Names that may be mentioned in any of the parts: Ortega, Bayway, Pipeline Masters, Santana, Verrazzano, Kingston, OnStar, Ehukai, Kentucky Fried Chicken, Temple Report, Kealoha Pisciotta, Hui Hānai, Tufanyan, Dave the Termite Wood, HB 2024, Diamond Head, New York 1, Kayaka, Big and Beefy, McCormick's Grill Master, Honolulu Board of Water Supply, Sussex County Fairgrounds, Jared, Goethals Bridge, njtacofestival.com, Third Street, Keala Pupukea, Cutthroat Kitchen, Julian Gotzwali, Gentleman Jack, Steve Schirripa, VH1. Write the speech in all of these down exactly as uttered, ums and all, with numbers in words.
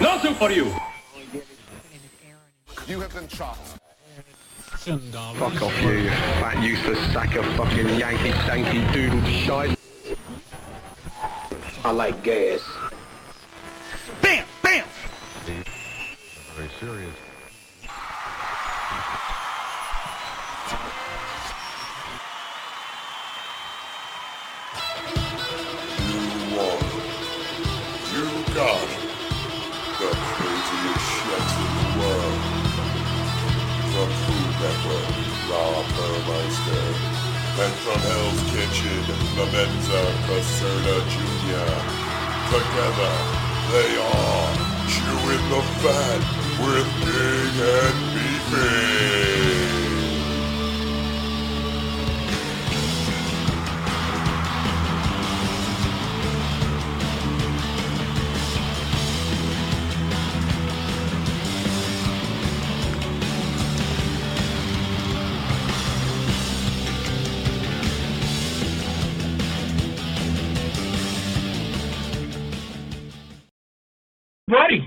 Nothing for you. You have been chopped. Fuck off you, fat useless sack of fucking Yankee stanky doodle shite. I like gas. Bam! Bam! Very serious. You won. You got it. From Food Network, Rob Burmeister, and from Hell's Kitchen, the Menza Caserta Junior Together, they are chewing the fat with Big and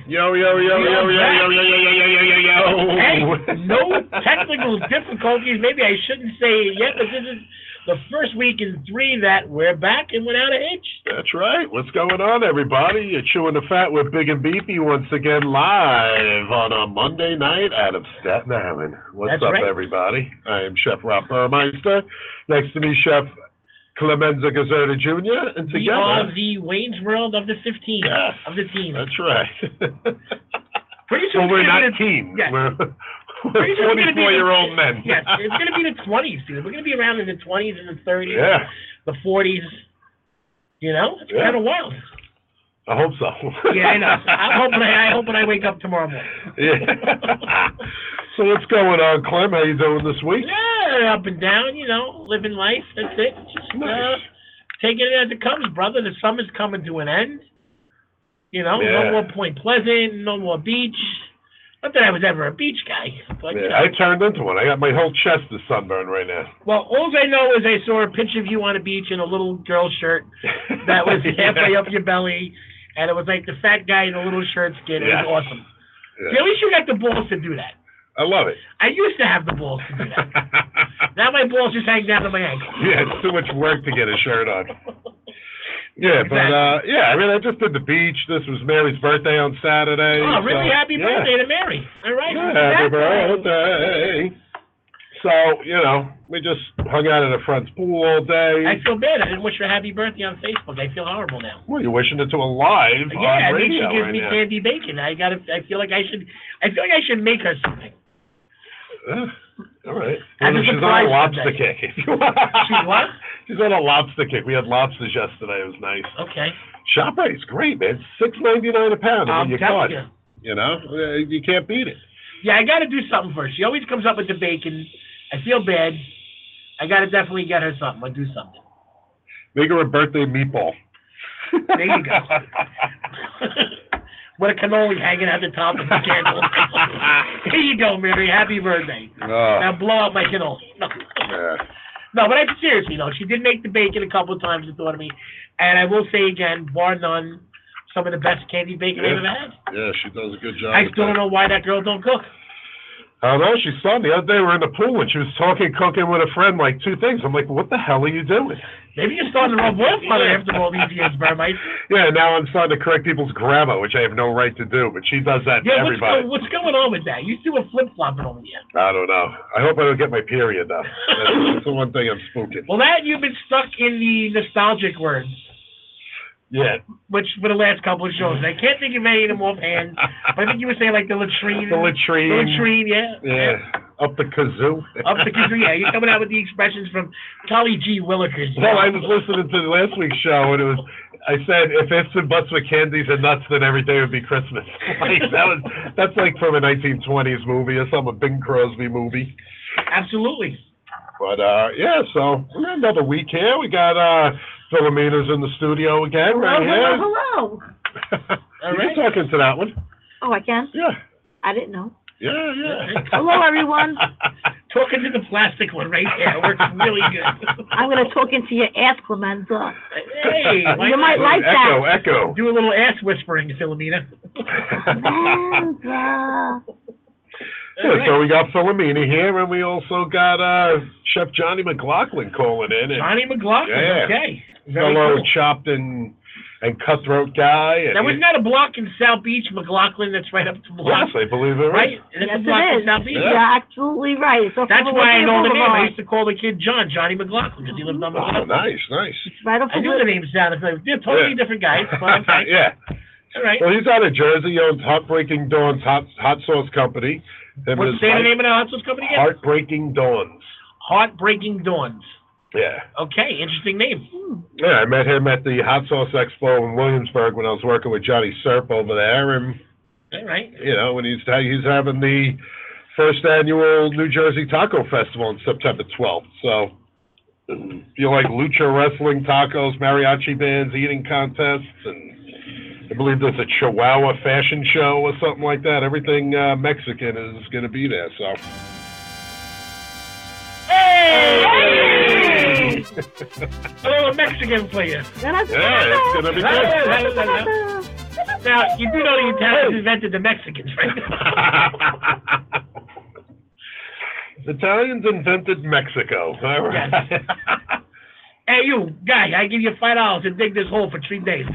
Yo, yo, yo, yo, yo, yo, yo, yo, yo, yo, yo, yo, yo. Hey, no technical difficulties. Maybe I shouldn't say it yet, but this is the first week in three that we're back and without a hitch. That's right. What's going on, everybody? You're chewing the fat with Big and Beefy once again live on a Monday night out of Staten Island. What's That's up, right. everybody? I am Chef Rob Burmeister. Next to me, Chef Clemenza Gazzardo Junior And together, we are the Wayne's World of the fifteen, yes, of the team. That's right. Pretty soon well, we're not the, teens. Yes. We're, we're twenty-four-year-old men. Yes, it's going to be the twenties, dude. We're going to be around in the twenties and the thirties, yeah, the forties. You know, it's yeah. kind of wild. I hope so. Yeah, I know. I'm hoping I, I hope I wake up tomorrow morning. Yeah. So what's going on, Clem? How you doing this week? Yeah, up and down, you know, living life. That's it. Just nice. uh, taking it as it comes, brother. The summer's coming to an end. You know, yeah. no more Point Pleasant, no more beach. Not that I was ever a beach guy. But, yeah, you know, I turned into one. I got my whole chest is sunburned right now. Well, all I know is I saw a picture of you on a beach in a little girl shirt that was halfway yeah. up your belly. And it was like the fat guy in a little shirt skin. It yes. was awesome. Yeah. See, at least you got the balls to do that. I love it. I used to have the balls to do that. Now my balls just hang down to my ankles. Yeah, it's too much work to get a shirt on. Yeah, exactly. but, uh, yeah, I mean, I just did the beach. This was Mary's birthday on Saturday. Oh, really? So, happy yeah. birthday to Mary. All right. Yeah, happy birthday. birthday. So, you know, we just hung out at a friend's pool all day. I feel bad. I didn't wish her happy birthday on Facebook. I feel horrible now. Well, you're wishing it to a live yeah, on I radio Yeah, I think she gives right me now. Candy bacon. I gotta. I feel like I should. I feel like I should make her something. Uh, all right. Well, she's on a lobster kick. If you want. She's what? She's on a lobster kick. We had lobsters yesterday. It was nice. Okay. ShopRite's great, man. Six ninety nine a pound. Um, you caught it. You know, you can't beat it. Yeah, I got to do something for her. She always comes up with the bacon. I feel bad. I got to definitely get her something. I'll do something. Make her a birthday meatball. There you go. What a cannoli hanging at the top of the candle. Here you go, Mary. Happy birthday. Uh, now blow up my cannoli. No. Yeah. No, but I seriously, though, she did make the bacon a couple of times and thought of me. And I will say again, bar none, some of the best candy bacon yeah. I've ever had. Yeah, she does a good job. I still that. don't know why that girl don't cook. I don't know. She saw me the other day. We were in the pool and she was talking, cooking with a friend, like two things. I'm like, what the hell are you doing? Maybe you're starting to rub off on her after all these years, Burmeister. Yeah, now I'm starting to correct people's grammar, which I have no right to do, but she does that yeah, to everybody. Yeah, what's, what's going on with that? You two are flip-flopping over here. I don't know. I hope I don't get my period, though. That's, that's the one thing I'm spooking. Well, that you've been stuck in the nostalgic words. Yeah. Which for the last couple of shows, I can't think of any of them offhand. But I think you were saying like the latrine. The latrine. The latrine, yeah. Yeah. Up the kazoo. Up the kazoo, yeah. You're coming out with the expressions from Collie G. Willikers. No, well, I was listening to last week's show, and it was, I said, if ifs and buts were candies and nuts, then every day would be Christmas. Like, that was, that's like from a nineteen twenties movie or some a Bing Crosby movie. Absolutely. But, uh, yeah, so we got another week here. We got uh, Philomena's in the studio again. Hello, right hello, here. hello. All you right. can talk into that one. Oh, I can? Yeah. I didn't know. Yeah, yeah. Hello, everyone. Talk into the plastic one right there. It works really good. I'm going to talk into your ass, Clemenza. Hey. Like you might like echo, that. Echo, echo. Do a little ass whispering, Philomena. Clemenza. Yeah, right. So we got Philomena here, and we also got uh, Chef Johnny McLaughlin calling in. And, Johnny McLaughlin, yeah. Okay. Very Hello, cool. Chopped and, and Cutthroat guy. And that was not a block in South Beach, McLaughlin, that's right up to block. Yes, I believe it right. right? Yes, a block it is. In South Beach. Yeah. You're absolutely right. It's that's why I know the name. I used to call the kid John, Johnny McLaughlin, because he lived on McLaughlin. Oh, nice, nice. It's right up I knew the name sounded like they're totally yeah. different guys. But okay. Yeah. All right. Well, he's out of Jersey. He owns Heart Breaking Dawns Hot, Hot Sauce Company. Him What's the name of the hot sauce company again? Heart Breaking Dawns. Heart Breaking Dawns. Yeah. Okay, interesting name. Yeah, I met him at the Hot Sauce Expo in Williamsburg when I was working with Johnny Serp over there. And, all right. You know, when he's, he's having the first annual New Jersey Taco Festival on September twelfth. So, if you like lucha wrestling, tacos, mariachi bands, eating contests, and I believe there's a Chihuahua fashion show or something like that. Everything uh, Mexican is going to be there, so. Hey! A little Mexican for you. Yeah, it's going to be good. Now, you do know the Italians invented the Mexicans, right? The Italians invented Mexico. All right. Yes. Hey, you, guy, I give you five dollars to dig this hole for three days.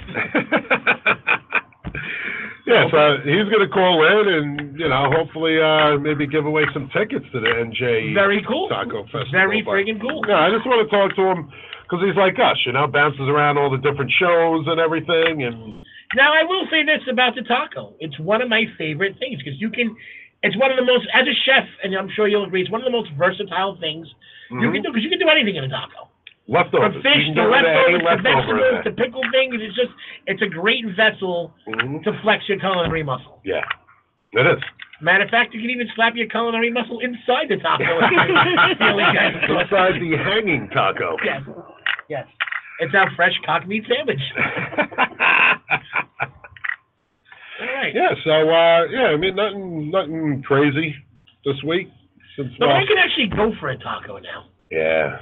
Yeah, so he's going to call in and, you know, hopefully uh, maybe give away some tickets to the N J Very cool. Taco Festival. Very friggin' cool. Yeah, I just want to talk to him because he's like us, you know, bounces around all the different shows and everything. And now, I will say this about the taco. It's one of my favorite things because you can – it's one of the most – as a chef, and I'm sure you'll agree, it's one of the most versatile things mm-hmm. you can do because you can do anything in a taco. Leftovers. From fish to leftovers, leftovers to vegetables to pickled things. It's just, it's a great vessel mm-hmm. to flex your culinary muscle. Yeah, it is. Matter of fact, you can even slap your culinary muscle inside the taco. Inside the hanging taco. Yes, yes. It's our fresh cock meat sandwich. All right. Yeah. So, uh, yeah. I mean, nothing, nothing crazy this week. Since no, I can actually go for a taco now. Yeah.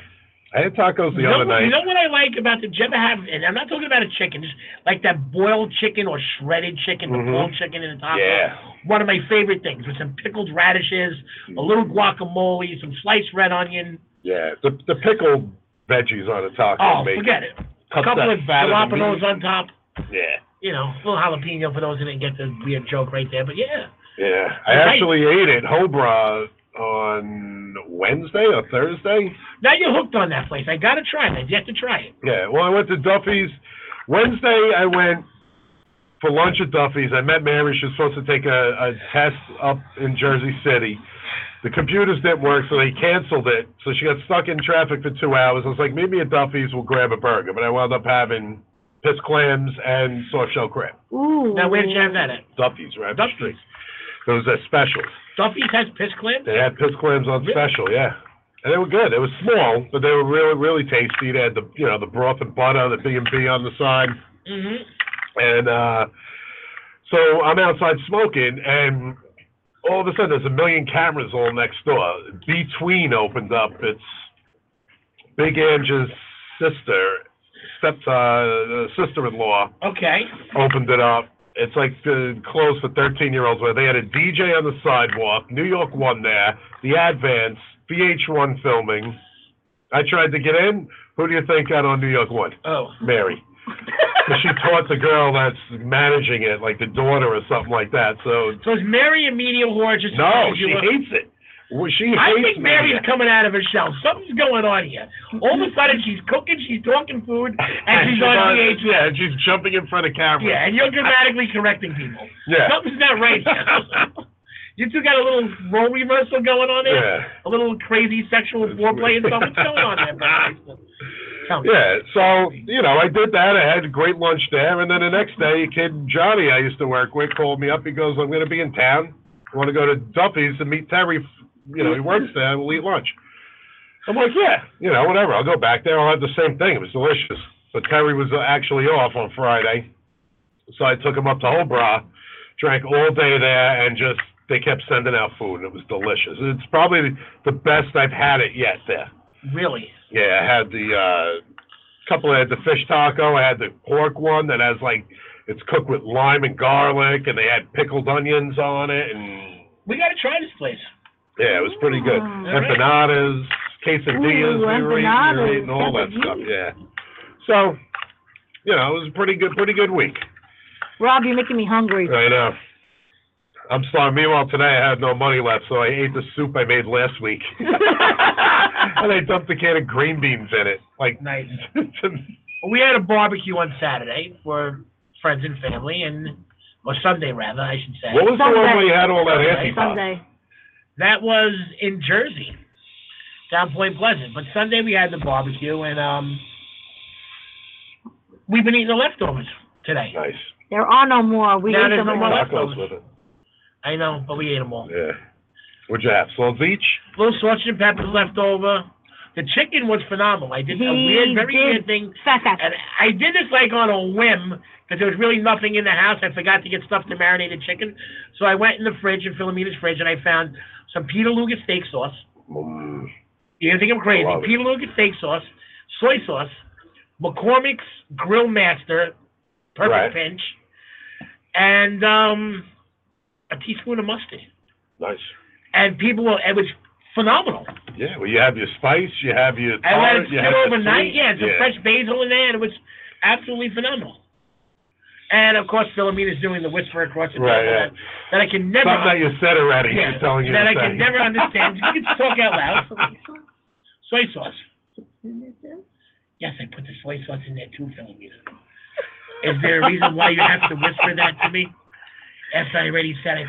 I had tacos the you know, other night. You know what I like about the – did have – and I'm not talking about a chicken, just like that boiled chicken or shredded chicken, mm-hmm. the boiled chicken in the taco. Yeah. One of my favorite things with some pickled radishes, a little guacamole, some sliced red onion. Yeah, the the pickled veggies on a taco. Oh, make forget it. it. A couple of jalapenos on top. Yeah. You know, a little jalapeno for those who didn't get the weird joke right there, but yeah. Yeah, I it's actually nice. Ate it, Obra. On Wednesday or Thursday. Now you're hooked on that place. I got to try it. I've yet to try it. Yeah, well, I went to Duffy's. Wednesday, I went for lunch at Duffy's. I met Mary. She was supposed to take a, a test up in Jersey City. The computers didn't work, so they canceled it. So she got stuck in traffic for two hours. I was like, maybe at Duffy's we'll grab a burger. But I wound up having piss clams and soft shell crab. Ooh. Now, where did you have that at? Duffy's, right? Duffy's. It was a special. Duffy's has piss clams? They had piss clams on really? Special, yeah. And they were good. They were small, but they were really, really tasty. They had the, you know, the broth and butter, the B and B on the side. Mm-hmm. And uh, so I'm outside smoking, and all of a sudden there's a million cameras all next door. B-Tween opened up. It's Big Angie's sister, step uh, sister-in-law. Okay. Opened it up. It's like the clothes for thirteen-year-olds where they had a D J on the sidewalk, New York one there, the Advance, V H one filming. I tried to get in. Who do you think got on New York one? Oh. Mary. She taught the girl that's managing it, like the daughter or something like that. So, so is Mary a media whore? Just no, she hates it. Well, she I think Mary's that. coming out of herself. Something's going on here. All of a sudden, she's cooking, she's talking food, and, and she's she on V H S. Yeah, and she's jumping in front of cameras. Yeah, and you're dramatically correcting people. Yeah. Something's not right here. You two got a little role reversal going on there? Yeah. A little crazy sexual foreplay and stuff. What's going on there? Yeah, so, you know, I did that. I had a great lunch there. And then the next day, kid Johnny I used to work with called me up. He goes, I'm going to be in town. I want to go to Duffy's to meet Terry. You know, he works there. We'll eat lunch. I'm like, yeah, you know, whatever. I'll go back there. I'll have the same thing. It was delicious. But Terry was actually off on Friday. So I took him up to Obra, drank all day there, and just they kept sending out food. And it was delicious. It's probably the best I've had it yet there. Really? Yeah, I had the uh, couple. I had the fish taco. I had the pork one that has like it's cooked with lime and garlic, and they had pickled onions on it. And we got to try this place. Yeah, it was pretty good. Ooh. Empanadas, quesadillas, Ooh, we were empanadas. eating, we were eating all that, that stuff. Yeah. So, you know, it was a pretty good, pretty good week. Rob, you're making me hungry. I know. I'm sorry. Meanwhile, today I had no money left, so I ate the soup I made last week. And I dumped a can of green beans in it. Like, nice. We had a barbecue on Saturday for friends and family, and or Sunday, rather, I should say. What was Sunday. the one where you had all that Sunday. Sunday. That was in Jersey, down Point Pleasant. But Sunday we had the barbecue, and um, we've been eating the leftovers today. Nice. There are no more. We now ate them no more leftovers. With it. I know, but we ate them all. Yeah. What'd you have? Sausage each? A little sausage and peppers left over. The chicken was phenomenal. I did he a weird, very did. weird thing. Stop, stop. And I did this like on a whim because there was really nothing in the house. I forgot to get stuff to marinated chicken. So I went in the fridge, in Philomena's fridge, and I found some Peter Luger steak sauce. Mm. You're going to think I'm crazy. Peter Luger steak sauce, soy sauce, McCormick's Grill Master, Perfect right. Pinch, and um, a teaspoon of mustard. Nice. And people were, it was phenomenal. Yeah, well, you have your spice, you have your tart, I let it sit overnight, yeah, some yeah. fresh basil in there, and it was absolutely phenomenal. And, of course, Philomena's doing the whisper across the table right, yeah. that, that I can never... Something that you said already, yeah, you're telling you That I can never understand. You can talk out loud. Soy sauce. Yes, I put the soy sauce in there, too, Philomena. Is there a reason why you have to whisper that to me? After I already said it,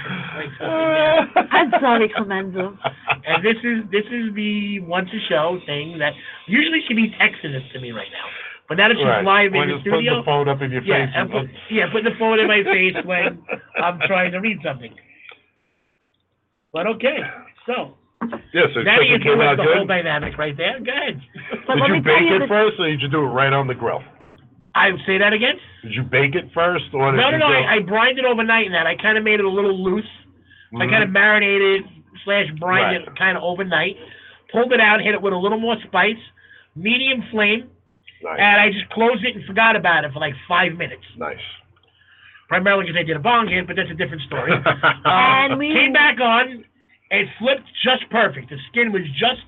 I'm sorry, Clemenza. And this is this is the once a show thing that usually she'd be texting this to me right now, but now that she's right. live when in the studio, putting the phone up in your yeah, face. Put, yeah, putting the phone in my face when I'm trying to read something. But okay, so yeah, so now you can the good. whole dynamic right there. Go ahead. But did you bake you it first, or did you do it right on the grill? I would say that again. Did you bake it first? Or did no, no, no. I, I brined it overnight in that. I kind of made it a little loose. So mm-hmm. I kind of marinated slash brined right. it kind of overnight. Pulled it out, hit it with a little more spice, medium flame, nice. And I just closed it and forgot about it for like five minutes. Nice. Primarily because I did a bong hit, but that's a different story. um, we... Came back on. It flipped just perfect. The skin was just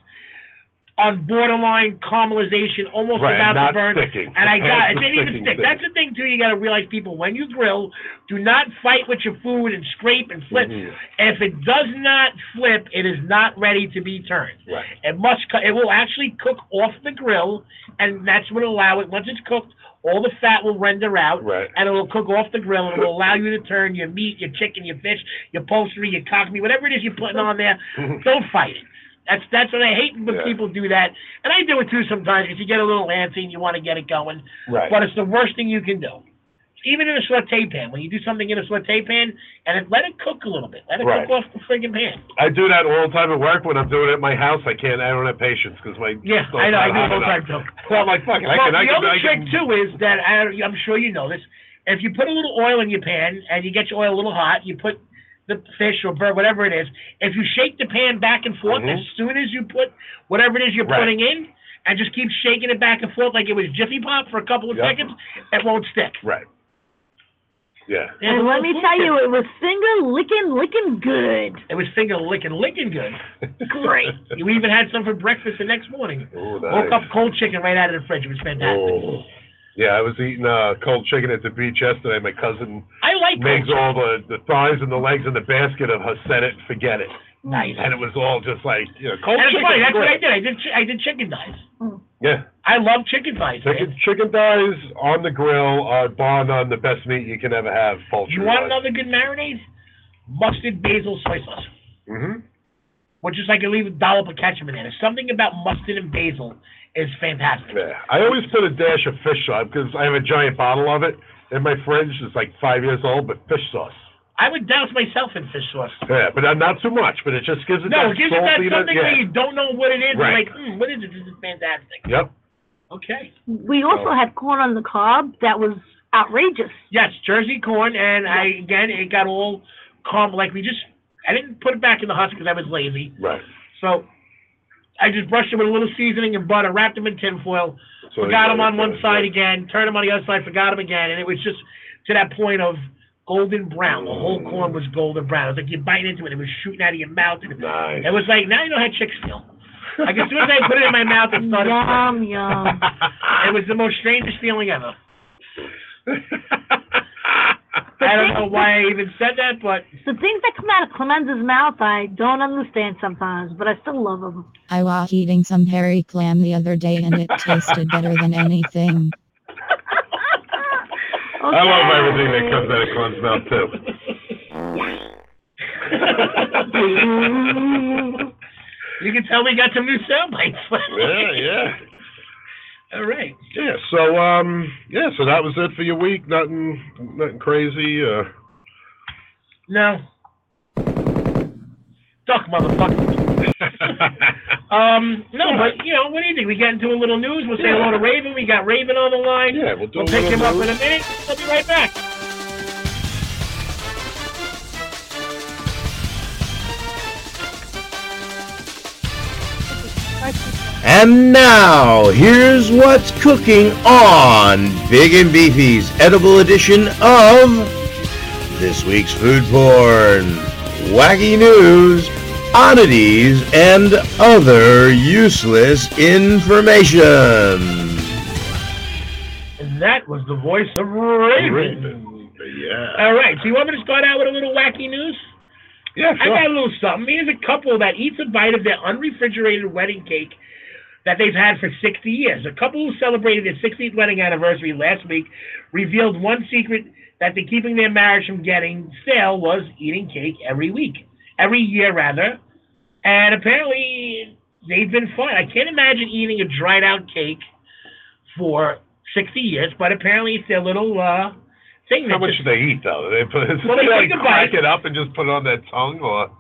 on borderline caramelization, almost right, about to burn, sticking. and I got it didn't even stick. Thing. That's the thing too. You got to realize, people, when you grill, do not fight with your food and scrape and flip. Mm-hmm. If it does not flip, it is not ready to be turned. Right. It must. It will actually cook off the grill, and that's what will allow it. Once it's cooked, all the fat will render out, right. and it will cook off the grill, and it will allow you to turn your meat, your chicken, your fish, your poultry, your cock meat, whatever it is you're putting on there. Don't fight it. That's that's what I hate when yeah. people do that. And I do it too sometimes because you get a little antsy and you want to get it going. Right. But it's the worst thing you can do. Even in a saute pan. When you do something in a saute pan, and it, let it cook a little bit. Let it right. cook off the friggin' pan. I do that all the time at work. When I'm doing it at my house, I can't. I don't have patience because my... Yeah, I know. I do it all the time, too. So I'm like, fuck it. Well, I can, the I can, other I can, trick, too, is that I, I'm sure you know this. If you put a little oil in your pan and you get your oil a little hot, you put... the fish or bird, whatever it is, if you shake the pan back and forth mm-hmm. as soon as you put whatever it is you're right. putting in and just keep shaking it back and forth like it was Jiffy Pop for a couple of yep. seconds, it won't stick. Right. Yeah. And, and let me tell you, it was finger licking, licking good. It was finger licking, licking good. Great. We even had some for breakfast the next morning. Ooh, nice. Woke up cold chicken right out of the fridge. It was fantastic. Oh. Yeah, I was eating uh, cold chicken at the beach yesterday. My cousin I like makes all the, the thighs and the legs in the basket of Hasenit. Forget it. Nice. And it was all just like, you know, cold chicken. Funny, that's what I did. I did chi- I did chicken thighs. Mm. Yeah. I love chicken thighs. Chicken, chicken thighs on the grill are bar none the best meat you can ever have. Poultry. You want another good marinade? Mustard, basil, soy sauce. Mm-hmm. Which is like you leave a dollop of ketchup in there. Something about mustard and basil is fantastic. Yeah. I always put a dash of fish on because I have a giant bottle of it in my fridge. It's like five years old, but fish sauce. I would douse myself in fish sauce. Yeah, but not too much, but it just gives it no, that No, it gives it that something yeah. that you don't know what it is. Right. You're like, hmm, what is it? This is fantastic. Yep. Okay. We also so. had corn on the cob that was outrageous. Yes, Jersey corn, and yep. I again, it got all calm. Like, we just, I didn't put it back in the husk because I was lazy. Right. So I just brushed it with a little seasoning and butter, wrapped them in tinfoil, so forgot them on one side again, turned them on the other side, forgot them again, and it was just to that point of golden brown. The whole corn was golden brown. It was like you bite into it. It was shooting out of your mouth. And nice. It was like, now you know how chicks feel. Like as soon as I put it in my mouth, it started. Yum, yum. It was the most strangest feeling ever. I don't know why I even said that, but the things that come out of Clemenza's mouth, I don't understand sometimes, but I still love them. I was eating some hairy clam the other day, and it tasted better than anything. Okay. I love everything that comes out of Clem's mouth, too. You can tell we got some new sound bites. Yeah, yeah. All right. Yeah, so um, yeah, so that was it for your week. Nothing, nothing crazy. Uh... No. Duck, motherfucker. um, no, but you know, what do you think? We get into a little news. We'll say yeah. hello to Raven. We got Raven on the line. Yeah, we'll do we'll a pick him news. up in a minute. We'll be right back. And now, here's what's cooking on Big and Beefy's edible edition of this week's food porn, wacky news, oddities, and other useless information. And that was the voice of Raven. Yeah. All right, so you want me to start out with a little wacky news? Yeah, sure. I got a little something. Here's a couple that eats a bite of their unrefrigerated wedding cake that they've had for sixty years. A couple who celebrated their sixtieth wedding anniversary last week revealed one secret that they're keeping their marriage from getting stale was eating cake every week. Every year, rather. And apparently, they've been fine. I can't imagine eating a dried-out cake for sixty years, but apparently it's their little uh, thing. How much do they eat, though? They put it, well, they like crack it up and just put it on their tongue? Or...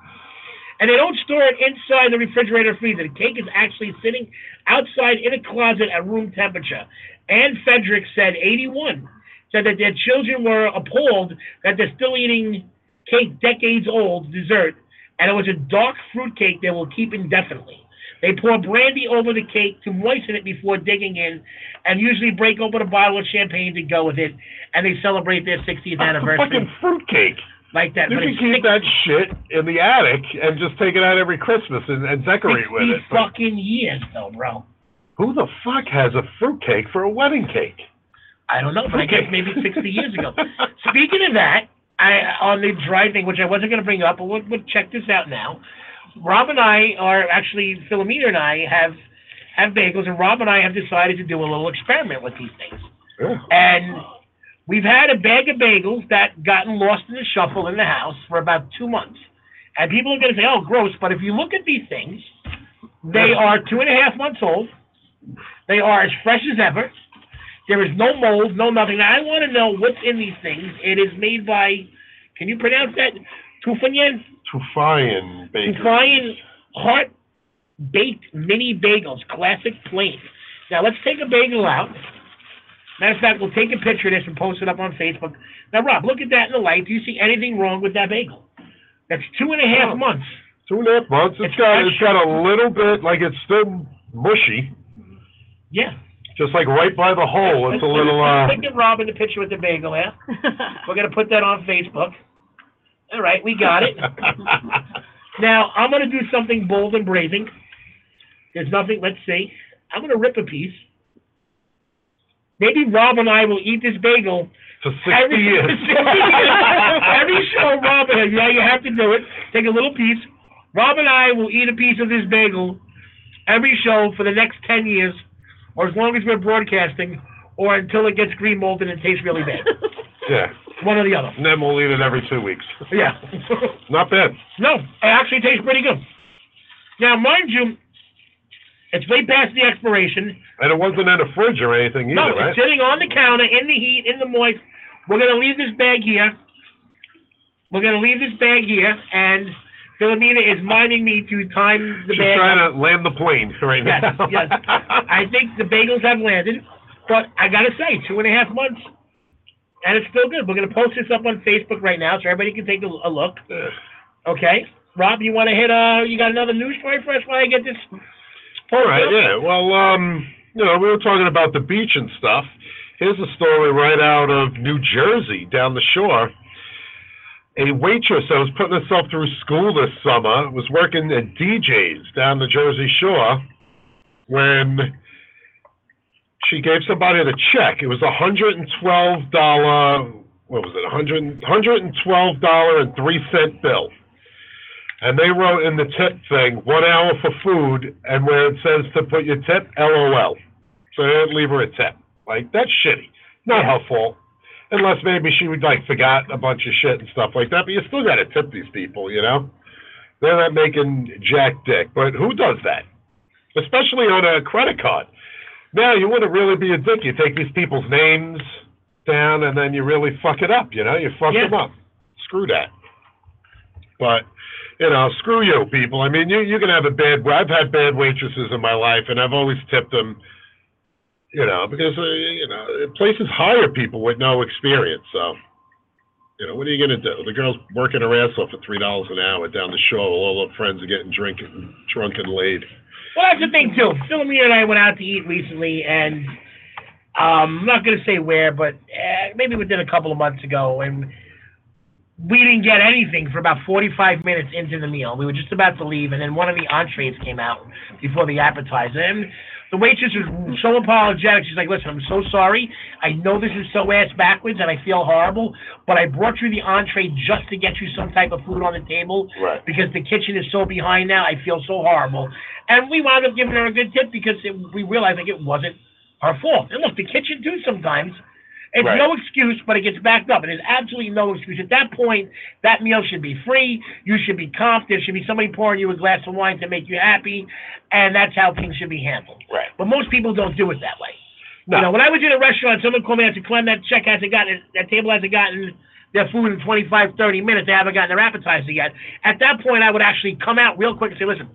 And they don't store it inside the refrigerator or freezer. The cake is actually sitting outside in a closet at room temperature. Anne Frederick said, eighty-one, said that their children were appalled that they're still eating cake decades old, dessert, and it was a dark fruit cake they will keep indefinitely. They pour brandy over the cake to moisten it before digging in and usually break open a bottle of champagne to go with it, and they celebrate their sixtieth anniversary. That's a fucking fruitcake. Like that. You but can keep that shit in the attic and just take it out every Christmas and, and decorate with it. But fucking years, though, bro. Who the fuck has a fruitcake for a wedding cake? I don't know, but I guess maybe sixty years ago. Speaking of that, I, on the dried thing, which I wasn't going to bring up, but we'll, we'll check this out now. Rob and I are actually, Philomena and I have have bagels, and Rob and I have decided to do a little experiment with these things. Yeah. And we've had a bag of bagels that gotten lost in the shuffle in the house for about two months. And people are going to say, oh, gross, but if you look at these things, they are two and a half months old. They are as fresh as ever. There is no mold, no nothing. Now, I want to know what's in these things. It is made by, can you pronounce that? Tufanyan? Tufanyan bagels. Tufanyan heart-baked mini bagels, classic plain. Now, let's take a bagel out. Matter of fact, we'll take a picture of this and post it up on Facebook. Now, Rob, look at that in the light. Do you see anything wrong with that bagel? That's two and a half oh, months. Two and a half months. It's, it's got it's got a little bit, like it's still mushy. Yeah. Just like right by the hole, let's, it's let's, a little... Let's look uh, at Rob in the picture with the bagel there. We're going to put that on Facebook. All right, we got it. Now, I'm going to do something bold and brazen. There's nothing, let's see. I'm going to rip a piece. Maybe Rob and I will eat this bagel for sixty every, years. every show, Rob, yeah, you have to do it. Take a little piece, Rob and I will eat a piece of this bagel every show for the next ten years, or as long as we're broadcasting, or until it gets green molded and tastes really bad. Yeah. One or the other. And then we'll eat it every two weeks. Yeah. Not bad. No, it actually tastes pretty good. Now, mind you, it's way past the expiration. And it wasn't in a fridge or anything either, no, right? No, it's sitting on the counter, in the heat, in the moist. We're going to leave this bag here. We're going to leave this bag here, and Philomena is minding me to time the She's bag. She's trying up. to land the plane right yes, now. Yes, yes. I think the bagels have landed, but I got to say, two and a half months, and it's still good. We're going to post this up on Facebook right now so everybody can take a, a look. Okay. Rob, you want to hit uh, you got another news story for us while I get this? All right, yeah. Well, um, you know, we were talking about the beach and stuff. Here's a story right out of New Jersey, down the shore. A waitress that was putting herself through school this summer was working at D J's down the Jersey Shore when she gave somebody the check. It was one hundred twelve dollars, what was it, one hundred twelve dollars and three cents bill. And they wrote in the tip thing, one hour for food, and where it says to put your tip, L O L. So they didn't leave her a tip. Like, that's shitty. Not yeah. her fault. Unless maybe she would, like, forgot a bunch of shit and stuff like that. But you still got to tip these people, you know? They're not making jack dick. But who does that? Especially on a credit card. Now, you wouldn't really be a dick. You take these people's names down, and then you really fuck it up, you know? You fuck yeah. them up. Screw that. But, you know, screw you, people. I mean, you, you can have a bad... I've had bad waitresses in my life, and I've always tipped them... You know, because, uh, you know, places hire people with no experience. So, you know, what are you going to do? The girl's working her ass off for three dollars an hour down the shore while all her friends are getting drinking, drunk and laid. Well, that's the thing, too. Philomena and I went out to eat recently, and um, I'm not going to say where, but uh, maybe within a couple of months ago, and we didn't get anything for about forty-five minutes into the meal. We were just about to leave, and then one of the entrees came out before the appetizer, and the waitress was so apologetic. She's like, listen, I'm so sorry. I know this is so ass backwards and I feel horrible, but I brought you the entree just to get you some type of food on the table right. because the kitchen is so behind now. I feel so horrible. And we wound up giving her a good tip because it, we realized like, it wasn't her fault. And look, the kitchen too sometimes. It's right. no excuse, but it gets backed up. It is absolutely no excuse. At that point, that meal should be free. You should be comped. There should be somebody pouring you a glass of wine to make you happy, and that's how things should be handled. Right. But most people don't do it that way. No. You know, when I was in a restaurant, someone called me and said, Clem, that check hasn't gotten, that table hasn't gotten their food in twenty-five, thirty minutes. They haven't gotten their appetizer yet. At that point, I would actually come out real quick and say, listen,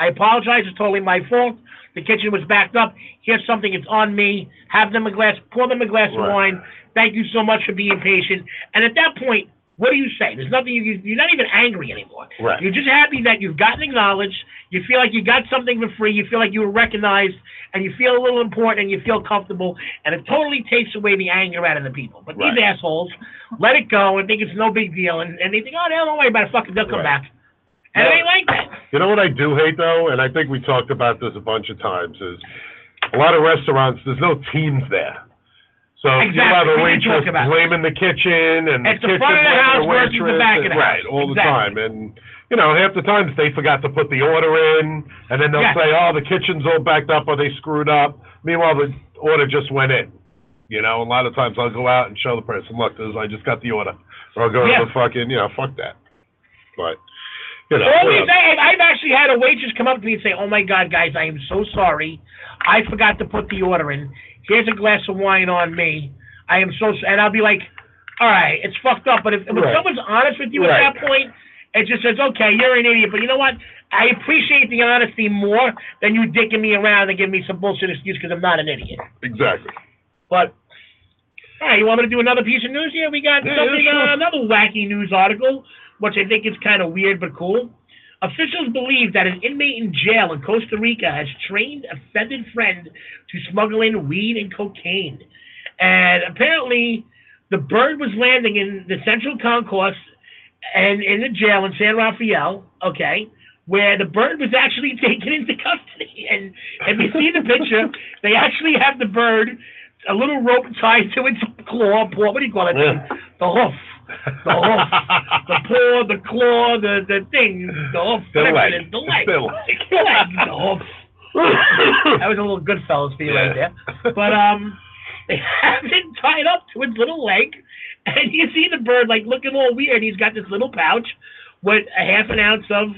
I apologize. It's totally my fault. The kitchen was backed up. Here's something. It's on me. Have them a glass. Pour them a glass right. of wine. Thank you so much for being patient. And at that point, what do you say? There's nothing. You, you're not even angry anymore. Right. You're just happy that you've gotten acknowledged. You feel like you got something for free. You feel like you were recognized, and you feel a little important, and you feel comfortable. And it totally takes away the anger out of the people. But right. these assholes let it go and think it's no big deal, and, and they think, oh, no, don't worry about it. Fuck it. They'll come right. back. And yeah. I like that. You know what I do hate, though? And I think we talked about this a bunch of times, is a lot of restaurants, there's no teams there. So exactly. you have a waitress blaming the kitchen, and the, the kitchen blaming the waitress. The back and, of the right, all exactly. the time. And, you know, half the times they forgot to put the order in, and then they'll yes. say, oh, the kitchen's all backed up, or they screwed up. Meanwhile, the order just went in. You know, a lot of times I'll go out and show the person, look, this, I just got the order. Or I'll go yeah. to the fucking, you know, fuck that. But... You know, Always, I, I've actually had a waitress come up to me and say, oh, my God, guys, I am so sorry. I forgot to put the order in. Here's a glass of wine on me. I am so sorry. And I'll be like, all right, it's fucked up. But if, right. if someone's honest with you right. at that point, it just says, okay, you're an idiot. But you know what? I appreciate the honesty more than you dicking me around and giving me some bullshit excuse because I'm not an idiot. Exactly. But, all right, you want me to do another piece of news here? We got yeah, something, sure. uh, another wacky news article, which I think is kind of weird but cool. Officials believe that an inmate in jail in Costa Rica has trained a feathered friend to smuggle in weed and cocaine. And apparently, the bird was landing in the central concourse and in the jail in San Rafael, okay, where the bird was actually taken into custody. And if you see the picture, they actually have the bird, a little rope tied to its claw, paw, what do you call it? Yeah. The hoof. The hoof, the paw, the claw, the, the thing, the hoof, the leg, the leg, the leg, the hoof. That was a little Goodfellas for you yeah. right there. But um, they have it tied up to its little leg, and you see the bird like looking all weird. He's got this little pouch with a half an ounce of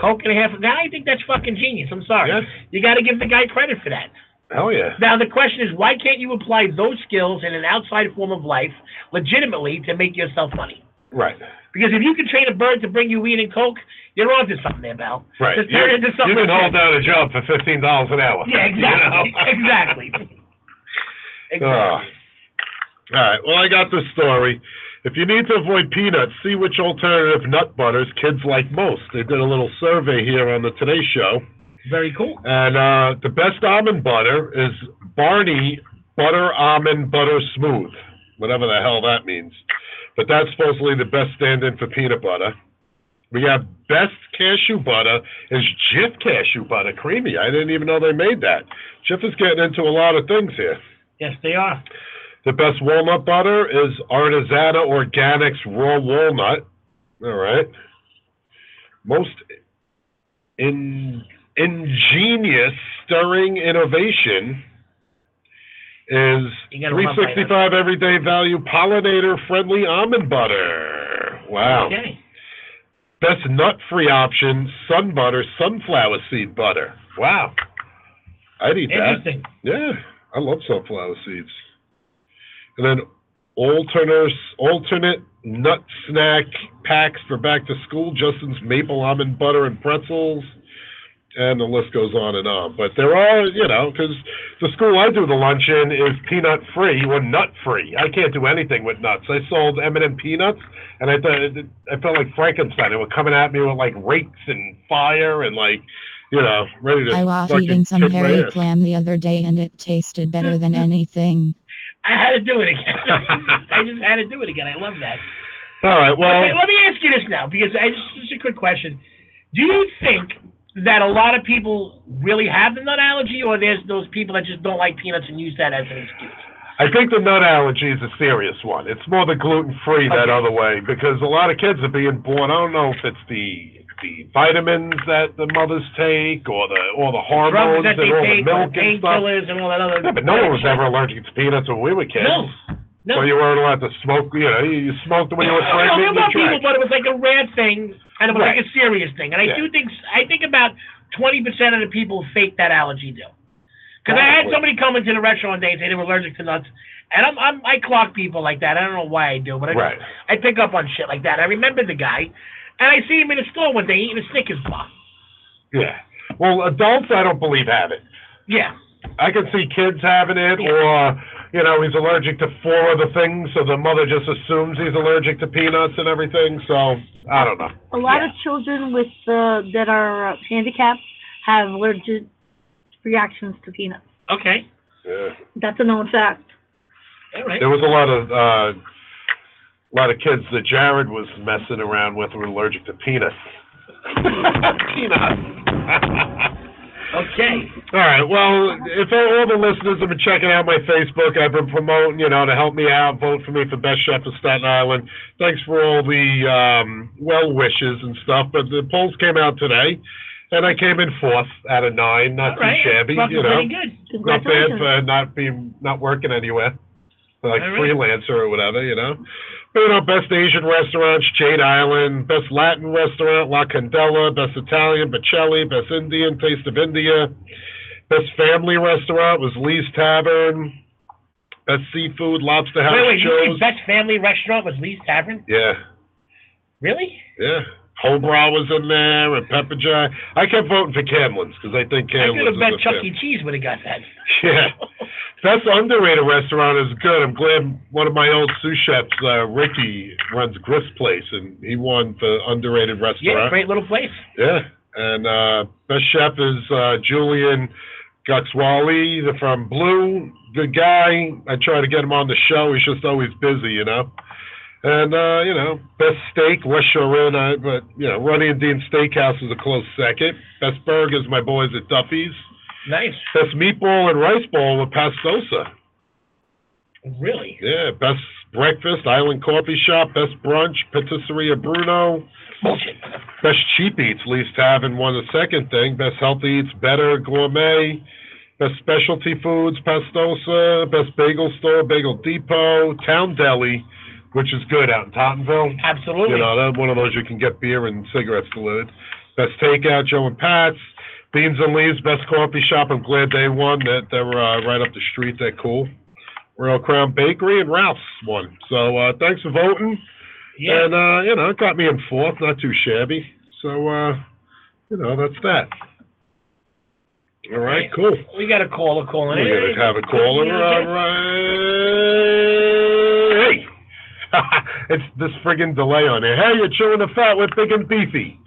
Coke and a half. Now I think that's fucking genius. I'm sorry. Yes. You got to give the guy credit for that. Hell yeah. Now, the question is, why can't you apply those skills in an outside form of life legitimately to make yourself money? Right. Because if you can train a bird to bring you weed and Coke, you're onto something there, pal. Right. Just turn you, into something you can hold down a job for fifteen dollars an hour. Yeah, exactly. You know? Exactly. Exactly. Uh, all right. Well, I got this story. If you need to avoid peanuts, see which alternative nut butters kids like most. They did a little survey here on the Today Show. Very cool. And uh, the best almond butter is Barney Butter Almond Butter Smooth, whatever the hell that means. But that's supposedly the best stand-in for peanut butter. We have best cashew butter is Jif Cashew Butter Creamy. I didn't even know they made that. Jif is getting into a lot of things here. Yes, they are. The best walnut butter is Artisana Organics Raw Walnut. All right. Most in... ingenious stirring innovation is three sixty-five everyday value pollinator friendly almond butter. Wow. Okay. Best nut free option, sun butter, sunflower seed butter. Wow. I'd eat Interesting. that. Yeah. I love sunflower seeds. And then alternate, alternate nut snack packs for back to school, Justin's maple almond butter and pretzels. And the list goes on and on. But there are, you know, because the school I do the lunch in is peanut-free or nut-free. I can't do anything with nuts. I sold M and M peanuts, and I thought I felt like Frankenstein. They were coming at me with, like, rakes and fire and, like, you know, ready to I was eating some hairy clam the other day, and it tasted better than anything. I had to do it again. I just had to do it again. I love that. All right, well. Okay, let me ask you this now, because I just, just a quick question. Do you think that a lot of people really have the nut allergy, or there's those people that just don't like peanuts and use that as an excuse? I think the nut allergy is a serious one. It's more the gluten-free okay. that other way, because a lot of kids are being born. I don't know if it's the the vitamins that the mothers take, or the or the hormones that and all the milk and stuff. And all that other yeah, but no one was ever allergic to peanuts when we were kids. No. No. So you weren't allowed to smoke, you know, you smoked when you were pregnant. No, there were people, but it was like a rare thing, and it was right. like a serious thing. And I yeah. do think, I think about twenty percent of the people fake that allergy deal. Because I had somebody come into the restaurant one day and say they were allergic to nuts. And I'm, I'm, I clock people like that. I don't know why I do, but I, right. I pick up on shit like that. I remember the guy, and I see him in the store one day eating a Snickers bar. Yeah. Well, adults, I don't believe have it. Yeah. I could see kids having it, yeah. or, you know, he's allergic to four other things, so the mother just assumes he's allergic to peanuts and everything, so I don't know. A lot yeah. of children with uh, that are handicapped have allergic reactions to peanuts. Okay. Yeah. That's a known fact. All right. There was a lot of, uh, a lot of kids that Jared was messing around with were allergic to peanuts. Peanuts. Okay. All right. Well, if all the listeners have been checking out my Facebook, I've been promoting, you know, to help me out, vote for me for Best Chef of Staten Island. Thanks for all the um, well wishes and stuff. But the polls came out today, and I came in fourth out of nine. Not all too right. shabby, well, you know. Good. Not bad for not being not working anywhere, like right. freelancer or whatever, you know. But, you know, best Asian restaurants, Jade Island, best Latin restaurant, La Candela, best Italian, Bocelli, best Indian, Taste of India, best family restaurant was Lee's Tavern, best seafood, Lobster House. Wait, wait, Joe's. You said best family restaurant was Lee's Tavern? Yeah. Really? Yeah. Obra was in there, and Pepper Jack. I kept voting for Camlin's, because I think Camlin's is I could have bet Chuck E. Cheese would have got that. Yeah. That's underrated restaurant is good. I'm glad one of my old sous chefs, uh, Ricky, runs Griff's Place, and he won for underrated restaurant. Yeah, great little place. Yeah. And uh, best chef is uh, Julian Gotzwali from Blue. Good guy. I try to get him on the show. He's just always busy, you know. And, uh, you know, best steak, West Shore Inn, uh, but, you know, Ronnie and Dean Steakhouse is a close second. Best burgers, my boys at Duffy's. Nice. Best meatball and rice ball with Pastosa. Really? Yeah, best breakfast, Island Coffee Shop, Best Brunch, Patisserie Bruno. Bullshit. Best Cheap Eats, Least Tavern won the second thing. Best Healthy Eats, Better Gourmet. Best Specialty Foods, Pastosa. Best Bagel Store, Bagel Depot. Town Deli, which is good out in Tottenville. Absolutely. You know, that's one of those you can get beer and cigarettes delivered. Best Takeout, Joe and Pat's. Beans and Leaves, Best Coffee Shop. I'm glad they won. They're, they're uh, right up the street. They're cool. Royal Crown Bakery and Ralph's won. So uh, thanks for voting. Yeah. And, uh, you know, it got me in fourth. Not too shabby. So, uh, you know, that's that. All right, cool. We got a caller calling. We're going to have a caller. All right. Hey. It's this friggin' delay on there. Hey, you're chewing the fat with Big and Beefy.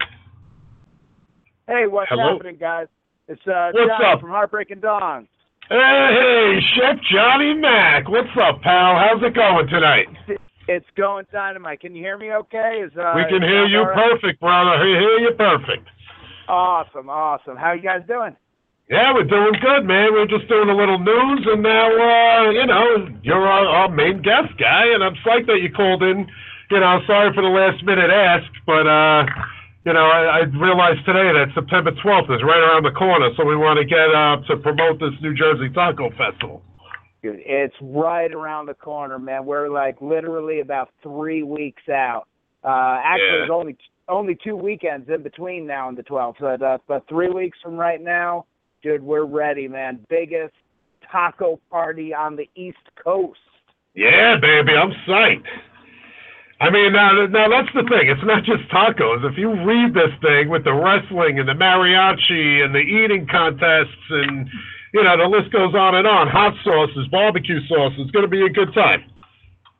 Hey, what's Hello? happening, guys? It's uh, what's Johnny up? from Heart Breaking Dawns. Hey, Chef Johnny Mac. What's up, pal? How's it going tonight? It's going dynamite. Can you hear me okay? Is, uh, we can hear you right? perfect, brother. We hear you perfect. Awesome, awesome. How you guys doing? Yeah, we're doing good, man. We're just doing a little news, and now, uh, you know, you're our, our main guest guy, and I'm psyched that you called in. You know, sorry for the last-minute ask, but... uh You know, I, I realized today that September twelfth is right around the corner, so we want to get up uh, to promote this New Jersey Taco Festival. Dude, it's right around the corner, man. We're like literally about three weeks out. Uh, actually, yeah. there's only only two weekends in between now and the twelfth, but, uh, but three weeks from right now, dude, we're ready, man. Biggest taco party on the East Coast. Yeah, baby, I'm psyched. I mean, now, now that's the thing. It's not just tacos. If you read this thing with the wrestling and the mariachi and the eating contests and, you know, the list goes on and on. Hot sauces, barbecue sauce. It's going to be a good time.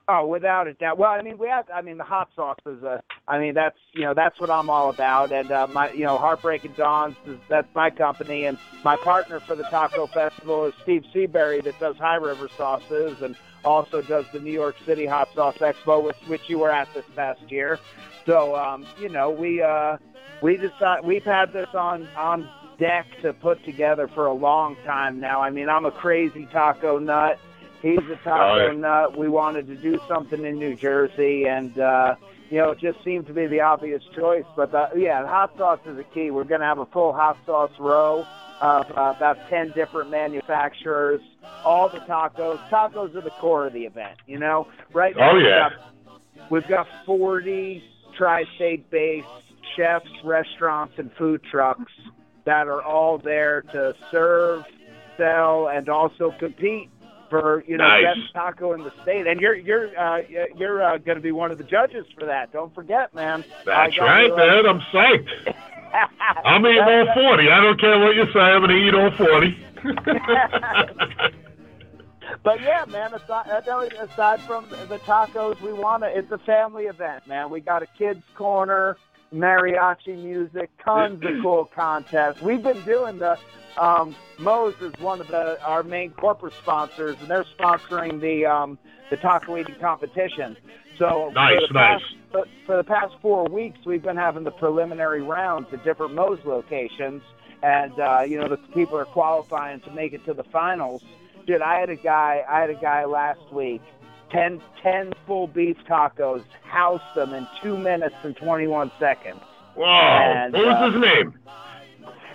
Oh, without a doubt. Well, I mean, we have, I mean, the hot sauce is, uh, I mean, that's, you know, that's what I'm all about. And, uh, my, you know, Heartbreaking Dawns, is, that's my company. And my partner for the Taco Festival is Steve Seabury that does High River Sauces and also does the New York City Hot Sauce Expo, which, which you were at this past year. So, um, you know, we, uh, we decide, we've had this on, on deck to put together for a long time now. I mean, I'm a crazy taco nut. He's a taco nut. We wanted to do something in New Jersey, and, uh, you know, it just seemed to be the obvious choice. But, the, yeah, the hot sauce is a key. We're going to have a full hot sauce row of uh, about ten different manufacturers, all the tacos. Tacos are the core of the event, you know? Right now, oh, yeah. we've, got, we've got forty tri-state-based chefs, restaurants, and food trucks that are all there to serve, sell, and also compete for, you know, nice. best taco in the state. And you're you're uh, you're uh, going to be one of the judges for that. Don't forget, man. That's right, you, man. Uh, I'm psyched. I'm eating all forty. I don't care what you say. I'm going to eat all forty. But, yeah, man, aside, aside from the tacos, we want to, it's a family event, man. We got a kids' corner, mariachi music, tons of cool contests. We've been doing the... Um, Moe's is one of the, our main corporate sponsors, and they're sponsoring the um, the taco eating competition. So nice, for the nice. Past, for the past four weeks, we've been having the preliminary rounds at different Moe's locations, and uh, you know the people are qualifying to make it to the finals. Dude, I had a guy, I had a guy last week, ten, ten full beef tacos, housed them in two minutes and twenty-one seconds. Wow! And, what was uh, his name?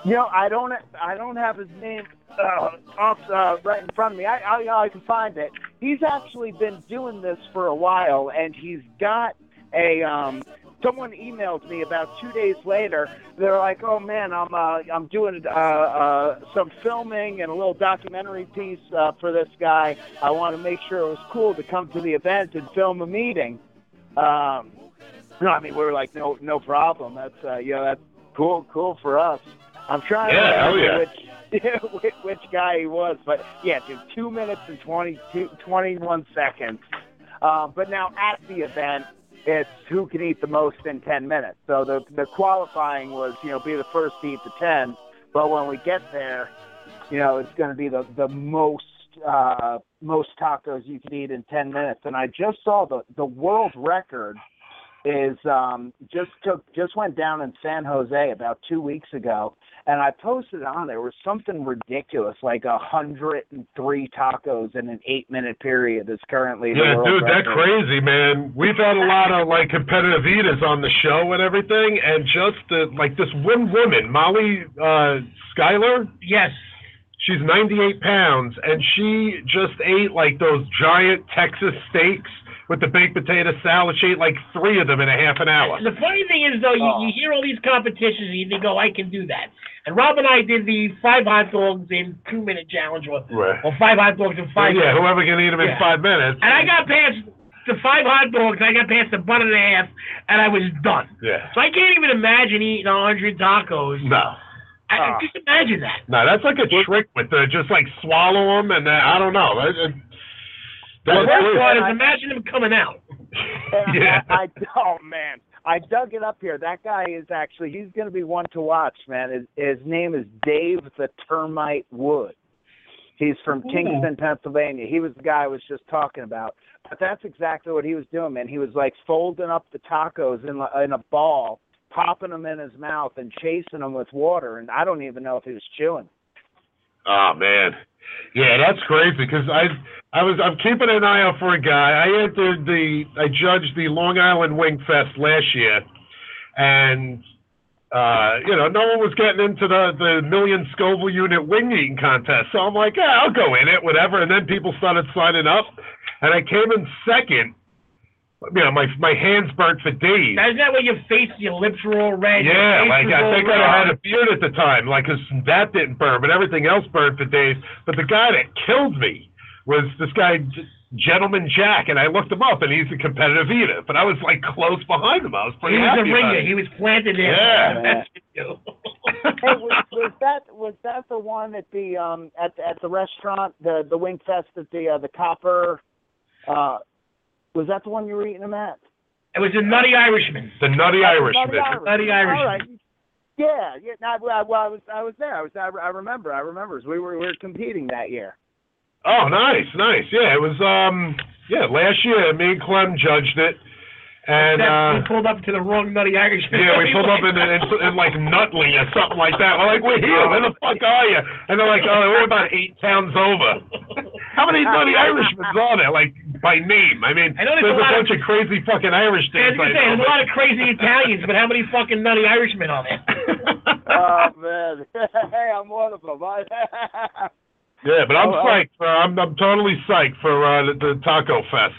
You know, I don't, I don't have his name uh, off uh, right in front of me. I, I, I can find it. He's actually been doing this for a while, and he's got a. Um, someone emailed me about two days later. They're like, "Oh man, I'm, uh, I'm doing uh, uh, some filming and a little documentary piece uh, for this guy. I want to make sure it was cool to come to the event and film a meeting." Um, no, I mean we were like, "No, no problem. That's, uh, you know, that's cool, cool for us." I'm trying yeah, to remember yeah. which, which guy he was, but yeah, dude, two minutes and twenty-two, twenty-one seconds. Uh, but now at the event, it's who can eat the most in ten minutes. So the the qualifying was, you know, be the first to eat the ten. But when we get there, you know, it's going to be the the most uh, most tacos you can eat in ten minutes. And I just saw the the world record is um, just took just went down in San Jose about two weeks ago, and I posted on there was something ridiculous like one hundred three tacos in an eight minute period. Is currently the yeah, world dude, record. That's crazy, man. We've had a lot of like competitive eaters on the show and everything, and just the, like this one woman, Molly uh, Schuyler. Yes. She's ninety-eight pounds, and she just ate, like, those giant Texas steaks with the baked potato salad. She ate, like, three of them in a half an hour. The funny thing is, though, you, oh. you hear all these competitions, and you think, oh, I can do that. And Rob and I did the five hot dogs in two-minute challenge, or, right. or five hot dogs in five well, yeah, minutes. Yeah, whoever can eat them yeah. in five minutes. And I got past the five hot dogs, I got past the bun and a half, and I was done. Yeah. So I can't even imagine eating one hundred tacos. No. I, just imagine that. No, that's like a trick with the just like swallow them and that, I don't know. That, that the worst part is I, imagine them coming out. yeah. I, I, oh man, I dug it up here. That guy is actually he's going to be one to watch, man. His, his name is Dave the Termite Wood. He's from Ooh. Kingston, Pennsylvania. He was the guy I was just talking about. But that's exactly what he was doing, man. He was like folding up the tacos in in a ball, popping them in his mouth and chasing them with water, and I don't even know if he was chewing. Oh man, yeah, that's crazy. Because I, I was, I'm keeping an eye out for a guy. I entered the, I judged the Long Island Wing Fest last year, and uh, you know, no one was getting into the the million Scoville unit wing eating contest. So I'm like, yeah, I'll go in it, whatever. And then people started signing up, and I came in second. You know, my my hands burnt for days. Now, is that where your face, your lips were all red? Yeah, like I think red. I had a beard at the time, like, because that didn't burn, but everything else burned for days. But the guy that killed me was this guy, Gentleman Jack, and I looked him up, and he's a competitive eater. But I was, like, close behind him. I was pretty he happy He was a ringer. He was planted in. Yeah. Hey, was, was that was that the one at the um at at the restaurant, the the Wing Fest at the uh, the Copper? Uh, Was that the one you were eating them at? It was the Nutty Irishman. The Nutty Irishman. The Nutty Irishman. All right. Yeah, yeah. No, well, I was, I was there. I was, I remember. I remember. We were, we were competing that year. Oh, nice, nice. Yeah, it was. Um, yeah, last year, me and Clem judged it, and uh, we pulled up to the wrong Nutty Irishman. Yeah, we pulled up in, in, in like Nutley or something like that. We're like, we're here. Where the fuck are you? And they're like, oh, we're about eight towns over. How many Nutty Irishmans are there? Like. By name, I mean, I know there's, there's a, a bunch of, of crazy fucking Irish things. I was gonna say, there's a lot of crazy Italians, but how many fucking Nutty Irishmen are there? Oh man, hey, I'm one of them. Yeah, but I'm oh, psyched. For, I'm I'm totally psyched for uh, the, the Taco Fest.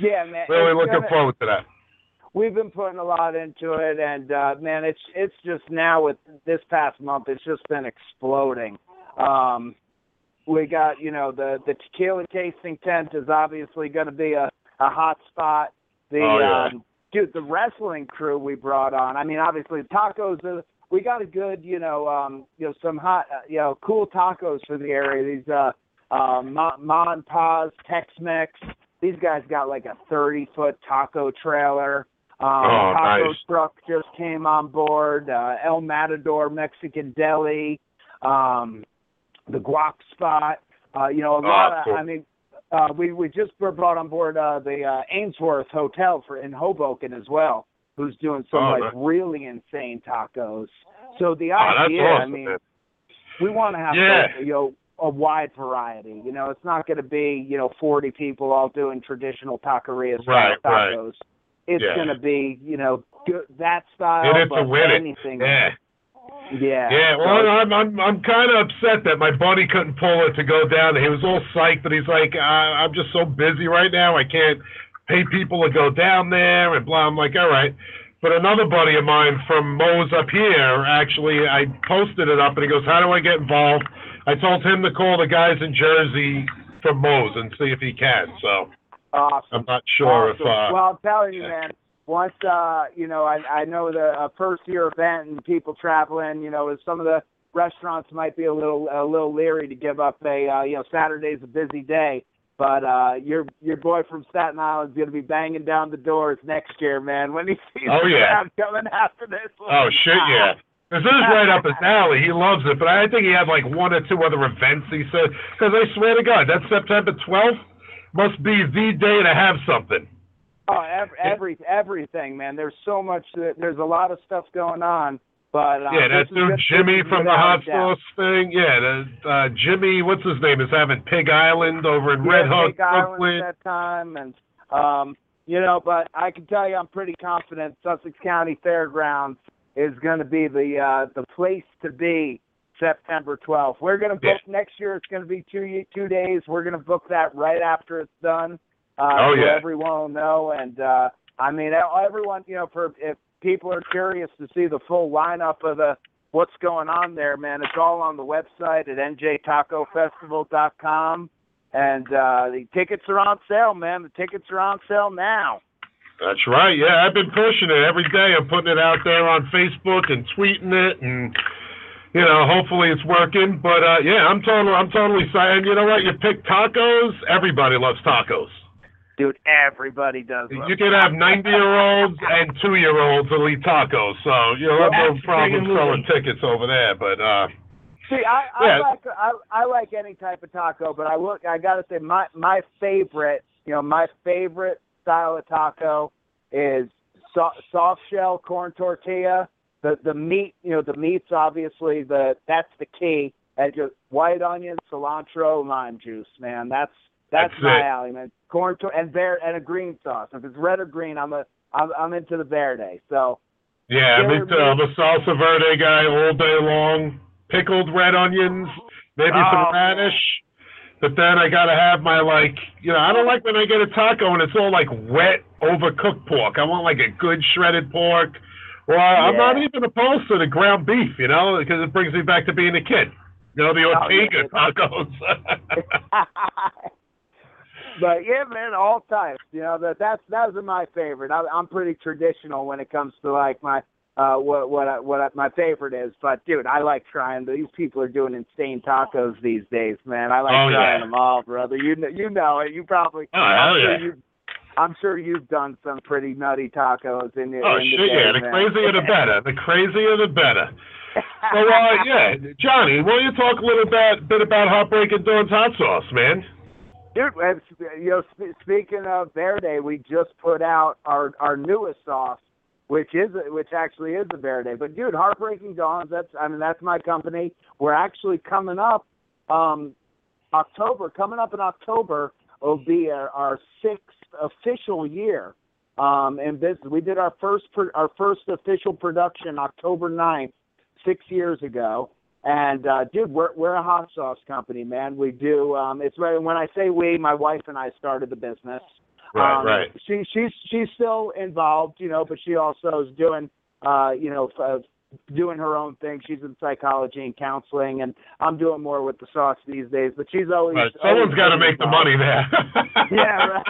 Yeah, man. Really looking gonna, forward to that. We've been putting a lot into it, and uh, man, it's it's just now with this past month, it's just been exploding. Um, We got, you know, the, the tequila tasting tent is obviously going to be a, a hot spot. The oh, yeah. um, dude, the wrestling crew we brought on. I mean, obviously tacos. Are, we got a good, you know, um, you know, some hot, uh, you know, cool tacos for the area. These uh, uh, Ma and Pa's, Tex-Mex. These guys got like a thirty foot taco trailer. Um, oh, taco nice. Truck just came on board. Uh, El Matador Mexican Deli. Um, The guac spot, uh, you know, a lot oh, of, cool. I mean, uh, we, we just were brought on board uh, the uh, Ainsworth Hotel for in Hoboken as well, who's doing some, oh, like, that's... really insane tacos. So the idea, oh, awesome, I mean, man. We want to have, yeah. like, you know, a wide variety. You know, it's not going to be, you know, forty people all doing traditional taquerias right, tacos. Right. It's yeah. going to be, you know, good, that style, it but anything. Yeah. Yeah. Yeah. Well, I'm I'm I'm kind of upset that my buddy couldn't pull it to go down. He was all psyched, but he's like, I'm just so busy right now. I can't pay people to go down there and blah. I'm like, all right. But another buddy of mine from Moe's up here, actually, I posted it up, and he goes, how do I get involved? I told him to call the guys in Jersey from Moe's and see if he can. So awesome. I'm not sure awesome. if. Uh, well, I'm telling you, man. Once, uh, you know, I, I know the uh, first-year event and people traveling, you know, some of the restaurants might be a little a little leery to give up a, uh, you know, Saturday's a busy day. But uh, your your boy from Staten Island is going to be banging down the doors next year, man, when he sees oh, the yeah. crowd coming after this. Oh, shit, yeah. This is right up his alley. He loves it. But I think he had, like, one or two other events, he said. Because I swear to God, that September twelfth must be the day to have something. Oh, every, every everything, man. There's so much. There's a lot of stuff going on. But, um, yeah, that dude Jimmy from the hot sauce thing. Yeah, the, uh, Jimmy, what's his name, is having Pig Island over in yeah, Red Hook, Pig Island Brooklyn. At that time, and um, you know, but I can tell you, I'm pretty confident Sussex County Fairgrounds is going to be the uh, the place to be September twelfth. We're going to book yeah. next year. It's going to be two two days. We're going to book that right after it's done. Uh, oh so yeah, everyone will know, and uh, I mean, everyone, you know, for if. People are curious to see the full lineup of the what's going on there, man. It's all on the website at n j taco festival dot com, and uh, the tickets are on sale, man. The tickets are on sale now. That's right. Yeah, I've been pushing it every day. I'm putting it out there on Facebook and tweeting it, and you know, hopefully it's working. But uh, yeah, I'm totally, I'm totally saying, you know what? You pick tacos. Everybody loves tacos. Dude, everybody does. You can have ninety-year-olds and two-year-olds that'll eat tacos, so you'll have no problem selling tickets over there. But uh, see, I, I yeah. like I, I like any type of taco, but I look, I gotta say my my favorite, you know, my favorite style of taco is so, soft shell corn tortilla. The the meat, you know, the meat's obviously the that's the key, and just white onion, cilantro, lime juice, man. That's That's, That's my it. alley, man. Corn to- and ver- and a green sauce. If it's red or green, I'm a I'm, I'm into the verde. So yeah, me too. I'm a salsa verde guy all day long. Pickled red onions, maybe oh, some radish. Man. But then I gotta have my like, you know, I don't like when I get a taco and it's all like wet, overcooked pork. I want like a good shredded pork. Or yeah. I'm not even opposed to the ground beef, you know, because it brings me back to being a kid. You know, the Ortega oh, yeah. tacos. But yeah, man, all types. You know, that that's those are my favorite. I, I'm pretty traditional when it comes to like my uh, what what I, what I, my favorite is. But dude, I like trying. These people are doing insane tacos these days, man. I like oh, trying yeah. them all, brother. You know, you know it. You probably. Oh, I'm, sure yeah. you, I'm sure you've done some pretty nutty tacos in the. Oh in shit! The day, yeah, the man. crazier the better. The crazier the better. So uh, yeah, Johnny, why don't you talk a little bit bit about Heart Breaking Dawns Hot Sauce, man? Dude, you know, sp- speaking of verde, we just put out our, our newest sauce, which is which actually is a verde. But dude, Heart Breaking Dawns, that's I mean that's my company. We're actually coming up um, October. Coming up in October will be our, our sixth official year um, in business. We did our first pro- our first official production October ninth, six years ago. And, uh, dude, we're, we're a hot sauce company, man. We do, um, it's when I say we, my wife and I started the business. Right, um, right. She, she's, she's still involved, you know, but she also is doing, uh, you know, uh, doing her own thing. She's in psychology and counseling, and I'm doing more with the sauce these days, but she's always. Right. Someone's got to make the money there. Yeah, right.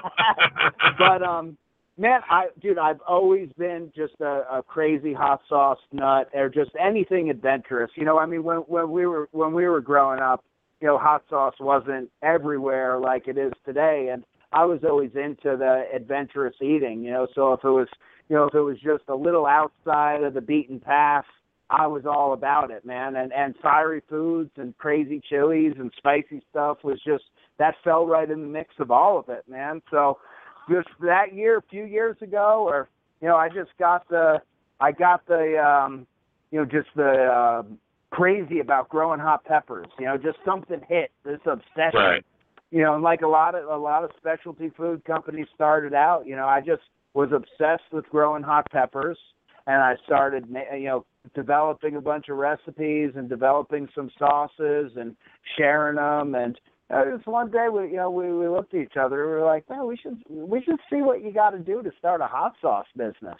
But, um, man, I dude, I've always been just a, a crazy hot sauce nut, or just anything adventurous. You know, I mean, when when we were when we were growing up, you know, hot sauce wasn't everywhere like it is today, and I was always into the adventurous eating. You know, so if it was, you know, if it was just a little outside of the beaten path, I was all about it, man. And and fiery foods and crazy chilies and spicy stuff was just that fell right in the mix of all of it, man. So. Just that year, a few years ago, or you know, I just got the, I got the, um, you know, just the uh, crazy about growing hot peppers. You know, just something hit this obsession. Right. You know, and like a lot of a lot of specialty food companies started out. You know, I just was obsessed with growing hot peppers, and I started, you know, developing a bunch of recipes and developing some sauces and sharing them and. Uh, just one day, we you know we, we looked at each other. We were like, "Man, we should we should see what you got to do to start a hot sauce business."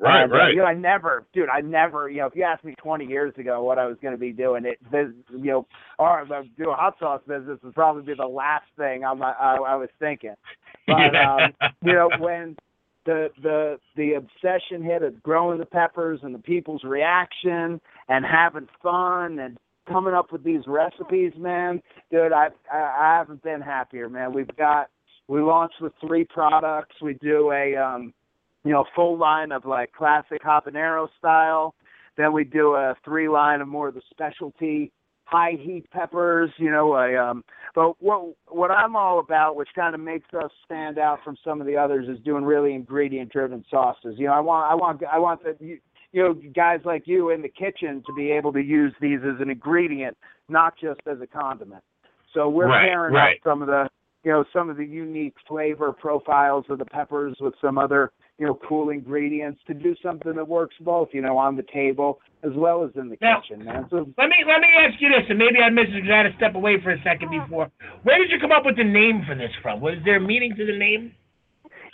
Right, and, right. You know, I never, dude, I never. You know, if you asked me twenty years ago what I was going to be doing, it, you know, or do a hot sauce business would probably be the last thing I'm, I I was thinking. But yeah. um, you know, when the the the obsession hit of growing the peppers and the people's reaction and having fun and. Coming up with these recipes, man, dude, I, I I haven't been happier, man. We've got, we launched with three products. We do a, um, you know, full line of like classic habanero style. Then we do a three line of more of the specialty high heat peppers, you know. I, um, but what what I'm all about, which kind of makes us stand out from some of the others, is doing really ingredient-driven sauces. You know, I want I want I want the you, you know guys like you in the kitchen to be able to use these as an ingredient, not just as a condiment. So we're right, pairing right. up some of the you know some of the unique flavor profiles of the peppers with some other you know cool ingredients to do something that works both you know on the table as well as in the now, kitchen, man. So, let me let me ask you this, and maybe I missed it because I had to step away for a second before. Where did you come up with the name for this from? Was there meaning to the name?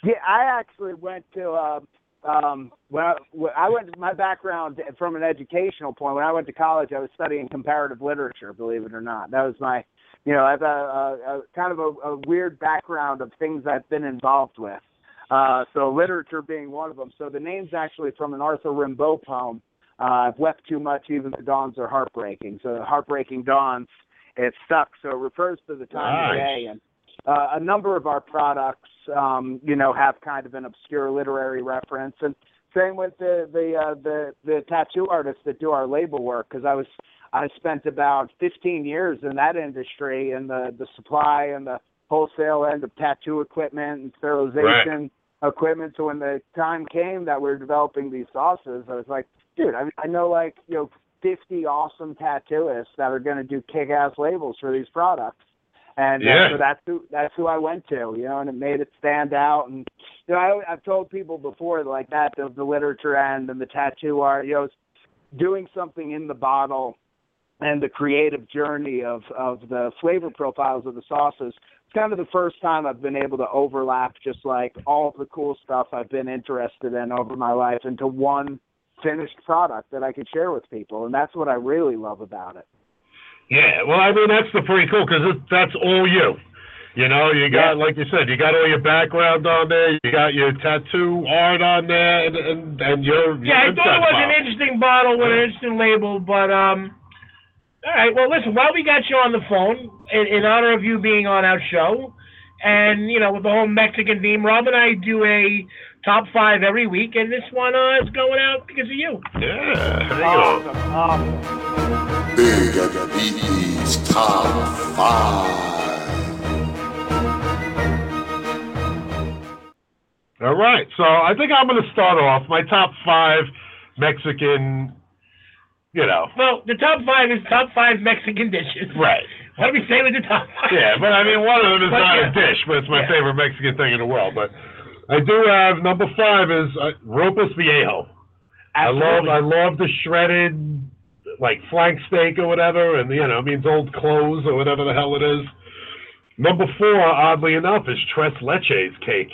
Yeah, I actually went to uh, um when I, when I went to my background from an educational point. When I went to college, I was studying comparative literature. Believe it or not, that was my you know I have a, a, a kind of a, a weird background of things I've been involved with. Uh, so literature being one of them. So the name's actually from an Arthur Rimbaud poem. Uh, I've wept too much, even the dawns are heartbreaking. So heartbreaking dawns, it stuck. So it refers to the time nice. of day. And uh, a number of our products, um, you know, have kind of an obscure literary reference. And same with the the uh, the, the tattoo artists that do our label work, because I was I spent about fifteen years in that industry and the the supply and the wholesale end of tattoo equipment and sterilization right. equipment. So when the time came that we were developing these sauces, I was like, dude, I, I know like, you know, fifty awesome tattooists that are going to do kick-ass labels for these products. And yeah. uh, so that's who, that's who I went to, you know, and it made it stand out. And, you know, I, I've told people before like that, the, the literature end and the tattoo art, you know, doing something in the bottle and the creative journey of, of the flavor profiles of the sauces. It's kind of the first time I've been able to overlap just like all of the cool stuff I've been interested in over my life into one finished product that I could share with people. And that's what I really love about it. Yeah. Well, I mean, that's the pretty cool because that's all you, you know, you got, yeah. like you said, you got all your background on there. You got your tattoo art on there and, and, and your, yeah, your I thought it was bottle. An interesting bottle with yeah. an interesting label, but, um, all right, well, listen, while we got you on the phone, in, in honor of you being on our show, and, you know, with the whole Mexican theme, Rob and I do a top five every week, and this one uh, is going out because of you. Yeah. There you awesome. Go. Awesome. Big and Beatty's Top five. All right, so I think I'm going to start off my top five Mexican You know. Well, the top five is top five Mexican dishes. Right. Why don't we say with the top five? Yeah, but I mean, one of them is but, not yeah. a dish, but it's my yeah. favorite Mexican thing in the world. But I do have, number five is uh, Ropos Viejo. Absolutely. I love, I love the shredded, like, flank steak or whatever, and, you know, it means old clothes or whatever the hell it is. Number four, oddly enough, is Tres Leches cake.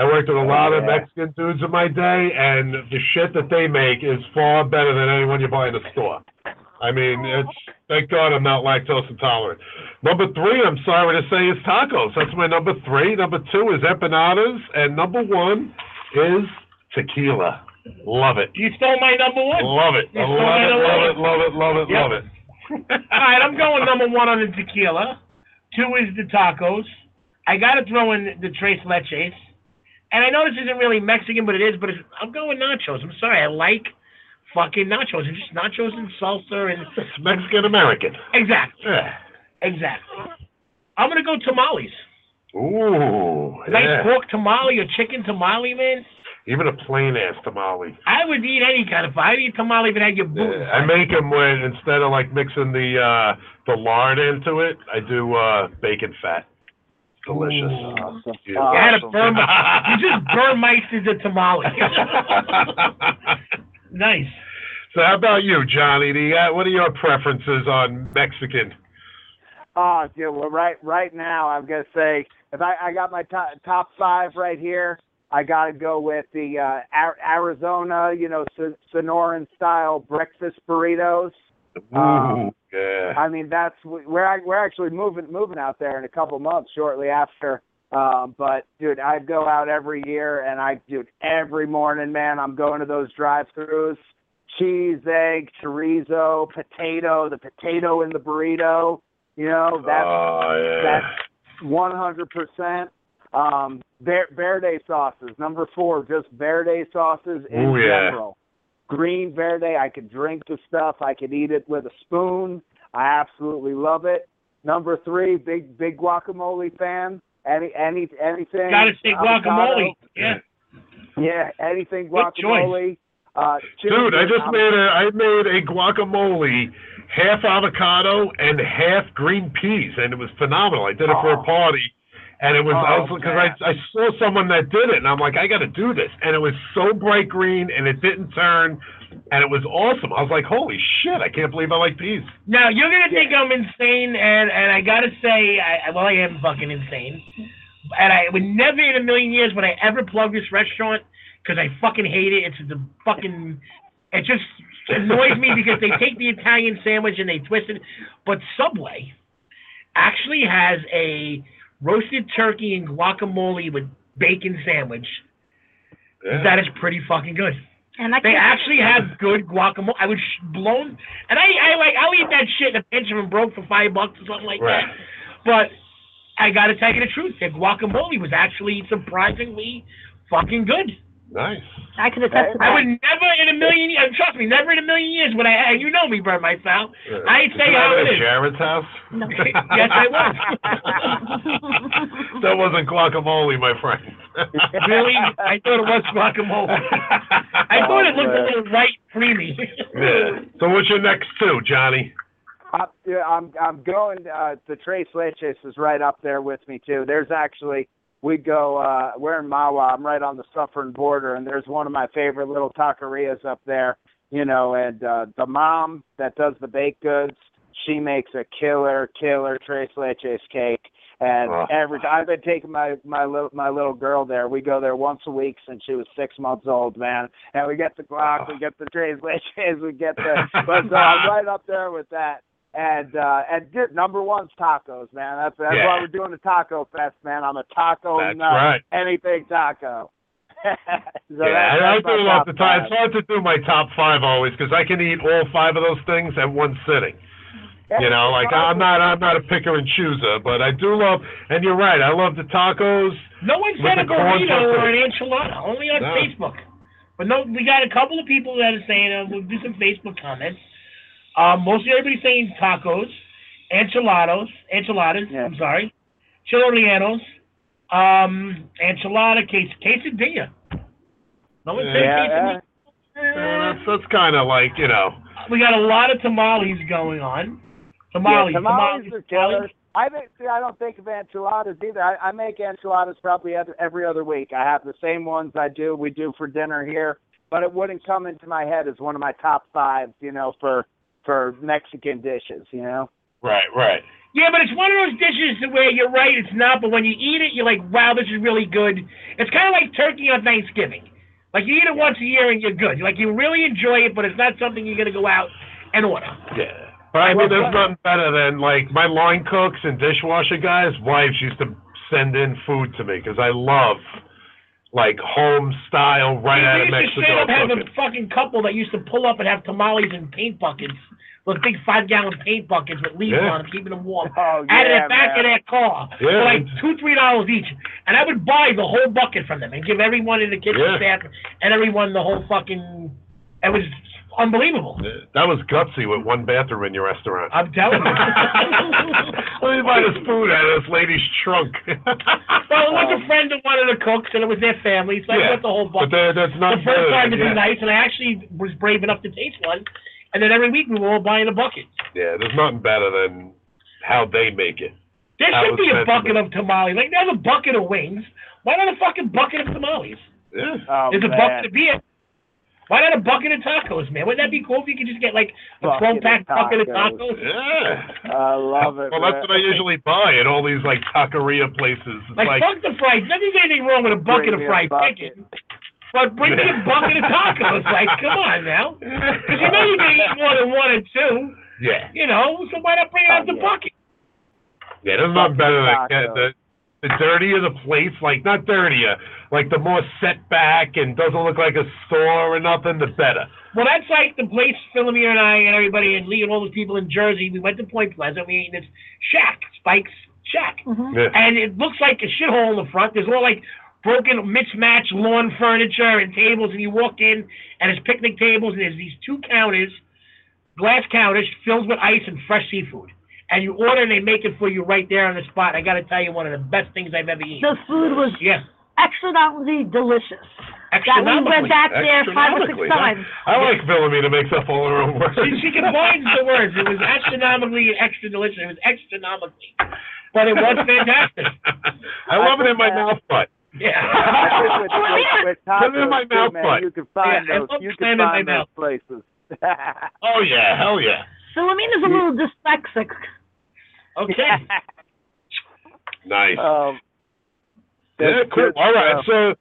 I worked with a lot oh, yeah. of Mexican dudes in my day, and the shit that they make is far better than anyone you buy in the store. I mean, it's thank God I'm not lactose intolerant. Number three, I'm sorry to say, is tacos. That's my number three. Number two is empanadas, and number one is tequila. Love it. You stole my number one. Love it. I love it, love it, love it, love it, yep. love it. All right, I'm going number one on the tequila. Two is the tacos. I got to throw in the Tres Leches. And I know this isn't really Mexican, but it is. But it's, I'm going nachos. I'm sorry. I like fucking nachos. It's just nachos and salsa and it's Mexican American. Exactly. Yeah. Exactly. I'm gonna go tamales. Ooh. Nice yeah. pork tamale or chicken tamale, man. Even a plain ass tamale. I would eat any kind of. I'd eat tamale if it had your boots. Yeah, I make them when instead of like mixing the uh, the lard into it, I do uh, bacon fat. Delicious. Awesome. Yeah. Awesome. You had a burn. You just Burmeistered the tamale. Nice. So, how about you, Johnny? Do you got, what are your preferences on Mexican? Oh, uh, yeah. Well, right, right now, I'm gonna say if I, I got my top, top five right here, I gotta go with the uh, Arizona, you know, Sonoran style breakfast burritos. Um, yeah. I mean, that's where I, we're actually moving moving out there in a couple months shortly after. Um, but, dude, I go out every year, and I do every morning, man. I'm going to those drive-thrus, cheese, egg, chorizo, potato, the potato in the burrito. You know, that's, oh, yeah. that's one hundred percent. Um, ver- verde sauces, number four, just verde sauces in Ooh, general. Yeah. Green Verde, I could drink the stuff. I could eat it with a spoon. I absolutely love it. Number three, big big guacamole fan. Any any anything. Gotta say guacamole. Yeah. Yeah, anything guacamole. Uh, Dude, I just made a I made a guacamole, half avocado and half green peas, and it was phenomenal. I did it oh. for a party, and it was because oh, I, I saw someone that did it, and I'm like, I got to do this, and it was so bright green, and it didn't turn, and it was awesome. I was like, holy shit, I can't believe I like peas. Now you're gonna yeah. think I'm insane, and and I gotta say, I, well, I am fucking insane, and I would never in a million years would I ever plug this restaurant. Because I fucking hate it. It's the fucking. It just annoys me because they take the Italian sandwich and they twist it. But Subway actually has a roasted turkey and guacamole with bacon sandwich. Yeah. That is pretty fucking good. And they actually have good guacamole. I was blown, and I, I like I'll eat that shit in a pinch if I'm broke for five bucks or something like right. that. But I gotta tell you the truth. The guacamole was actually surprisingly fucking good. Nice. I could attest to that. I would never in a million years, trust me, never in a million years would I, you know me, Bert, my pal. Uh, I say how it is. Jared's house? No. Yes, I was. That wasn't guacamole, my friend. Really? I thought it was guacamole. I thought oh, it looked man. a little right creamy. Yeah. So what's your next two, Johnny? Uh, yeah, I'm I'm going, uh, the Tres Leches is right up there with me, too. There's actually... We go, uh, we're in Mawa. I'm right on the Suffern border, and there's one of my favorite little taquerias up there, you know, and uh, the mom that does the baked goods, she makes a killer, killer tres leches cake. And oh. every time I've been taking my, my, little, my little girl there, we go there once a week since she was six months old, man. And we get the guac, oh. we get the tres leches, we get the, but uh, I'm right up there with that. And uh, and dude, number one's tacos, man. That's that's yeah. why we're doing the Taco Fest, man. I'm a taco that's nut. Right. Anything taco. so yeah, that, I do it off the top. It's hard to do my top five always because I can eat all five of those things at one sitting. Yeah, you know, like I'm not I'm not a picker and chooser, but I do love. And you're right, I love the tacos. No one said a burrito or an enchilada. Only on no. Facebook. But no, we got a couple of people that are saying uh, we'll do some Facebook comments. Um, mostly everybody's saying tacos, enchilados, enchiladas, yeah. I'm sorry, chilorianos, um, enchilada, ques- quesadilla. No one yeah, said quesadilla. Yeah. Yeah, that's that's kind of like, you know. We got a lot of tamales going on. Tamales. Yeah, tamales, tamales are killers. I, see, I don't think of enchiladas either. I, I make enchiladas probably every other week. I have the same ones I do. We do for dinner here. But it wouldn't come into my head as one of my top fives, you know, for... for Mexican dishes, you know? Right, right. Yeah, but it's one of those dishes where you're right, it's not, but when you eat it, you're like, wow, this is really good. It's kind of like turkey on Thanksgiving. Like, you eat it yeah. once a year and you're good. Like, you really enjoy it, but it's not something you're going to go out and order. Yeah. But I mean, there's nothing better than, like, my line cooks and dishwasher guys' wives used to send in food to me because I love... like home style, right out of Mexico. We used to straight up have a fucking couple that used to pull up and have tamales in paint buckets, with big five gallon paint buckets with leaves yeah. on them, keeping them warm. Oh, yeah, out of the back man. of their car yeah. for like two, three dollars each, and I would buy the whole bucket from them and give everyone in the kitchen yeah. staff and everyone the whole fucking. It was unbelievable. That was gutsy with one bathroom in your restaurant. I'm telling you. Let me buy this food out of this lady's trunk. Well, it was um, a friend of one of the cooks, and it was their family, so yeah, I got the whole bunch. But that's not the first good, time to yeah. be nice, and I actually was brave enough to taste one, and then every week we were all buying a bucket. Yeah, there's nothing better than how they make it. There that should be a bucket of tamales. Like, there's a bucket of wings. Why not a fucking bucket of tamales? Yeah. Oh, there's man. a bucket of beer. Why not a bucket of tacos, man? Wouldn't that be cool if you could just get, like, a twelve-pack bucket of tacos? Yeah. I love it. Well, man. That's what I usually buy at all these, like, taqueria places. Like, like, fuck the fried. Nothing's anything wrong with a bucket of fried chicken. But bring me a bucket of tacos. Like, come on, now. Because you know you're going to eat more than one or two. Yeah. You know, so why not bring out the bucket? Yeah, there's nothing better than that. The dirtier the place, like, not dirtier, like the more set back and doesn't look like a store or nothing, the better. Well, that's like the place Philomere and I and everybody and Lee and all those people in Jersey, we went to Point Pleasant, we ate in this shack, Spike's Shack. Mm-hmm. Yeah. And it looks like a shithole in the front. There's all, like, broken, mismatched lawn furniture and tables, and you walk in, and there's picnic tables, and there's these two counters glass counters filled with ice and fresh seafood. And you order and they make it for you right there on the spot. I got to tell you, one of the best things I've ever eaten. The food was yes. extraordinarily delicious. Extraordinarily. We went back there five or six times. I, I like Villamie to make up all her own words. She, she combines the words. It was astronomically and extra delicious. It was astronomically. But it was fantastic. I love I it in my that. mouth, but. Yeah. with, with, with tacos, it in my mouth, too, but. You can find yeah, those, you can find those places. Oh, yeah. Hell, yeah. Villamine is a little dyslexic. Okay. Nice. Um, yeah, cool. All right. So,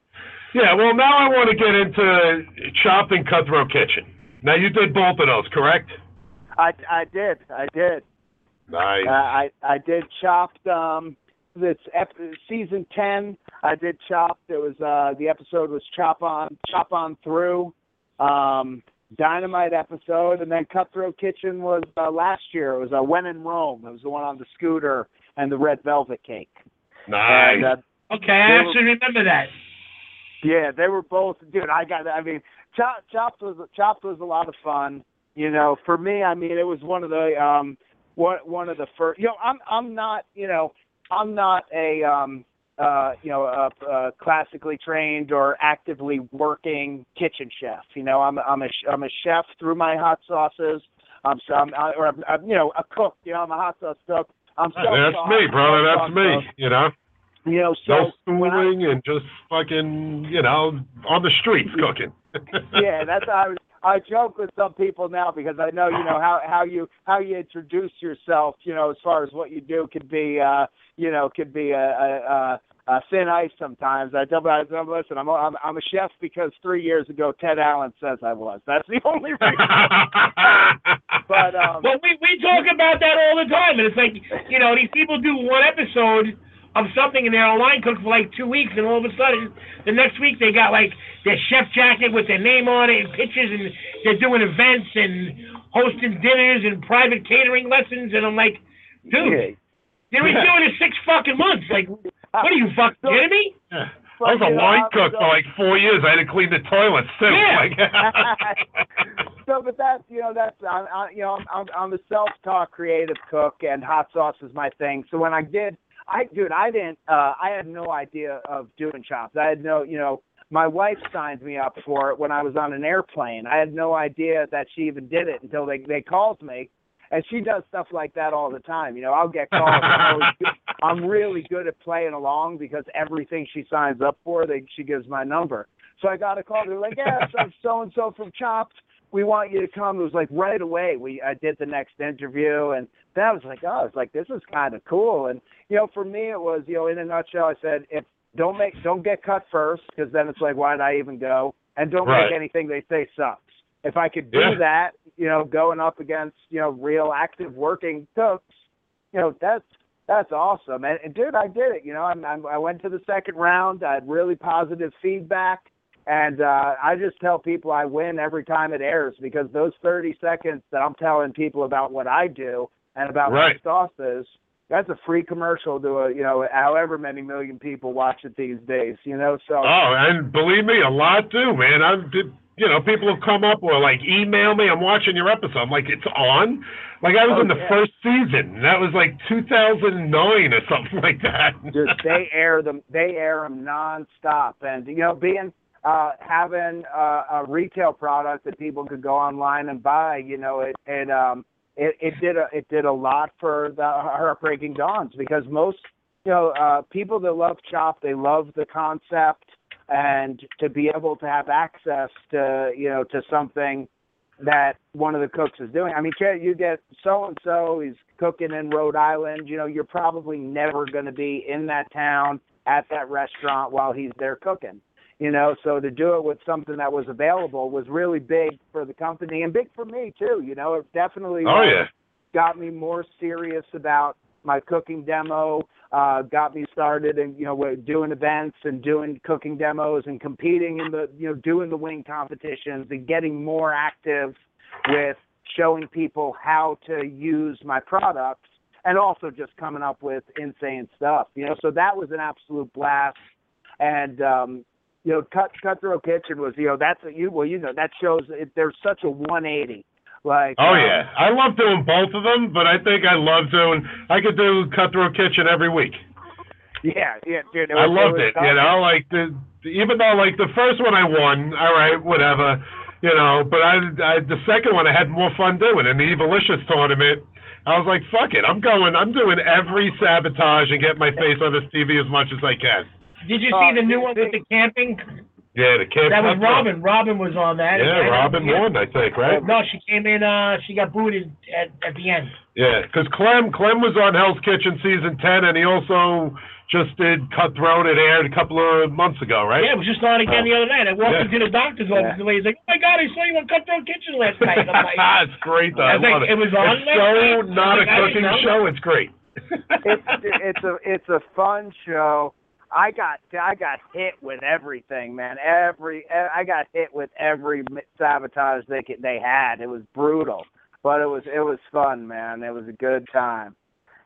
yeah, well, now I want to get into Chopped and Cutthroat Kitchen. Now, you did both of those, correct? I, I did. I did. Nice. Uh, I, I did Chopped. Um, this after season ten, I did Chopped. It was uh, the episode was Chop On, Chop On Through, um, Dynamite episode, and then Cutthroat Kitchen was uh, last year. It was uh, When in Rome. It was the one on the scooter and the red velvet cake. Nice. And, uh, Okay, I actually were, remember that. Yeah, they were both, dude, I got, I mean, Chopped, Chopped was Chopped was a lot of fun, you know. For me, I mean, it was one of the, um, one, one of the first, you know, I'm, I'm not, you know, I'm not a, um, uh, you know, a, a classically trained or actively working kitchen chef, you know. I'm, I'm a, I'm a chef through my hot sauces, I'm, I'm or I'm, I'm, you know, a cook, you know, I'm a hot sauce cook. I'm so That's soft, me, brother, that's me, cook. You know. You know, so no schooling I, and just fucking, you know, on the streets cooking. Yeah, that's I was. I joke with some people now because I know, you know, how, how you how you introduce yourself, you know, as far as what you do could be, uh, you know, could be a, a, a thin ice sometimes. I tell them, listen, I'm, I'm I'm a chef because three years ago Ted Allen says I was. That's the only reason. But um, well, we we talk about that all the time, and it's like, you know, these people do one episode of something and they're online cooked for like two weeks, and all of a sudden the next week they got like their chef jacket with their name on it and pictures, and they're doing events and hosting dinners and private catering lessons, and I'm like, dude, they were doing it six fucking months. Like, what are you fucking kidding me? Yeah. I was a wine cook for like four years. I had to clean the toilets too. Yeah. So, but that's, you know, that's, I, I, you know, I'm, I'm a self-taught creative cook, and hot sauce is my thing. So when I did, I, dude, I didn't, uh, I had no idea of doing Chopped. I had no, you know, my wife signed me up for it when I was on an airplane. I had no idea that she even did it until they, they called me. And she does stuff like that all the time. You know, I'll get called. I'm, I'm really good at playing along because everything she signs up for, they, she gives my number. So I got a call. They're like, yeah, so so-and-so from Chopped. We want you to come. It was like right away. We I did the next interview, and that was like, oh, it's like, this is kind of cool. And, you know, for me, it was, you know, in a nutshell, I said, if don't make, don't get cut first, because then it's like, why did I even go? And don't right. make anything they say sucks. If I could do yeah. that, you know, going up against, you know, real active working cooks, you know, that's that's awesome. And, and dude, I did it. You know, I, I went to the second round. I had really positive feedback. And uh, I just tell people I win every time it airs, because those thirty seconds that I'm telling people about what I do and about right. my sauces, that's a free commercial to, a, you know, however many million people watch it these days, you know. So. Oh, and believe me, a lot do, man. I'm, you know, people have come up or, like, email me, I'm watching your episode. I'm like, it's on? Like, I was oh, in the yeah. first season, and that was, like, two thousand nine or something like that. Just, they air them, they air them nonstop. And, you know, being... Uh, having uh, a retail product that people could go online and buy, you know, it it um, it, it did a, it did a lot for the Heart Breaking Dawns, because most, you know, uh, people that love Chopped, they love the concept, and to be able to have access to, you know, to something that one of the cooks is doing. I mean, you get so and so, he's cooking in Rhode Island. You know, you're probably never going to be in that town at that restaurant while he's there cooking. You know, so to do it with something that was available was really big for the company and big for me, too. You know, it definitely oh, yeah. got me more serious about my cooking demo, uh, got me started in, you know, doing events and doing cooking demos and competing in the, you know, doing the wing competitions and getting more active with showing people how to use my products, and also just coming up with insane stuff. You know, so that was an absolute blast. And, um, you know, Cut, Cutthroat Kitchen was, you know, that's what you, well, you know, that shows it, there's such a one eighty Like, oh, um, yeah. I love doing both of them, but I think I love doing – I could do Cutthroat Kitchen every week. Yeah, yeah, dude. Was, I loved it, it you know, like, the, even though, like, the first one I won, all right, whatever, you know, but I, I the second one I had more fun doing. In the Evilicious tournament, I was like, fuck it, I'm going, I'm doing every sabotage and get my face on this T V as much as I can. Did you see uh, the new one with the camping? Yeah, the camping. That was Robin. Robin was on that. Yeah, and Robin won, I think, right? No, she came in, uh, she got booted at, at the end. Yeah, because Clem, Clem was on Hell's Kitchen season ten, and he also just did Cutthroat. It aired a couple of months ago, right? Yeah, it was just on again oh. the other night. I walked yeah. into the doctor's office, yeah. and he's like, oh, my God, I saw you on Cutthroat Kitchen last night. I'm like, it's great, though. I, I love like, it. It was on it's so night. not like, a cooking show. It's great. it's, it's a It's a fun show. I got I got hit with everything, man. Every I got hit with every sabotage they could, they had. It was brutal, but it was it was fun, man. It was a good time.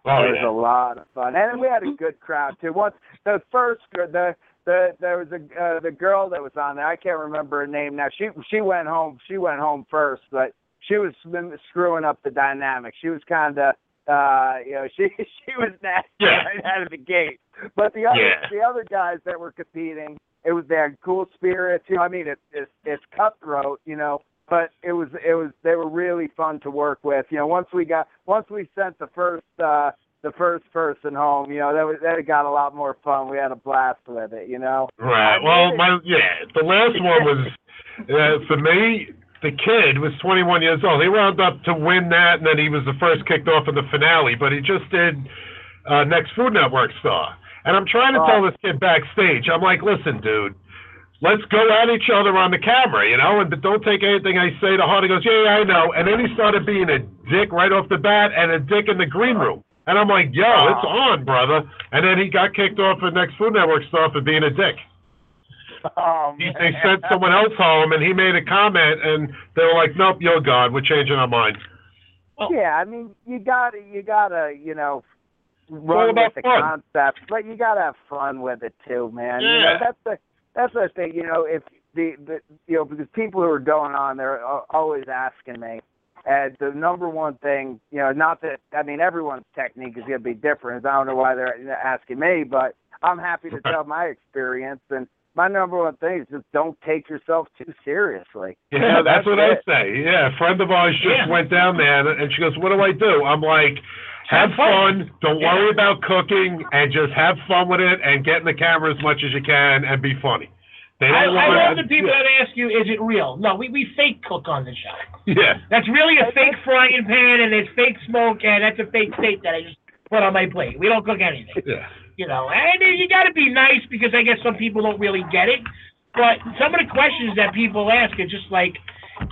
Oh, it was yeah. a lot of fun, and we had a good crowd too. Once the first the the there was a uh, the girl that was on there. I can't remember her name now. She she went home. She went home first, but she was screwing up the dynamic. She was kind of. Uh, you know, she she was nasty yeah. right out of the gate. But the other yeah. the other guys that were competing, it was their cool spirits. You know, I mean, it's it's, it's Cutthroat, you know. But it was it was they were really fun to work with. You know, once we got once we sent the first uh, the first person home, you know, that was that got a lot more fun. We had a blast with it, you know. Right. Well, my yeah, the last one was uh, for me. The kid was twenty-one years old. He wound up to win that, and then he was the first kicked off in the finale. But he just did uh, Next Food Network Star. And I'm trying to oh. tell this kid backstage, I'm like, listen, dude, let's go at each other on the camera, you know, and don't take anything I say to heart. He goes, yeah, yeah, I know. And then he started being a dick right off the bat and a dick in the green room. And I'm like, yo, oh. it's on, brother. And then he got kicked off for Next Food Network Star for being a dick. Oh, he, they sent someone else home, and he made a comment, and they were like, "Nope, you're God. We're changing our minds." Well, yeah, I mean, you gotta, you gotta, you know, run with the fun. concept, but you gotta have fun with it too, man. Yeah. You know, that's the that's the thing, you know. If the, the you know, because people who are going on, they're always asking me, and the number one thing, you know, not that I mean, everyone's technique is gonna be different. I don't know why they're asking me, but I'm happy to tell my experience and. My number one thing is just don't take yourself too seriously. Yeah, that's, that's what it. I say. Yeah, a friend of ours just yeah. went down there, and she goes, what do I do? I'm like, have, have fun. fun. Don't yeah. worry about cooking, and just have fun with it, and get in the camera as much as you can, and be funny. They don't I, I love the people yeah. that ask you, is it real? No, we, we fake cook on the show. Yeah. That's really a fake frying pan, and it's fake smoke, and that's a fake steak that I just put on my plate. We don't cook anything. Yeah. You know, and you got to be nice because I guess some people don't really get it. But some of the questions that people ask are just like,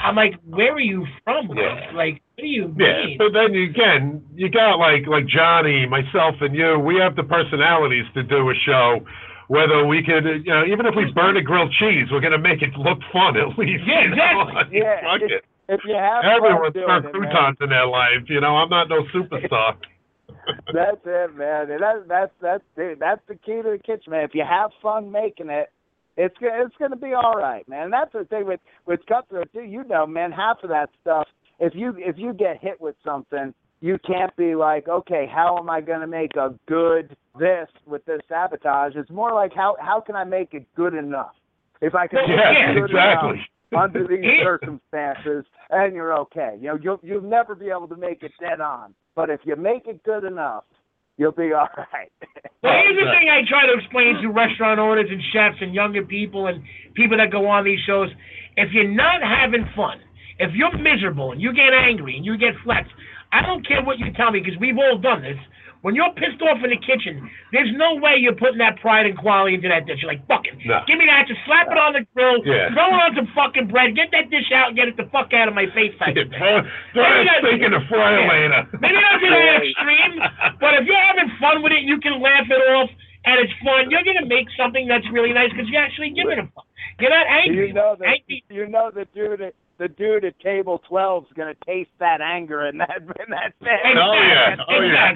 I'm like, where are you from? Yeah. Like, what do you yeah. mean? But then again, you got like like Johnny, myself, and you. We have the personalities to do a show. Whether we could, you know, even if we burn a grilled cheese, we're gonna make it look fun at least. Yeah, exactly. You know? Yeah, fuck if, it. If you have everyone's got croutons it, in their life. You know, I'm not no superstar. That's it, man. And that's that's that's dude, that's the key to the kitchen, man. If you have fun making it, it's it's gonna be all right, man. And that's the thing with with Cutthroat too. You know, man, half of that stuff. If you if you get hit with something, you can't be like, okay, how am I gonna make a good this with this sabotage? It's more like how how can I make it good enough? If I can, yeah, good exactly. Enough, under these circumstances, and you're okay. You know, you'll you'll never be able to make it dead on. But if you make it good enough, you'll be all right. Well, here's the thing I try to explain to restaurant owners and chefs and younger people and people that go on these shows. If you're not having fun, if you're miserable and you get angry and you get flexed, I don't care what you tell me because we've all done this. When you're pissed off in the kitchen, there's no way you're putting that pride and quality into that dish. You're like, fuck it. No. Give me that. Just slap it on the grill. Yeah. Throw it on some fucking bread. Get that dish out and get it the fuck out of my face. Type yeah, throw throw that steak in the fryer later. Maybe not to that extreme, but if you're having fun with it, you can laugh it off, and it's fun. You're going to make something that's really nice because you're actually giving a fuck. You're not angry. angry. You know that, angry. You know the dude at the dude at table twelve is going to taste that anger in that in that thing. Oh yeah, oh yeah.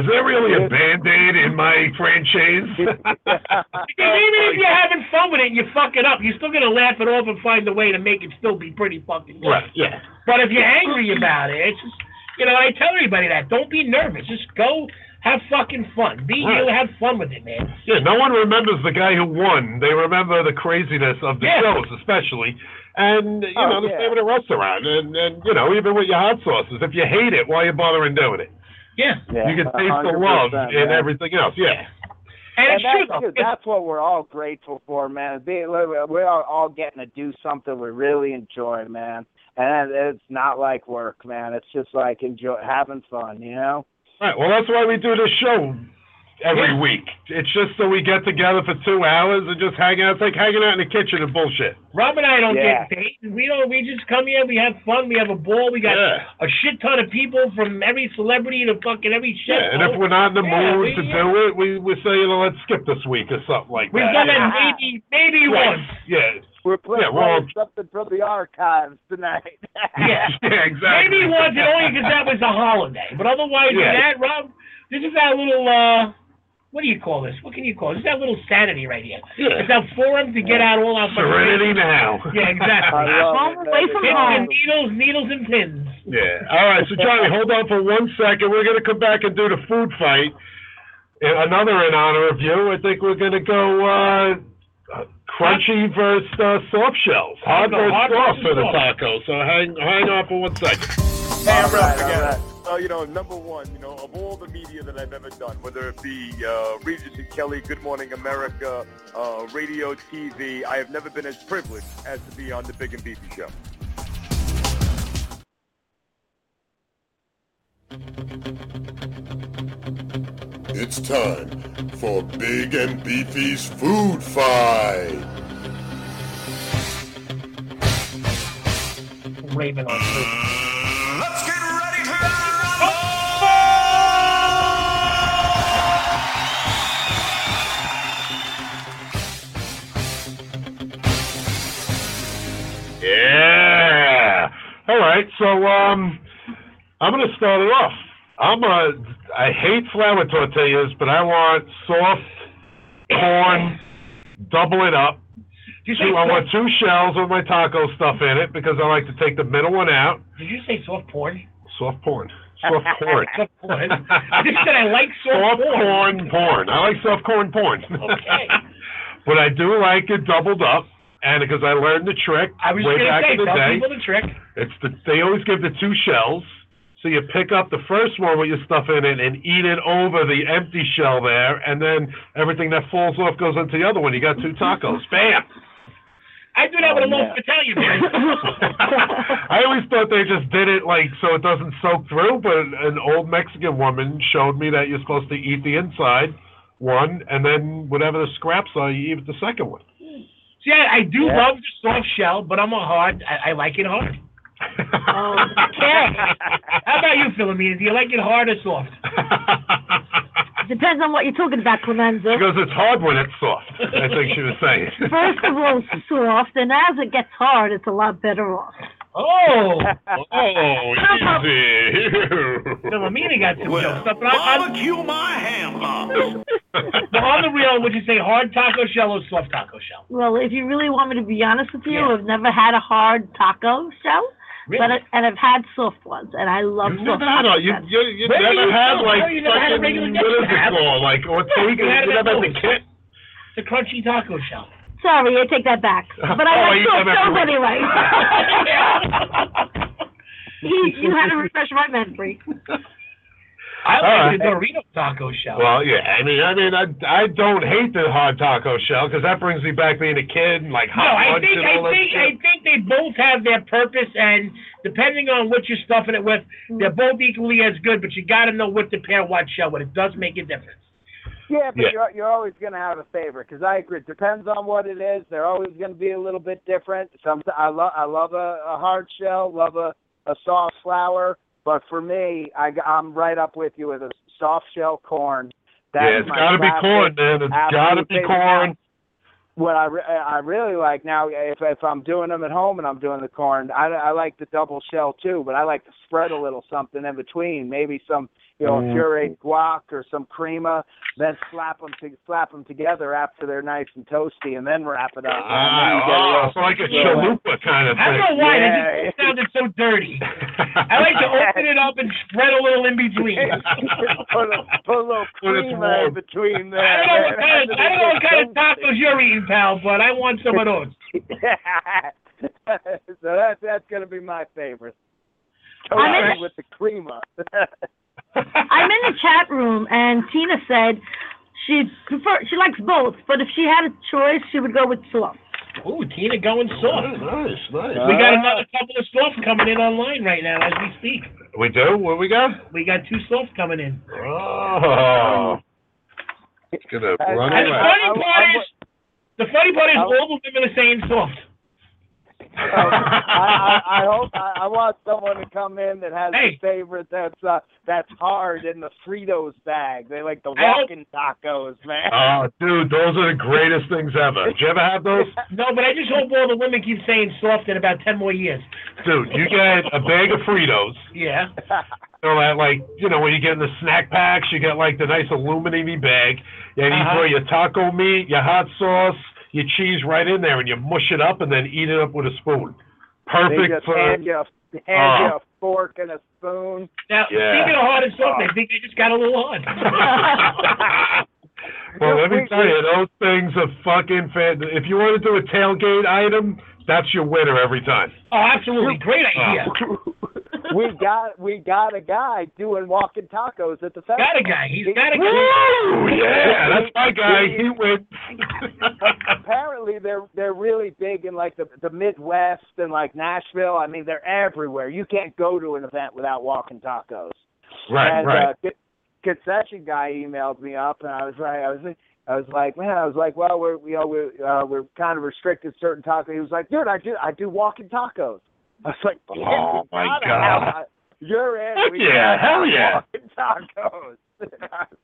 Is there really a Band-Aid in my franchise? Because even if you're having fun with it and you fuck it up, you're still going to laugh it off and find a way to make it still be pretty fucking good. Right, yeah. But if you're angry about it, it's just, you know, I tell everybody that. Don't be nervous. Just go. Have fucking fun. Be right. You. Have fun with it, man. Yeah, no one remembers the guy who won. They remember the craziness of the yeah. shows, especially. And, you oh, know, the yeah. same with a restaurant. And, and, you know, even with your hot sauces. If you hate it, why are you bothering doing it? Yeah. yeah you can taste the love yeah. and everything else. Yeah. yeah. And, and that's, true. that's what we're all grateful for, man. We're all getting to do something we really enjoy, man. And it's not like work, man. It's just like enjoy having fun, you know? Right. Well, that's why we do this show every week. It's just so we get together for two hours and just hang out. It's like hanging out in the kitchen and bullshit. Rob and I don't yeah. get paid. We don't. We just come here. We have fun. We have a ball. We got yeah. a shit ton of people from every celebrity to fucking every shit. Yeah, and if we're not in the yeah, mood we, to yeah. do it, we we say, you know, let's skip this week or something like We've that. We've done yeah. it maybe maybe right. once. Yeah. We're playing, yeah, we're all... playing something from the archives tonight. yeah. yeah, exactly. Maybe once, and only because that was a holiday. But otherwise than yeah. that, Rob, this is our little, uh, what do you call this? What can you call it? This is our little sanity right here. Yeah. It's our forum to get yeah. out all our... Serenity fucking... now. Yeah, exactly. Home away from home. Needles, needles, and pins. Yeah. All right, so Johnny, hold on for one second. We're going to come back and do the food fight. Another in honor of you. I think we're going to go... Uh, Crunchy versus uh, soft shells. Hard versus soft for the taco. So hang, hang on for one second. Hey, I'm right, again. Right. Uh, you know, number one, you know, of all the media that I've ever done, whether it be uh, Regis and Kelly, Good Morning America, uh, radio, T V, I have never been as privileged as to be on the Big and Beefy Show. It's time for Big and Beefy's Food Fight. Raven on food. Let's get ready to rumble! Yeah. All right. So um, I'm gonna start it off. I'm a, I hate flour tortillas, but I want soft corn, double it up. Two, I want two shells with my taco stuff in it because I like to take the middle one out. Did you say soft porn? Soft porn. Soft corn. I just said I like soft, soft corn. Soft corn porn. I like soft corn porn. Okay. But I do like it doubled up. And because I learned the trick I was way back say, in the day. People the trick. It's the, they always give the two shells. So you pick up the first one with your stuff in it and eat it over the empty shell there, and then everything that falls off goes into the other one. You got two tacos. Bam! I do that oh, with a yeah. loaf of Italian bread. I always thought they just did it like so it doesn't soak through, but an old Mexican woman showed me that you're supposed to eat the inside one, and then whatever the scraps are, you eat the second one. See, I, I do yeah. love the soft shell, but I'm a hard. I, I like it hard. um, okay. How about you, Philomena? Do you like it hard or soft? Depends on what you're talking about, Clemenza. She goes, it's hard when it's soft. I think she was saying. First of all, it's soft, and as it gets hard, it's a lot better off. Oh! Oh, easy. Philomena got some well, jokes up. But barbecue I'm, my hammer. But on the real, would you say hard taco shell or soft taco shell? Well, if you really want me to be honest with you, yeah. I've never had a hard taco shell. Really? But I, and I've had soft ones, and I love You've soft ones. You, you, you never you had, know? like, you never fucking, had what is it called? Like, or yeah, take, you never had the kit? The crunchy taco shell. Sorry, I take that back. But I like oh, soft shells anyway. you, you had to refresh my memory. I like uh, the Dorito taco shell. Well, yeah, I mean, I mean, I, I don't hate the hard taco shell because that brings me back being a kid and like hot no, lunch I think, and all I think, that. I think they both have their purpose, and depending on what you're stuffing it with, they're both equally as good. But you got to know what to pair what shell with. It does make a difference. Yeah, but yeah. you're you're always going to have a favorite because I agree. It depends on what it is. They're always going to be a little bit different. Some I love I love a, a hard shell, love a, a soft flour. But for me, I, I'm right up with you with a soft shell corn. That yeah, it's got to be corn, man. It's got to be corn. What I, re- I really like now, if if I'm doing them at home and I'm doing the corn, I, I like the double shell too, but I like to spread a little something in between. Maybe some, you know, mm. pureed guac or some crema, then slap them to, slap them together after they're nice and toasty, and then wrap it up. Ah, oh, it's like a chalupa kind of thing. I don't know why. Yeah. It just sounded so dirty. I like to open it up and spread a little in between. put, a, put a little crema in between there. I don't know what kind of, I don't know what kind of tacos you're eating, pal, but I want some of those. So that, that's going to be my favorite. Totally with the crema. I'm in the chat room, and Tina said she prefer, she likes both, but if she had a choice, she would go with sauce. Ooh, Tina going sauce. Nice, nice. We got another couple of sauce coming in online right now as we speak. We do? What we got? We got two sauce coming in. Oh. It's going to run and away. The funny part is, The funny part is, I'll, all the women are saying soft. Um, I, I, I hope I, I want someone to come in that has hey. a favorite that's uh, that's hard in the Fritos bag. They like the walking tacos, man. Oh, dude, those are the greatest things ever. Did you ever have those? No, but I just hope all the women keep saying soft in about ten more years. Dude, you get a bag of Fritos. Yeah. So that, like, you know, when you get in the snack packs, you get like the nice aluminum-y bag, and you throw your taco meat, your hot sauce, your cheese right in there, and you mush it up and then eat it up with a spoon. Perfect. For, hand you, hand uh, you a fork and a spoon. Now, yeah. Speaking of hard and soft, I think they just got a little hard. Well, let me tell you, those things are fucking fantastic. If you want to do a tailgate item, that's your winner every time. Oh, absolutely. Great idea. Uh, We got we got a guy doing walking tacos at the festival. Got a guy. He's he, got a guy. Woo! Yeah, that's my guy. He, he wins. Apparently, they're they're really big in like the, the Midwest and like Nashville. I mean, they're everywhere. You can't go to an event without walking tacos. Right, and, right. Uh, concession guy emailed me up, and I was like, I was. I was like, man, I was like, well, we're you know we're uh, we're kind of restricted certain tacos. He was like, dude, I do I do walking tacos. I was like, oh my God, you're in. Yeah, hell yeah. Walking tacos.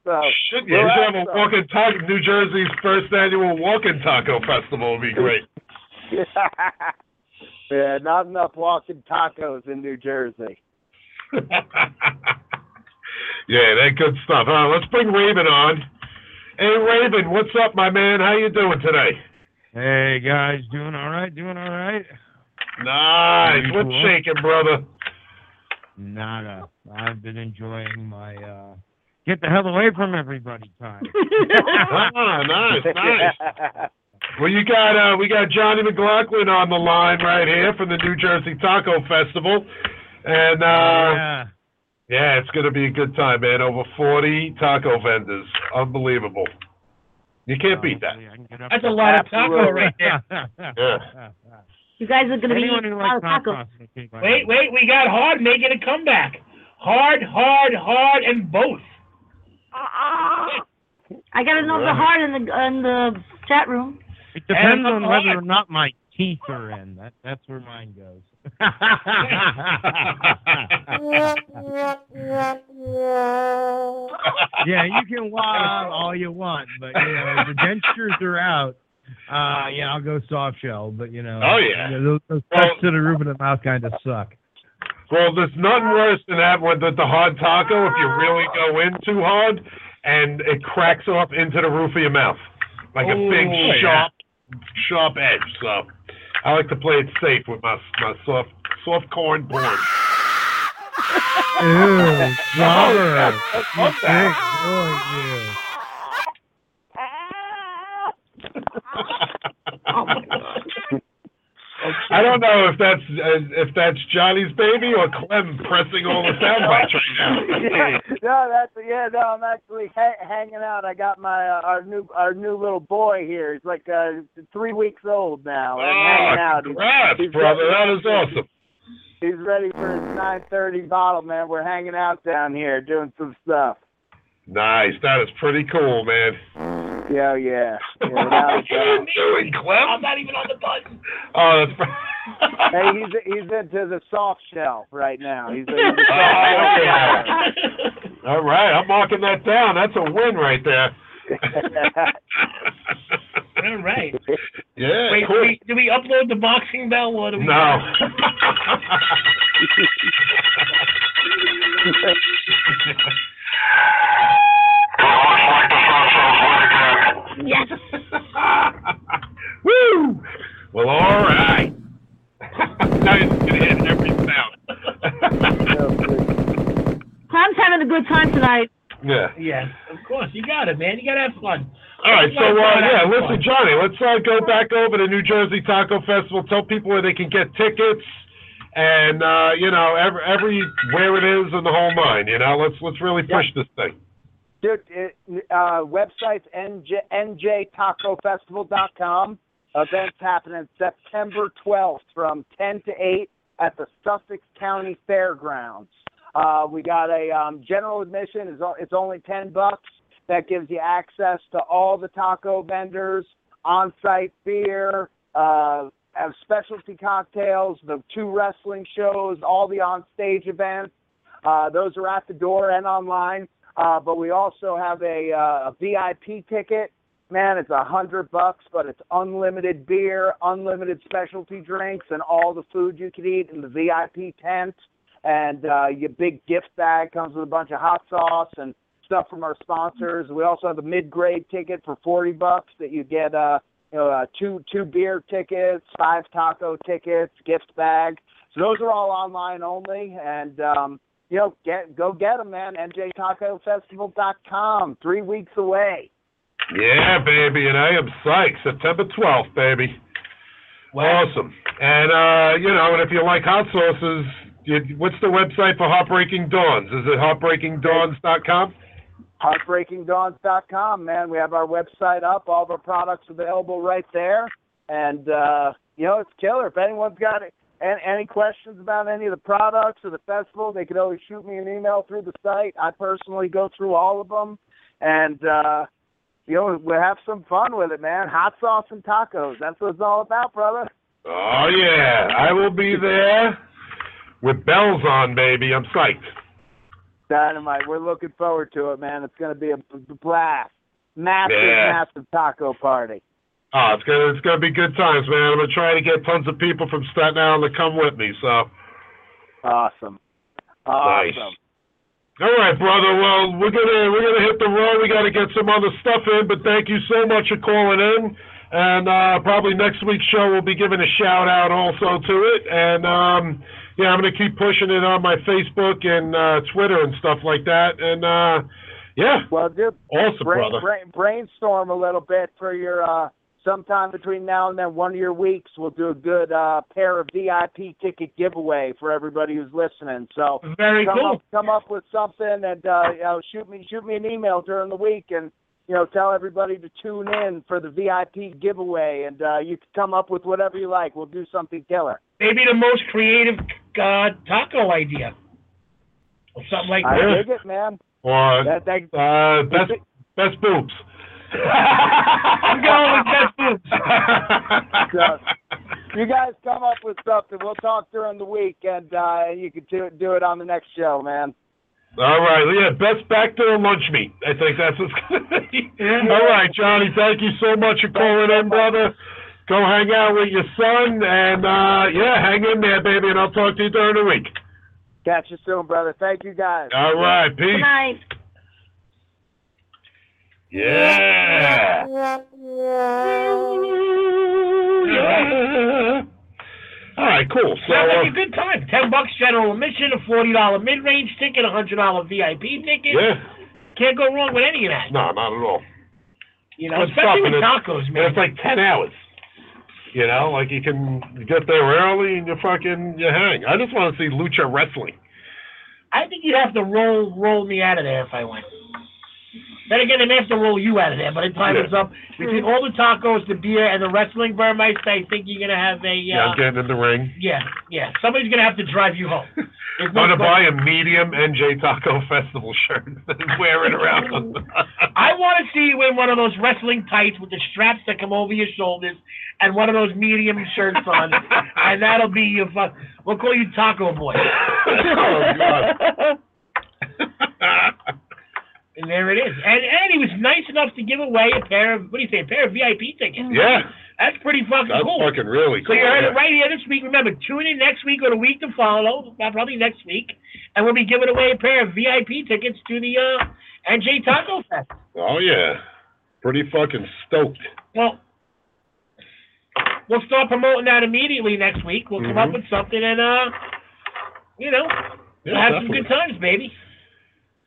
So, shit, yeah. You should have a walking taco. New Jersey's first annual walking taco festival would be great. Yeah, not enough walking tacos in New Jersey. Yeah, that good stuff. All right, let's bring Raven on. Hey, Raven, what's up, my man? How you doing today? Hey, guys, doing all right, doing all right. Nice. What's shaking, brother? Nada. I've been enjoying my uh, get the hell away from everybody time. Ah, nice, nice. Well, you got uh, we got Johnny McLaughlin on the line right here from the New Jersey Taco Festival, and uh, yeah. yeah, it's gonna be a good time, man. Over forty taco vendors, unbelievable. You can't beat that. That's a lot of taco right there. Yeah. You guys are going to be eating a lot of tacos. Wait, wait, we got Hard making a comeback. Hard, hard, hard, and both. Uh, I got to know the Hard in the in the chat room. It depends on whether hard. or not my teeth are in. That That's where mine goes. Yeah, you can wow all you want, but you know, the dentures are out. Uh, yeah, I'll go soft shell, but you know, oh yeah, you know, those, those well, cuts to the roof of the mouth kind of suck. Well, there's nothing worse than that with the hard taco if you really go in too hard and it cracks off into the roof of your mouth like a Ooh, big sharp, yeah. sharp edge. So I like to play it safe with my my soft soft corn board. Ew, brother, you big boy, you. Oh my God. I don't know if that's uh, if that's Johnny's baby or Clem pressing all the sound bites right now. Yeah. No, that's yeah. No, I'm actually ha- hanging out. I got my uh, our new our new little boy here. He's like uh, three weeks old now. I'm oh, hanging out. Congrats, he's, he's brother. Ready. That is awesome. He's ready for his nine thirty bottle, man. We're hanging out down here doing some stuff. Nice. That is pretty cool, man. Yeah, yeah. yeah what are you doing, Clem? I'm not even on the button. Oh, that's. Hey, he's he's into the soft shell right now. He's. Into the soft shell. Oh, okay. All right, I'm marking that down. That's a win right there. All right. Yeah. Wait, cool. do, we, do we upload the boxing bell? Or do we no. Yes. Woo! Well, all right. Now it's going to hit every sound. Tom's having a good time tonight. Yeah. Yeah, of course. You got it, man. You got to have fun. All right, so, uh, yeah, listen, Johnny, let's uh, go back over to New Jersey Taco Festival. Tell people where they can get tickets and, uh, you know, every, every where it is in the whole nine, you know. Let's let's really push yeah. this thing. Dude, it, uh, website's N J taco festival dot com. Events happening September twelfth from ten to eight at the Sussex County Fairgrounds. Uh, we got a um, general admission. It's, it's only ten bucks. That gives you access to all the taco vendors, on-site beer, uh, have specialty cocktails, the two wrestling shows, all the on-stage events. Uh, those are at the door and online. Uh, but we also have a, uh, a V I P ticket. Man, it's a hundred bucks, but it's unlimited beer, unlimited specialty drinks, and all the food you can eat in the V I P tent. And uh, your big gift bag comes with a bunch of hot sauce and stuff from our sponsors. We also have a mid-grade ticket for forty bucks that you get uh, you know, uh, two two beer tickets, five taco tickets, gift bag. So those are all online only. And, um, you know, get go get them, man. N J taco festival dot com, three weeks away. Yeah, baby, and I am psyched. September twelfth, baby. Wow. Awesome. And, uh, you know, and if you like hot sauces, you, what's the website for Heart Breaking Dawns? Is it heart breaking dawns dot com? heart breaking dawns dot com, man. We have our website up. All of our products available right there. And, uh, you know, it's killer. If anyone's got it, and, any questions about any of the products or the festival, they could always shoot me an email through the site. I personally go through all of them. And, uh, you know, we'll have some fun with it, man. Hot sauce and tacos. That's what it's all about, brother. Oh, yeah. I will be there with bells on, baby. I'm psyched. Dynamite. We're looking forward to it, man. It's going to be a blast. Massive, yeah. massive taco party. Oh, it's going to it's gonna be good times, man. I'm going to try to get tons of people from Staten Island to come with me, so. Awesome. Awesome. Nice. All right, brother. Well, we're gonna we're gonna hit the road. We gotta get some other stuff in, but thank you so much for calling in. And uh, probably next week's show we'll be giving a shout out also to it. And um, yeah, I'm gonna keep pushing it on my Facebook and uh, Twitter and stuff like that. And uh, yeah, well, dude, awesome, brain, brother. Brain, brainstorm a little bit for your uh, sometime between now and then. One of your weeks, we'll do a good uh, pair of V I P ticket giveaway for everybody who's listening. So Very come cool. up, come up with something, and uh, you know, shoot me, shoot me an email during the week, and you know, tell everybody to tune in for the V I P giveaway, and uh, you can come up with whatever you like. We'll do something killer. Maybe the most creative uh, taco idea, or something like I that. I dig it, man. Or that, that, uh, best it. best boobs. I'm going with best boobs. So, you guys come up with something. We'll talk during the week, and uh, you can do it, do it on the next show, man. All right. Yeah, best backdoor lunch meat. I think that's what's going to be. Yeah. All right, Johnny. Thank you so much for calling in, brother. Go hang out with your son, and, uh, yeah, hang in there, baby, and I'll talk to you during the week. Catch you soon, brother. Thank you, guys. All right. Peace. Good night. Yeah. Yeah. Yeah. All right, cool. So, sounds like uh, a good time. Ten bucks general admission, a forty dollar mid range ticket, a hundred dollar V I P ticket. Yeah. Can't go wrong with any of that. No, not at all. You know, especially with tacos, man. It's like ten hours. You know, like you can get there early and you fucking you hang. I just want to see lucha wrestling. I think you'd have to roll roll me out of there if I went. Then again, they may have to roll you out of there, but the time yeah. is up. Between all the tacos, the beer, and the wrestling, Burmeister, I think you're going to have a... Uh, yeah, I'm getting in the ring. Yeah, yeah. Somebody's going to have to drive you home. I'm going to buy a medium N J Taco Festival shirt and wear it around. I want to see you in one of those wrestling tights with the straps that come over your shoulders and one of those medium shirts on, and that'll be your... Fun. We'll call you Taco Boy. Oh, God. And there it is. And and he was nice enough to give away a pair of, what do you say, a pair of V I P tickets. Yeah. That's pretty fucking That's cool. That's fucking really cool. So you heard yeah. it right here this week. Remember, tune in next week or the week to follow, probably next week, and we'll be giving away a pair of V I P tickets to the uh, N J Taco Fest. Oh, yeah. Pretty fucking stoked. Well, we'll start promoting that immediately next week. We'll mm-hmm. come up with something and, uh, you know, yeah, we'll have definitely. some good times, baby.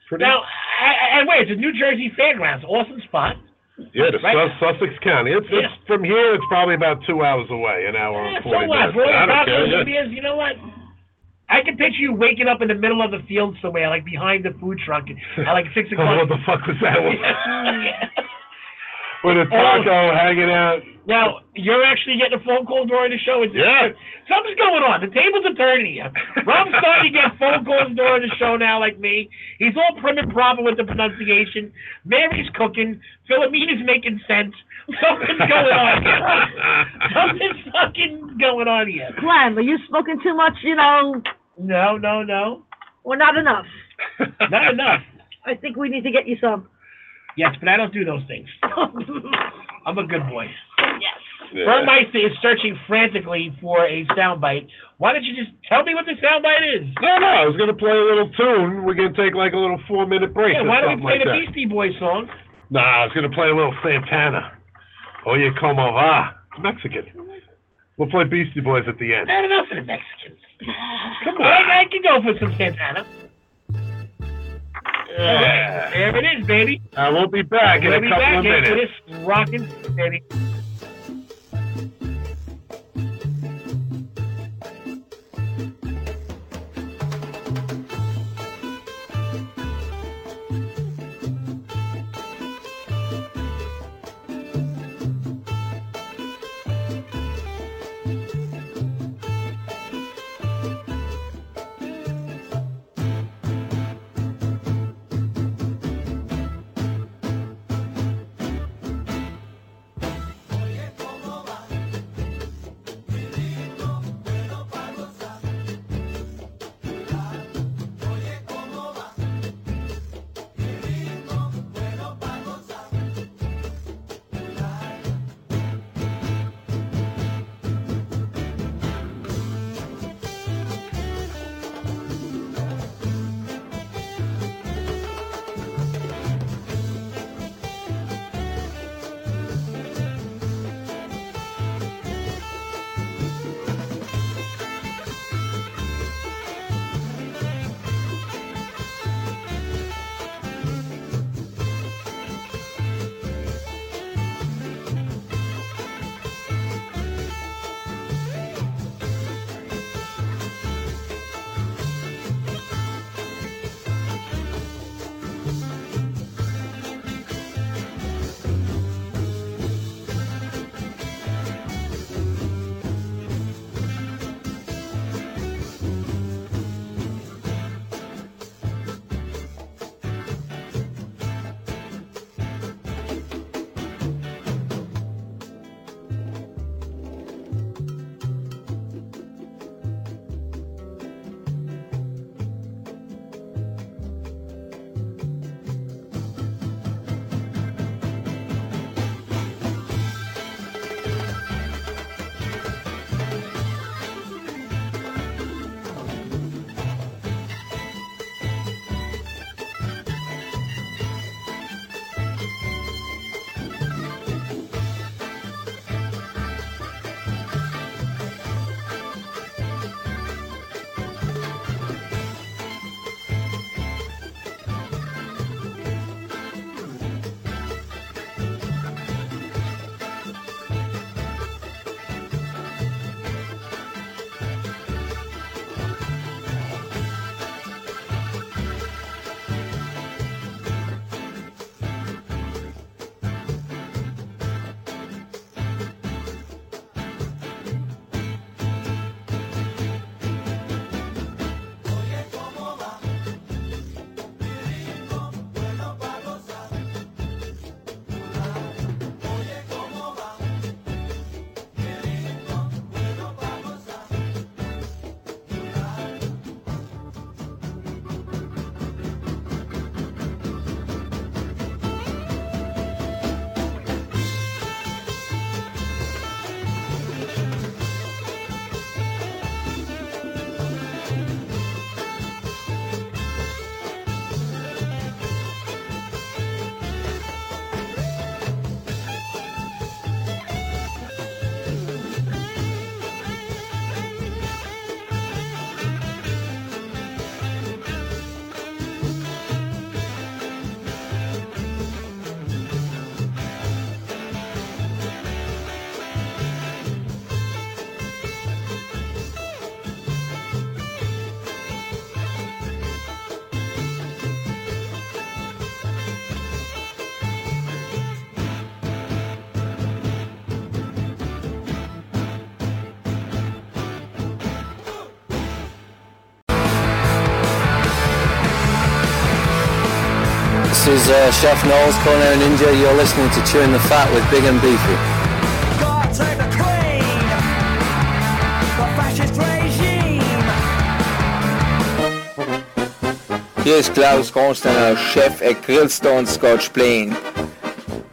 Pretty. Now, and wait, it's a New Jersey Fairgrounds. Awesome spot. Yeah, the right? Sussex County. It's, yeah. it's from here, it's probably about two hours away, an hour yeah, and forty so minutes. What? I don't care. Yeah. Is, you know what? I can picture you waking up in the middle of the field somewhere, like behind the food truck at like six o'clock. Oh, what the fuck was that? yeah. With a taco oh. hanging out. Now, you're actually getting a phone call during the show. It's yeah. Something's going on. The tables are turning here. Rob's starting to get phone calls during the show now, like me. He's all prim and proper with the pronunciation. Mary's cooking. Philomene is making sense. Something's going on here. Something's fucking going on here. Glenn, are you smoking too much, you know? No, no, no. Well, not enough. Not enough. I think we need to get you some. Yes, but I don't do those things. I'm a good boy. Yes. Yeah. Burmeister is searching frantically for a soundbite. Why don't you just tell me what the soundbite is? No, no, I was going to play a little tune. We're going to take like a little four-minute break. Yeah, why don't we play like the that. Beastie Boys song? Nah, I was going to play a little Santana. Oye, como va? Mexican. We'll play Beastie Boys at the end. Not enough for the Mexicans. Come on. I, I can go for some Santana. Yeah. There it is, baby. I won't be back we'll in a couple back of minutes. This rocking, baby. This is uh, Chef Knowles, Culinary Ninja. You're listening to Chewing the Fat with Big and Beefy. God save the Queen, the fascist regime. Hier ist Klaus Konstantin, Chef at Grillstone Scotch Plain.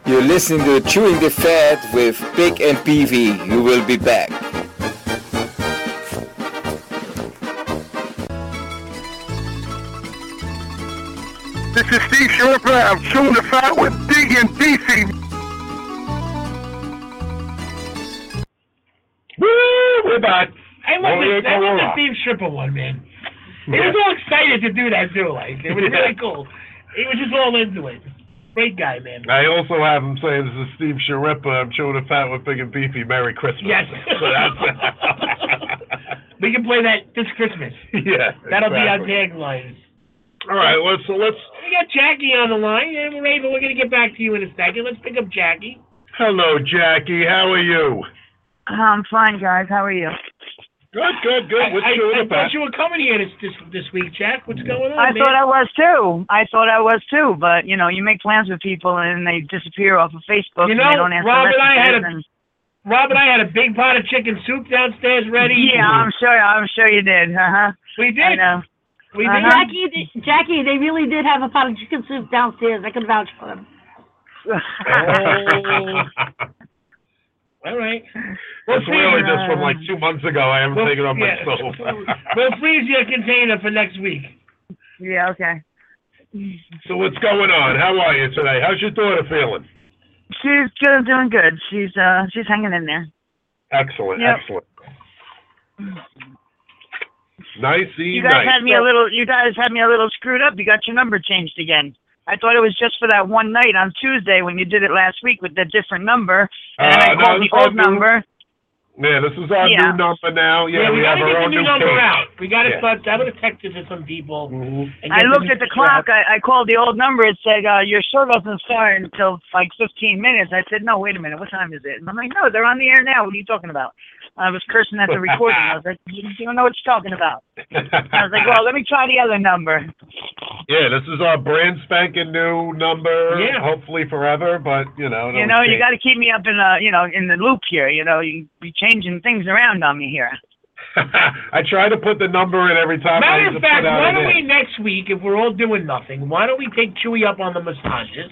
You're listening to Chewing the Fat with Big and Beefy. You will be back. This is Steve Schirripa of Chewing the Fat with Big and Beefy. Woo! We're back. I love this. I love the Steve Schirripa one, man. He yeah. was all excited to do that, too. Like, it was yeah. really cool. He was just all into it. Great guy, man. I also have him saying, this is Steve Schirripa. I'm Chewing the Fat with Big and Beefy. Merry Christmas. Yes. So that's we can play that this Christmas. Yeah. That'll exactly. be our tagline. All right, let's let's. We got Jackie on the line, and we're ready. We're gonna get back to you in a second. Let's pick up Jackie. Hello, Jackie. How are you? I'm fine, guys. How are you? Good, good, good. What's I, you I, I thought you were coming here this, this this week, Jack. What's going on? I man? thought I was too. I thought I was too. But you know, you make plans with people, and they disappear off of Facebook. You know, and they don't answer Rob and I had a and... Rob and I had a big pot of chicken soup downstairs ready. Yeah, I'm sure. I'm sure you did. Uh huh. We did. I know. We uh-huh. Jackie, Jackie, they really did have a pot of chicken soup downstairs. I can vouch for them. All right. That's we'll really uh, just from like two months ago. I haven't we'll, taken on yeah. myself. We'll freeze your container for next week. Yeah, okay. So what's going on? How are you today? How's your daughter feeling? She's good, doing good. She's uh, she's hanging in there. Excellent, yep. excellent. Nice, you guys nice. had me a little. You guys had me a little screwed up. You got your number changed again. I thought it was just for that one night on Tuesday when you did it last week with the different number, and uh, I called no, the old number. New, yeah, this is our yeah. new number now. Yeah, yeah we, we gotta have get our own the new, new number page. out. We gotta yeah. start. I'm gonna text it to some people. Mm-hmm. And I looked at the clock. I, I called the old number. It said uh, your show doesn't start until like fifteen minutes. I said, no, wait a minute. What time is it? And I'm like, no, they're on the air now. What are you talking about? I was cursing at the recording. I was like, you don't know what you're talking about. I was like, well, let me try the other number. Yeah, this is our brand spanking new number, yeah. hopefully forever, but, you know. You know, you got to keep me up in uh, you know, in the loop here. You know, you be changing things around on me here. I try to put the number in every time. Matter of fact, why don't we next week, if we're all doing nothing, why don't we take Chewy up on the massages?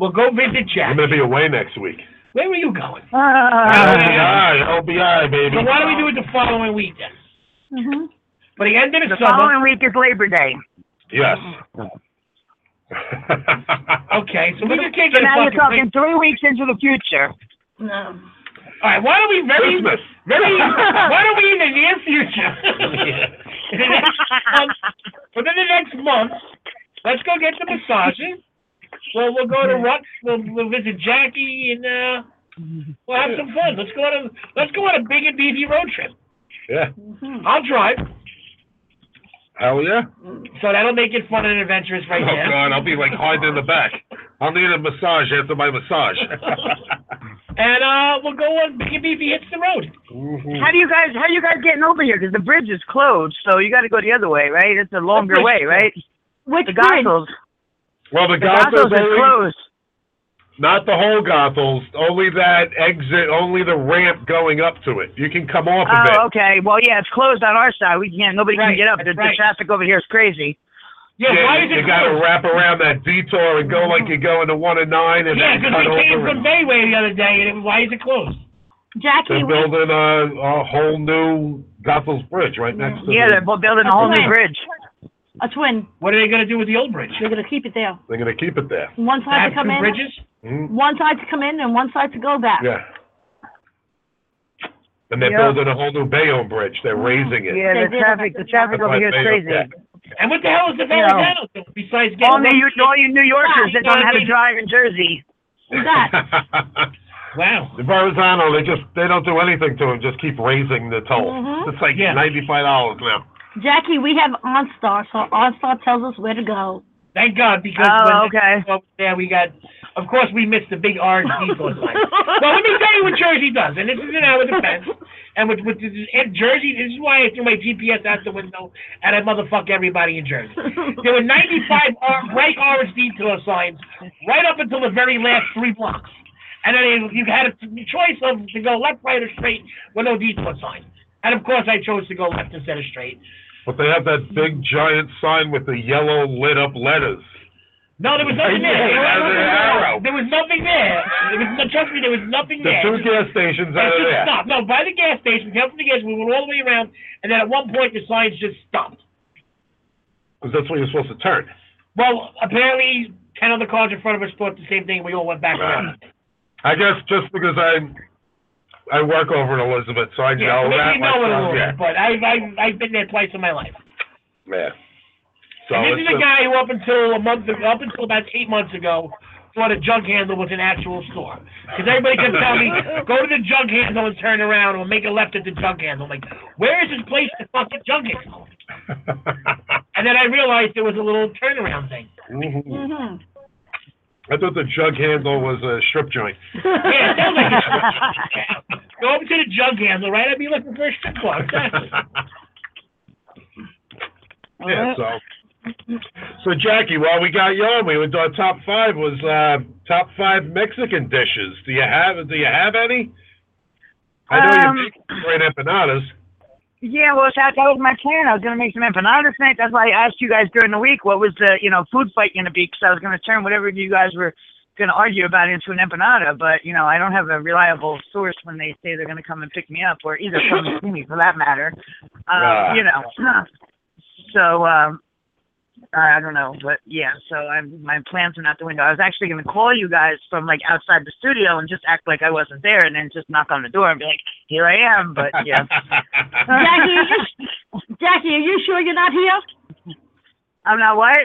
We'll go visit Jack. I'm going to be away next week. Where were you going? Uh, O B I, O B I, baby. So why don't we do it the following week then? Mm-hmm. But the end of the, the summer. The following week is Labor Day. Yes. Okay, so we can take it. So now you're talking thing. three weeks into the future. No. All right, why don't we very, Christmas. very, why don't we in the near future? in the next month, within the next month, let's go get the massages. Well, we'll go to Rux. We'll, we'll visit Jackie, and uh, we'll have some fun. Let's go on a let's go on a big and beefy road trip. Yeah, I'll drive. Hell yeah! So that'll make it fun and adventurous, right? Oh, there. Oh God, I'll be like hiding in the back. I'll need a massage after my massage. And uh, we'll go on big and beefy hits the road. Mm-hmm. How do you guys? How are you guys getting over here? Because the bridge is closed, so you got to go the other way, right? It's a longer way, right? Which the Goethals. Well, the, the Goethals are closed. Not the whole Goethals, only that exit, only the ramp going up to it. You can come off of it. Oh, okay. Well, yeah, it's closed on our side. We can't. Nobody right. can get up. The, right. the traffic over here is crazy. Yeah, yeah why is it you got to wrap around that detour and go like you go into one and nine. And yeah, because we came from Bayway the other day, and why is it closed? Jackie, they're building a, a whole new Goethals Bridge right next yeah. to it. Yeah, the, they're building a whole new bridge. A twin. What are they going to do with the old bridge? They're going to keep it there. They're going to keep it there. One side to come in. Bridges? Mm-hmm. One side to come in and one side to go back. Yeah. And they're yep. building a whole new Bayonne bridge. They're raising it. Yeah, the traffic, the traffic over here is crazy. Yeah. And what the hell is the Verrazzano doing besides getting all, New, all you New Yorkers that don't know how to drive in Jersey? What's that? Wow. The Verrazzano, they just they don't do anything to them. Just keep raising the toll. Mm-hmm. It's like yeah. ninety-five dollars now. Jackie, we have OnStar, so OnStar tells us where to go. Thank God, because oh, when okay. we go there, we got Of course, we missed the big orange detour sign. Well, let me tell you what Jersey does, and this is in our defense. And with, with this, and Jersey, this is why I threw my G P S out the window, and I motherfuck everybody in Jersey. There were ninety-five bright orange detour signs right up until the very last three blocks. And then you had a choice of to go left, right, or straight with no detour sign. And, of course, I chose to go left instead of straight. But they have that big, giant sign with the yellow lit-up letters. No, there was nothing there. There was, there was nothing there. There was, no, trust me, there was nothing there. The two gas stations out of there. Stopped. No, by the gas station, came from the gas, we went all the way around, and then at one point the signs just stopped. Because that's where you're supposed to turn. Well, apparently ten other cars in front of us thought the same thing. We all went back around. I guess just because I'm... I work over in Elizabeth, so I know yeah, maybe that. You know Elizabeth, yeah. But I've, I've, I've been there twice in my life. Yeah. So and this is a guy who up until a month, up until about eight months ago, thought a junk handle was an actual store. Because everybody kept telling me, go to the junk handle and turn around or make a left at the junk handle. I'm like, where is this place to fucking junk handle? And then I realized there was a little turnaround thing. Mm-hmm. Mm-hmm. I thought the jug handle was a strip joint. Yeah, it sounds like a strip joint. Go over to the jug handle, right? I'd be looking for a strip club, exactly. Yeah, so. So, Jackie, while we got you on, we went to our top five was uh, top five Mexican dishes. Do you have Do you have any? I know um, you make great empanadas. Yeah, well, that, that was my plan. I was going to make some empanadas tonight. That's why I asked you guys during the week what was the, you know, food fight going to be, because I was going to turn whatever you guys were going to argue about into an empanada. But, you know, I don't have a reliable source when they say they're going to come and pick me up, or either come and see me, for that matter. Um, uh, you know. So, um, I don't know. But, yeah, so I'm, my plans went out the window. I was actually going to call you guys from, like, outside the studio and just act like I wasn't there and then just knock on the door and be like, here I am, but yeah. Jackie, are you, Jackie, are you sure you're not here? I'm not what?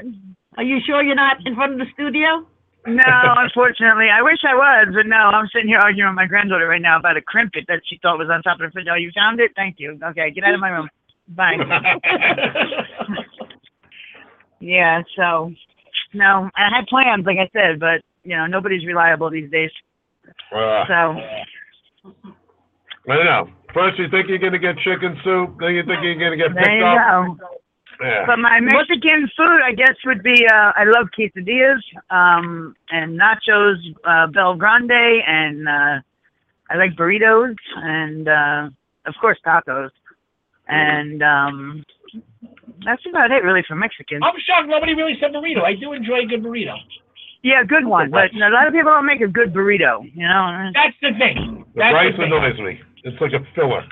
Are you sure you're not in front of the studio? No, unfortunately. I wish I was, but no. I'm sitting here arguing with my granddaughter right now about a crimpet that she thought was on top of the fridge. Oh, you found it? Thank you. Okay, get out of my room. Bye. Yeah, so, no. I had plans, like I said, but, you know, nobody's reliable these days. Uh, so... I don't know. First, you think you're going to get chicken soup. Then you think you're going to get picked there you up. Go. Yeah. But my Mexican food, I guess, would be uh, I love quesadillas um, and nachos, uh, Bel Grande, and uh, I like burritos and, uh, of course, tacos. And um, that's about it, really, for Mexicans. I'm shocked nobody really said burrito. I do enjoy a good burrito. Yeah, a good one. But you know, a lot of people don't make a good burrito. You know, that's the thing. The that's rice the thing. Annoys me. It's like a filler.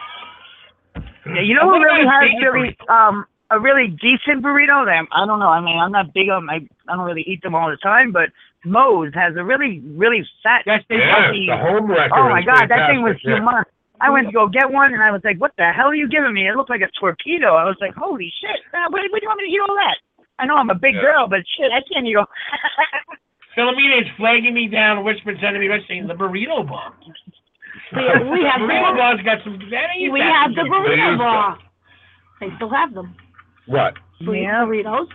Yeah, you know who really has really um, a really decent burrito? I don't know. I mean, I'm not big on my. I don't really eat them all the time, but Moe's has a really, really fat. That's yeah, the home record. Oh my god, fantastic. That thing was yeah. humongous. I went to go get one, and I was like, "What the hell are you giving me? It looked like a torpedo." I was like, "Holy shit! What, what do you want me to eat all that?" I know I'm a big yeah. girl, but shit, I can't eat all. Philomena is flagging me down, whispering, sending me messages. The burrito bar. We, we have burrito bars. Got some. We have the burrito bar. They still have them. What? Yeah, burritos.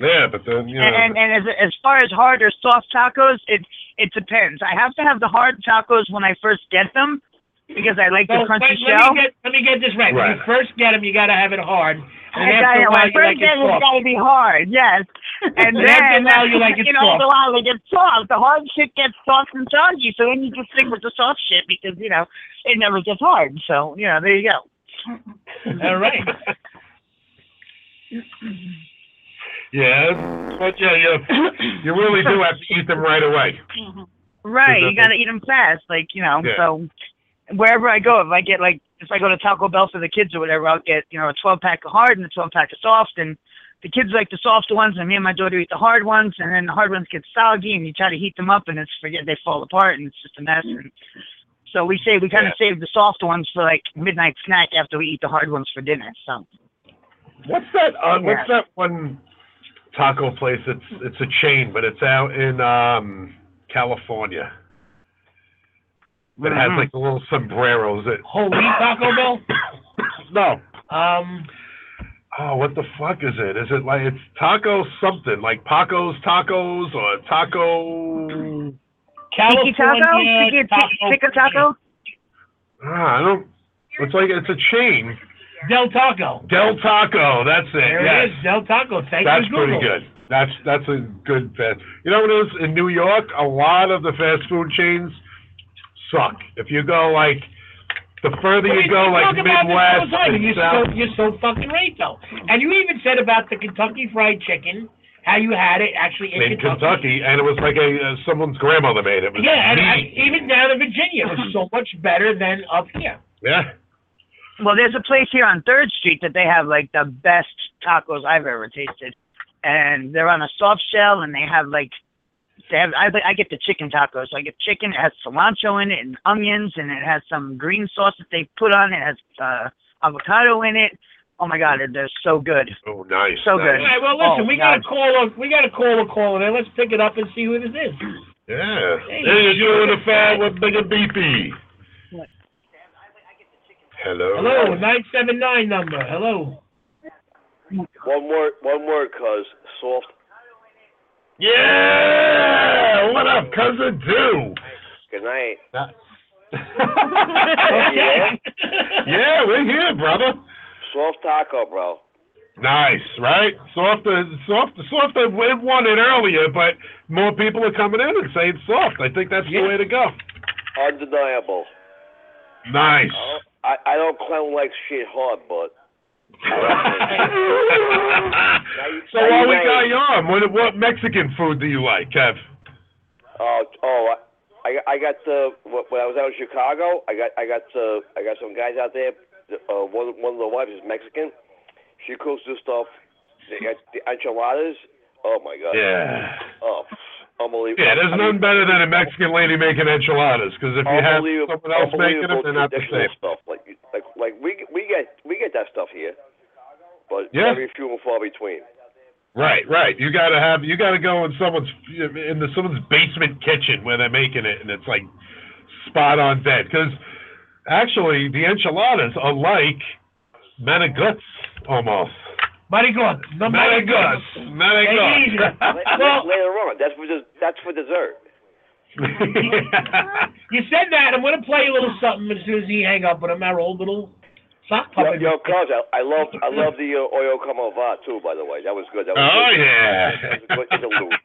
Yeah, but then, you know. And, and, and as, as far as hard or soft tacos, it it depends. I have to have the hard tacos when I first get them because I like so, the crunchy let shell. Me get, let me get this right. right. When you first get them, you got to have it hard. And after a while, you like it soft. It's got to be hard, yes. And then, after a while, you like it you know, soft. After a while, it gets soft. The hard shit gets soft and soggy, so then you just stick with the soft shit because, you know, it never gets hard. So, you know, there you go. All right. Yeah, but yeah, you, you really do have to eat them right away. Right, you got to eat them fast, like, you know, yeah. so... Wherever I go, if I get like, if I go to Taco Bell for the kids or whatever, I'll get, you know, a twelve pack of hard and a twelve pack of soft. And the kids like the soft ones, and me and my daughter eat the hard ones. And then the hard ones get soggy, and you try to heat them up, and it's forget they fall apart, and it's just a mess. And so we say we kind of yeah. save the soft ones for like midnight snack after we eat the hard ones for dinner. So what's that? Uh, yeah. What's that one taco place? It's it's a chain, but it's out in um, California. That has like the little sombreros. That... Holy Taco Bell? No. Um, oh, what the fuck is it? Is it like, it's taco something, like Paco's Tacos or Taco... Tiki Taco? Tiki Taco? Chicken Taco? Ah, I don't... It's like, it's a chain. Del Taco. Del Taco, that's it, there yes. It is, Del Taco. Thank that's you, Google. That's pretty good. That's that's a good fast. You know what it is? In New York, a lot of the fast food chains suck. If you go, like, the further you go, like, Midwest and you're South. So, you're so fucking right, though. And you even said about the Kentucky Fried Chicken, how you had it actually in, in Kentucky. Kentucky. And it was like a uh, someone's grandmother made it. It yeah, and I, even down in Virginia, it was so much better than up here. Yeah. Well, there's a place here on third Street that they have, like, the best tacos I've ever tasted. And they're on a soft shell, and they have, like, they have. I, I get the chicken tacos. So I get chicken. It has cilantro in it and onions, and it has some green sauce that they put on it. It has uh, avocado in it. Oh, my God, they're so good. Oh, nice. So nice. Good. All right, well, listen, oh, we got to call a, we got to call a caller there. Let's pick it up and see who this is. Yeah. Hey, hey you're in a fan with Bigger B P. What? Hello. Hello, nine seven nine number. Hello. One word, one word, cuz. Soft. Yeah! What up, cousin? Do. Good night. Uh, yeah. yeah, we're here, brother. Soft taco, bro. Nice, right? Soft, soft, soft. We wanted earlier, but more people are coming in and saying soft. I think that's yeah. the way to go. Undeniable. Nice. Uh, I, I don't clown like shit hard, but. So while we got you on, what, what Mexican food do you like, Kev? Uh, oh, I I got the when I was out in Chicago, I got I got uh, I got some guys out there. Uh, one one of the wives is Mexican. She cooks this stuff. They got the enchiladas. Oh my God. Yeah. Oh, unbelievable. Yeah, there's I nothing mean, better than a Mexican lady making enchiladas because if you have someone else making them, they're not the same. Stuff. Like, like like we we get we get that stuff here, but yeah. Very few and far between. Right, right. You gotta have you gotta go in someone's in the, someone's basement kitchen where they're making it, and it's like spot on dead. Because actually, the enchiladas are like manigots almost. Manigots, the manigots, manigots. Later on, that's for just, that's for dessert. You said that. I'm gonna play a little something as soon as you hang up. But I'm our old little sock puppet. Yo, yo cuz, I, I love, I love the uh, Oyo Como Va too. By the way, that was good. That was oh good. Yeah. That was a good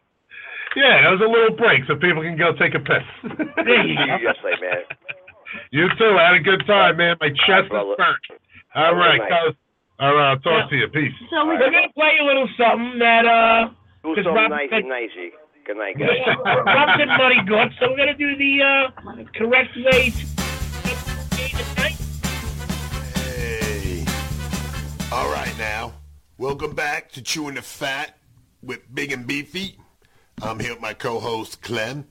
yeah, that was a little break so people can go take a piss. There you go. Yes, man. You too. I had a good time, man. My chest right, is burnt. All right, cuz. All right, I'll talk yeah. to you. Peace. So we're right. going to play a little something that, uh... Do something nice and nicey. Good night, guys. Rob said money good, so we're going to do the, uh, correct way to... Hey. All right, now. Welcome back to Chewing the Fat with Big and Beefy. I'm here with my co-host, Clem.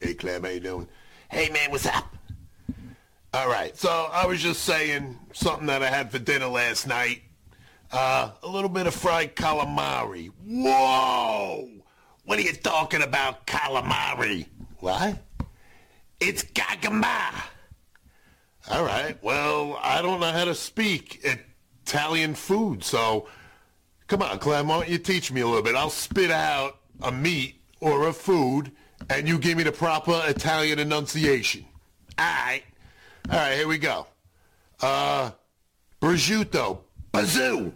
Hey, Clem, how you doing? Hey, man, what's up? All right, so I was just saying something that I had for dinner last night. Uh, a little bit of fried calamari. Whoa! What are you talking about, calamari? What? It's gagama. All right, well, I don't know how to speak Italian food, so come on, Clem, why don't you teach me a little bit? I'll spit out a meat or a food, and you give me the proper Italian enunciation. All right. All right, here we go. Uh, prosciutto, bazoo,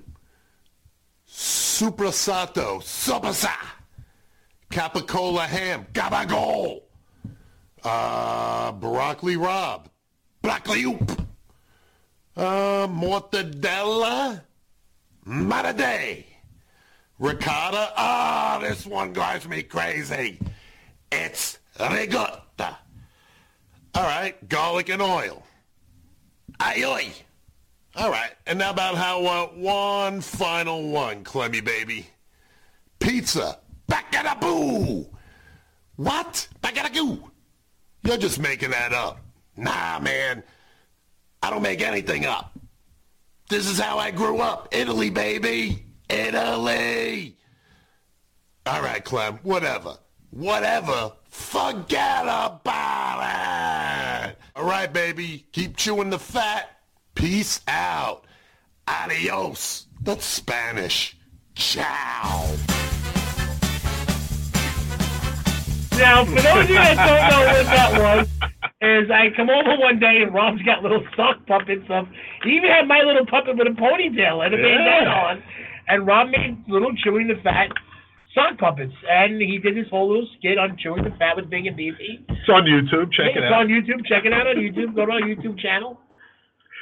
suprasato, sopasa, capicola ham, gabagol, uh, broccoli rob, broccoli oop, uh, mortadella, matade, ricotta, ah, oh, this one drives me crazy. It's ricotta. All right, garlic and oil. Aye, aye. All right, and now about how uh, one final one, Clemmy baby. Pizza. Bagadaboo. What? Bagadagoo. You're just making that up. Nah, man. I don't make anything up. This is how I grew up. Italy, baby. Italy. All right, Clem, whatever. Whatever. Forget about it. All right, baby. Keep chewing the fat. Peace out. Adios. That's Spanish. Ciao. Now, for those of you that don't know what that was, is I come over one day and Rob's got little sock puppets up. He even had my little puppet with a ponytail and a bandana yeah. on. And Rob made little Chewing the Fat sock puppets. And he did this whole little skit on Chewing the Fat with Big and Beefy. It's on YouTube. Check yeah, it it's out. It's on YouTube. Check it out on YouTube. Go to our YouTube channel.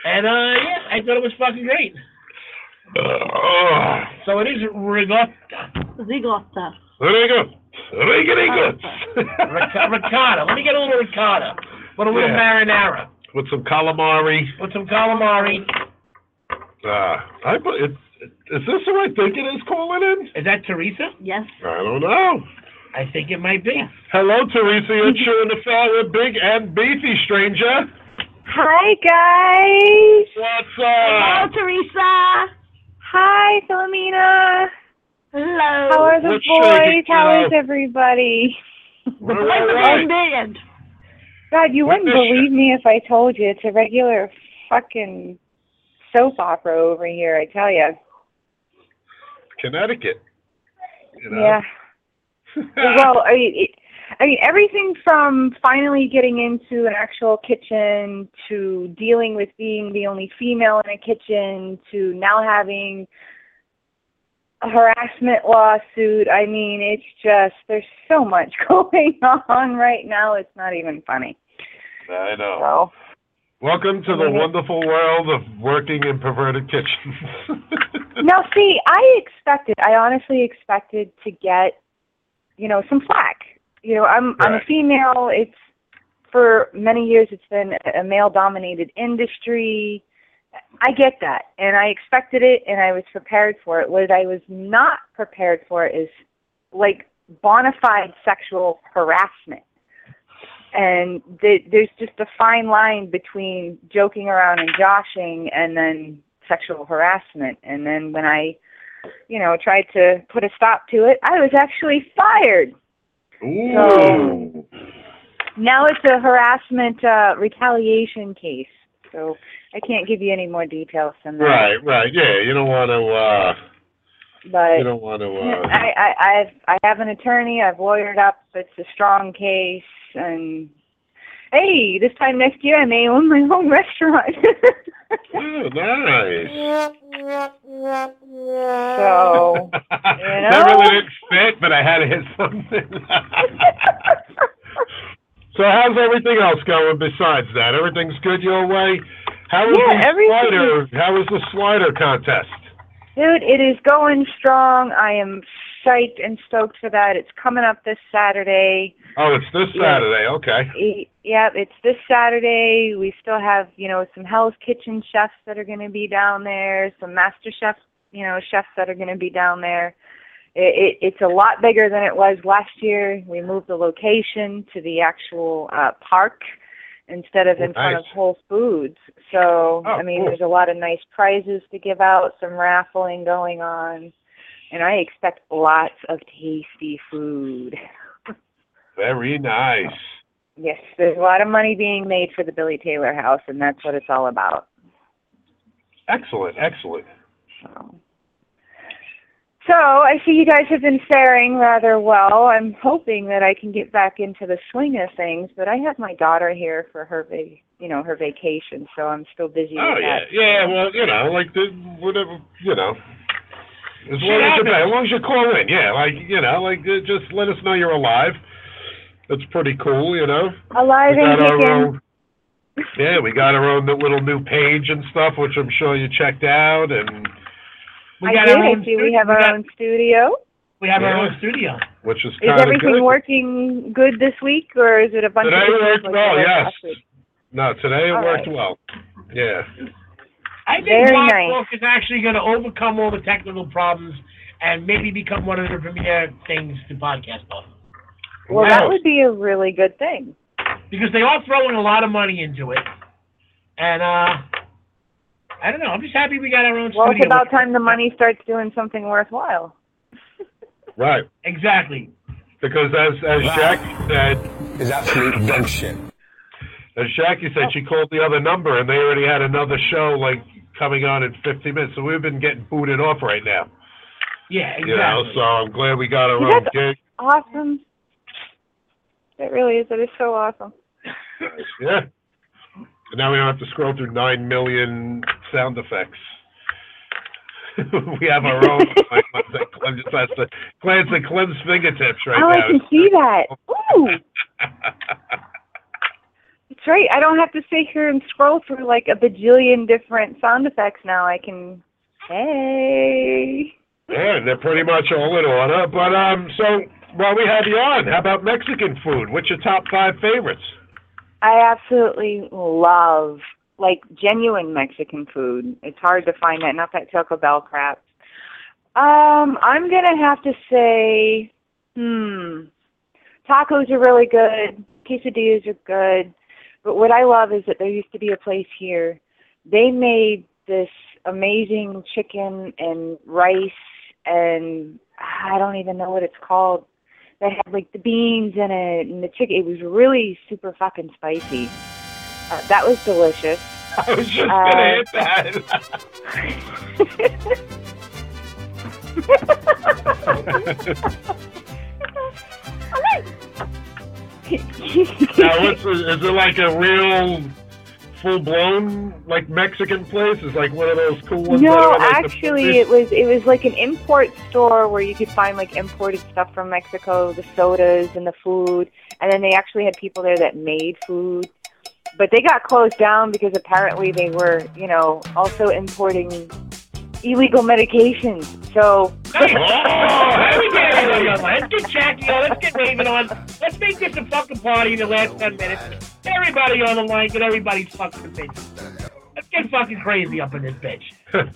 And, uh, yeah, I thought it was fucking great. Uh, so it is ricotta. Ricotta. Ricotta. Ricotta. Ricotta. Ricotta. Let me get a little ricotta. But a little yeah. marinara. With some calamari. With some calamari. Uh, I put it. Is this who I think it is calling in? Is that Teresa? Yes. I don't know. I think it might be. Hello, Teresa. You're Chewing the Fat with Big and Beefy, stranger. Hi, guys. What's up? Hello, Teresa. Hi, Philomena. Hello. How are the Let's boys? How is everybody? We're right. Right. God, you wouldn't believe me if I told you. It's a regular fucking soap opera over here, I tell you. Connecticut. You know? Yeah. Well, I mean, I mean, everything from finally getting into an actual kitchen to dealing with being the only female in a kitchen to now having a harassment lawsuit. I mean, it's just, there's so much going on right now. It's not even funny. I know. So. Welcome to the wonderful world of working in perverted kitchens. Now, see, I expected, I honestly expected to get, you know, some flack. You know, I'm right. I'm a female. It's, for many years, it's been a male-dominated industry. I get that, and I expected it, and I was prepared for it. What I was not prepared for is, like, bona fide sexual harassment. And they, there's just a fine line between joking around and joshing and then sexual harassment. And then when I, you know, tried to put a stop to it, I was actually fired. Ooh. So now it's a harassment uh, retaliation case. So I can't give you any more details than that. Right, right. Yeah, you don't want to... Uh... But you don't want to, uh, I, I, I've, I have an attorney. I've lawyered up. It's a strong case. And, hey, this time next year, I may own my own restaurant. Oh, nice. So, you know. That really didn't fit, but I had to hit something. So how's everything else going besides that? Everything's good your way? How is, yeah, the, slider, is... how is the slider contest? Dude, it is going strong. I am psyched and stoked for that. It's coming up this Saturday. Oh, it's this Saturday. Yeah. Okay. Yeah, it's this Saturday. We still have, you know, some Hell's Kitchen chefs that are going to be down there, some Master Chef, you know, chefs that are going to be down there. It, it, it's a lot bigger than it was last year. We moved the location to the actual uh, park instead of in nice. front of Whole Foods. So, oh, I mean, cool. There's a lot of nice prizes to give out, some raffling going on, and I expect lots of tasty food. Very nice. Yes, there's a lot of money being made for the Billy Taylor House, and that's what it's all about. Excellent, excellent. So, so I see you guys have been faring rather well. I'm hoping that I can get back into the swing of things, but I have my daughter here for her big, you know, her vacation, so I'm still busy oh, with yeah. that. Oh, yeah, yeah, well, you know, like, the, whatever, you know, as long as, you're back, as long as you call in, yeah, like, you know, like, just let us know you're alive. That's pretty cool, you know. Alive and kicking. Yeah, we got our own little new page and stuff, which I'm sure you checked out, and... We I did. I see. We have our got, own studio. We have yeah. our own studio. Which is kind of good. Is everything working good this week, or is it a bunch today of... Today it worked well, yes. No, today it all worked right. well. Yeah. I think Very Rob nice. Wolf is actually going to overcome all the technical problems and maybe become one of the premier things to podcast on. Well, wow. That would be a really good thing. Because they are throwing a lot of money into it. And, uh... I don't know. I'm just happy we got our own well, studio. Well, it's about time the money starts doing something worthwhile. Right. Exactly. Because as as wow. Jackie said... is absolute dumb shit. As Jackie said, oh. she called the other number, and they already had another show, like, coming on in fifty minutes. So we've been getting booted off right now. Yeah, exactly. You know, so I'm glad we got our yeah, own gig. Awesome. It really is. It is so awesome. Yeah. And now we don't have to scroll through nine million sound effects. We have our own. Like, Clem just has to glance at Clem's fingertips right oh, now. Oh, I can it's see that. Ooh. That's right. I don't have to sit here and scroll through like a bajillion different sound effects now. I can, hey. Yeah, they're pretty much all in order. But um, so while we have you on, how about Mexican food? What's your top five favorites? I absolutely love like genuine Mexican food. It's hard to find that, not that Taco Bell crap. Um, I'm gonna have to say, hmm, tacos are really good. Quesadillas are good. But what I love is that there used to be a place here. They made this amazing chicken and rice and I don't even know what it's called. That had like the beans in it and the chicken. It was really super fucking spicy. Uh, that was delicious. I was just uh, gonna hit that. All right. Now, what's the, is it like a real full-blown like Mexican place? Is like one of those cool ones? No, that like actually, it was it was like an import store where you could find like imported stuff from Mexico, the sodas and the food, and then they actually had people there that made food. But they got closed down because apparently they were, you know, also importing illegal medications. So. Hey, oh, let's get Jackie on. Let's get Raymond on. Let's make this a fucking party in the last ten minutes. Everybody on the line, get everybody's fucking bitch. Let's get fucking crazy up in this bitch.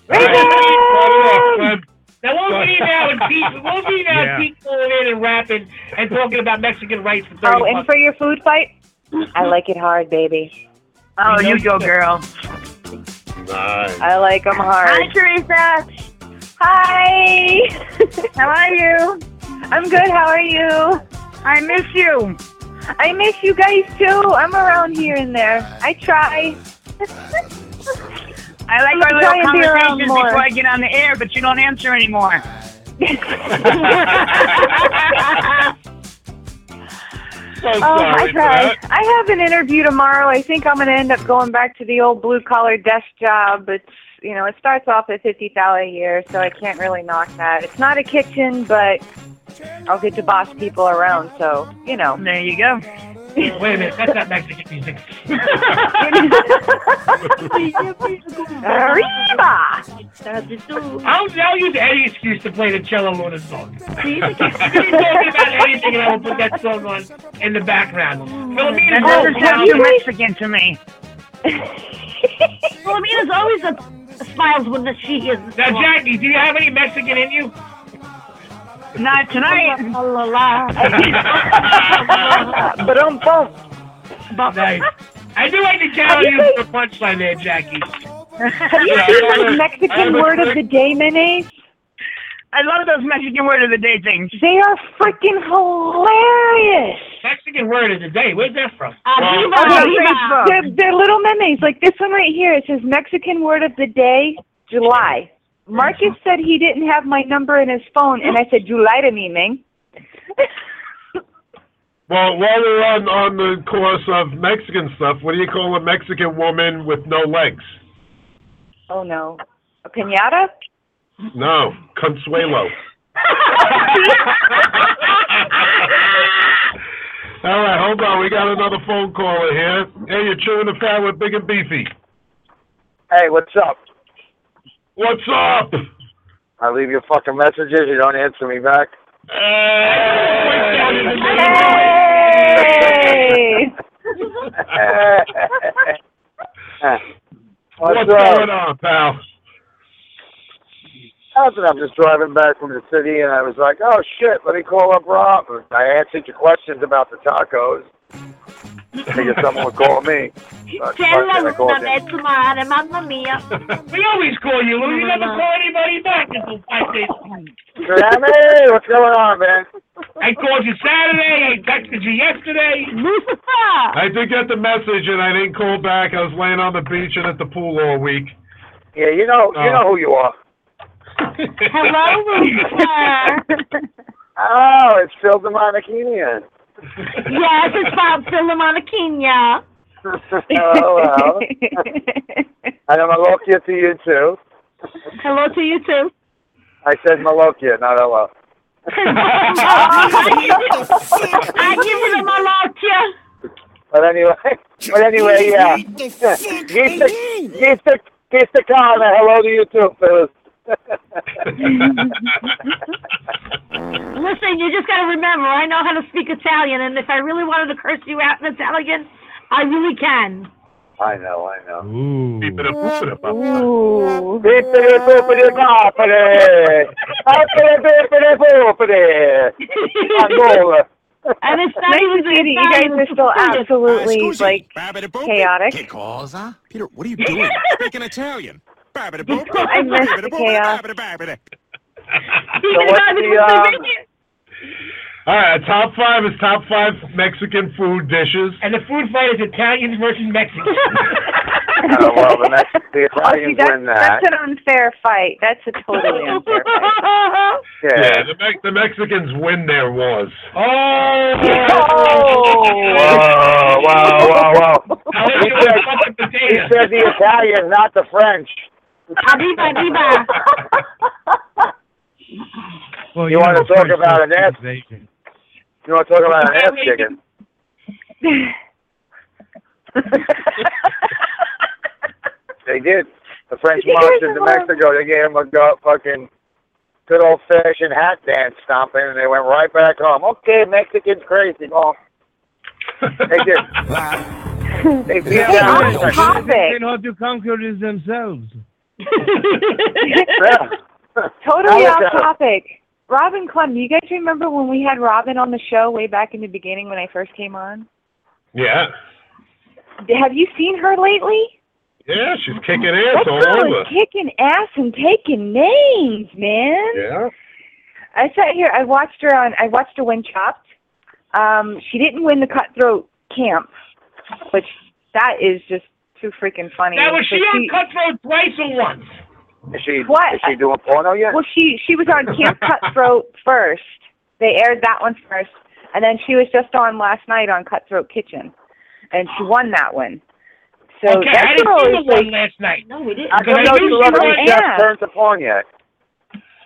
Raymond! Now we'll be now and Pete. We'll be now yeah. Pete going in and rapping and talking about Mexican rights for thirty. Oh, and bucks. For your food fight. I like it hard, baby. Oh, you go, girl. Nice. I like them hard. Hi, Teresa. Hi. How are you? I'm good. How are you? I miss you. I miss you guys, too. I'm around here and there. I try. I like I'm our little conversations before more. I get on the air, but you don't answer anymore. So oh, sorry, I tried. But... I have an interview tomorrow. I think I'm going to end up going back to the old blue-collar desk job. It's, you know, it starts off at fifty thousand dollars a year, so I can't really knock that. It's not a kitchen, but I'll get to boss people around, so, you know. There you go. Wait a minute, that's not Mexican music. Arriba! I'll, I'll use any excuse to play the Cello Luna song. If you talking about anything, and I will put that song on in the background. Philippines doesn't sound too Mexican to me. Philippines always a, smiles when the she is. Now, Jackie, do you have any Mexican in you? Not tonight. La, la, la. But I'm bummed. Nice. I do like to challenge you for the punchline there, Jackie. Have you seen like Mexican word of the day minis? I love those Mexican word of the day things. They are freaking hilarious. Mexican word of the day? Where's that from? Arriba, Arriba. They're, they're little minis. Like this one right here. It says Mexican word of the day, July. Marcus said he didn't have my number in his phone, and I said, you lie to me, Ming. Well, while we're on, on the course of Mexican stuff, what do you call a Mexican woman with no legs? Oh, no. A piñata? No. Consuelo. All right, hold on. We got another phone caller here. Hey, you're chewing the fat with Big and Beefy. Hey, what's up? What's up? I leave you fucking messages. You don't answer me back. Hey! Hey! What's, What's going on, pal? Nothing. I'm just driving back from the city, and I was like, "Oh shit, let me call up Rob." I answered your questions about the tacos. I figured someone would call me. So Cella una vez tu madre, mamma mia. We always call you, Lou. You never call anybody back until five days. Sammy, what's going on, man? I called you Saturday. I texted you yesterday. I did get the message, and I didn't call back. I was laying on the beach and at the pool all week. Yeah, you know, you uh, know who you are. Hello, Lucifer. Oh, it's Phil DeMonachinian. Yes, it's Bob Phil DeMonachinian. Hello. And I'm Malokia to you, too. Hello to you, too. I said Malokia, not hello. I give you the Malokia. But anyway, but anyway, yeah. Get the, get the car, and hello to you, too, Phil. Listen, you just got to remember, I know how to speak Italian, and if I really wanted to curse you out in Italian, I really can. I know, I know. Ooh. Ooh. And it's not nice even to see that you guys are still absolutely uh, like chaotic. Che cosa? Peter, what are you doing? Speaking Italian. I miss the chaos. So what's the, um... All right, top five is top five Mexican food dishes. And the food fight is Italians versus Mexicans. Oh, well, the, Mex- the Italians oh, see, win that. That's an unfair fight. That's a totally unfair fight. Yeah, yeah the, Me- the Mexicans win their wars. Oh! Whoa, whoa, whoa, whoa. He said, he said the Italian, not the French. Arriba, arriba. Well, you, you want to talk about an ass? You want to talk about an ass kicking? They did. The French marched into Mexico. They gave them a go- fucking good old-fashioned hat dance stomping, and they went right back home. Okay, Mexicans crazy. Oh. They did. They beat down the French. They cannot to conquer this themselves. Yeah. Totally off topic. Robin Clem, do you guys remember when we had Robin on the show way back in the beginning when I first came on? Yeah. Have you seen her lately? Yeah, she's kicking ass all over. That girl is kicking ass and taking names, man. Yeah. I sat here. I watched her on. I watched her win Chopped. Um, she didn't win the Cutthroat Camp, which that is just too freaking funny. Now was she, she on Cutthroat twice or once? Is she, is she doing porno yet? Well, she, she was on Camp Cutthroat first. They aired that one first. And then she was just on last night on Cutthroat Kitchen. And she won that one. So okay, I didn't see the one last night. No, we didn't. I don't know if you love any chef turns upon yet.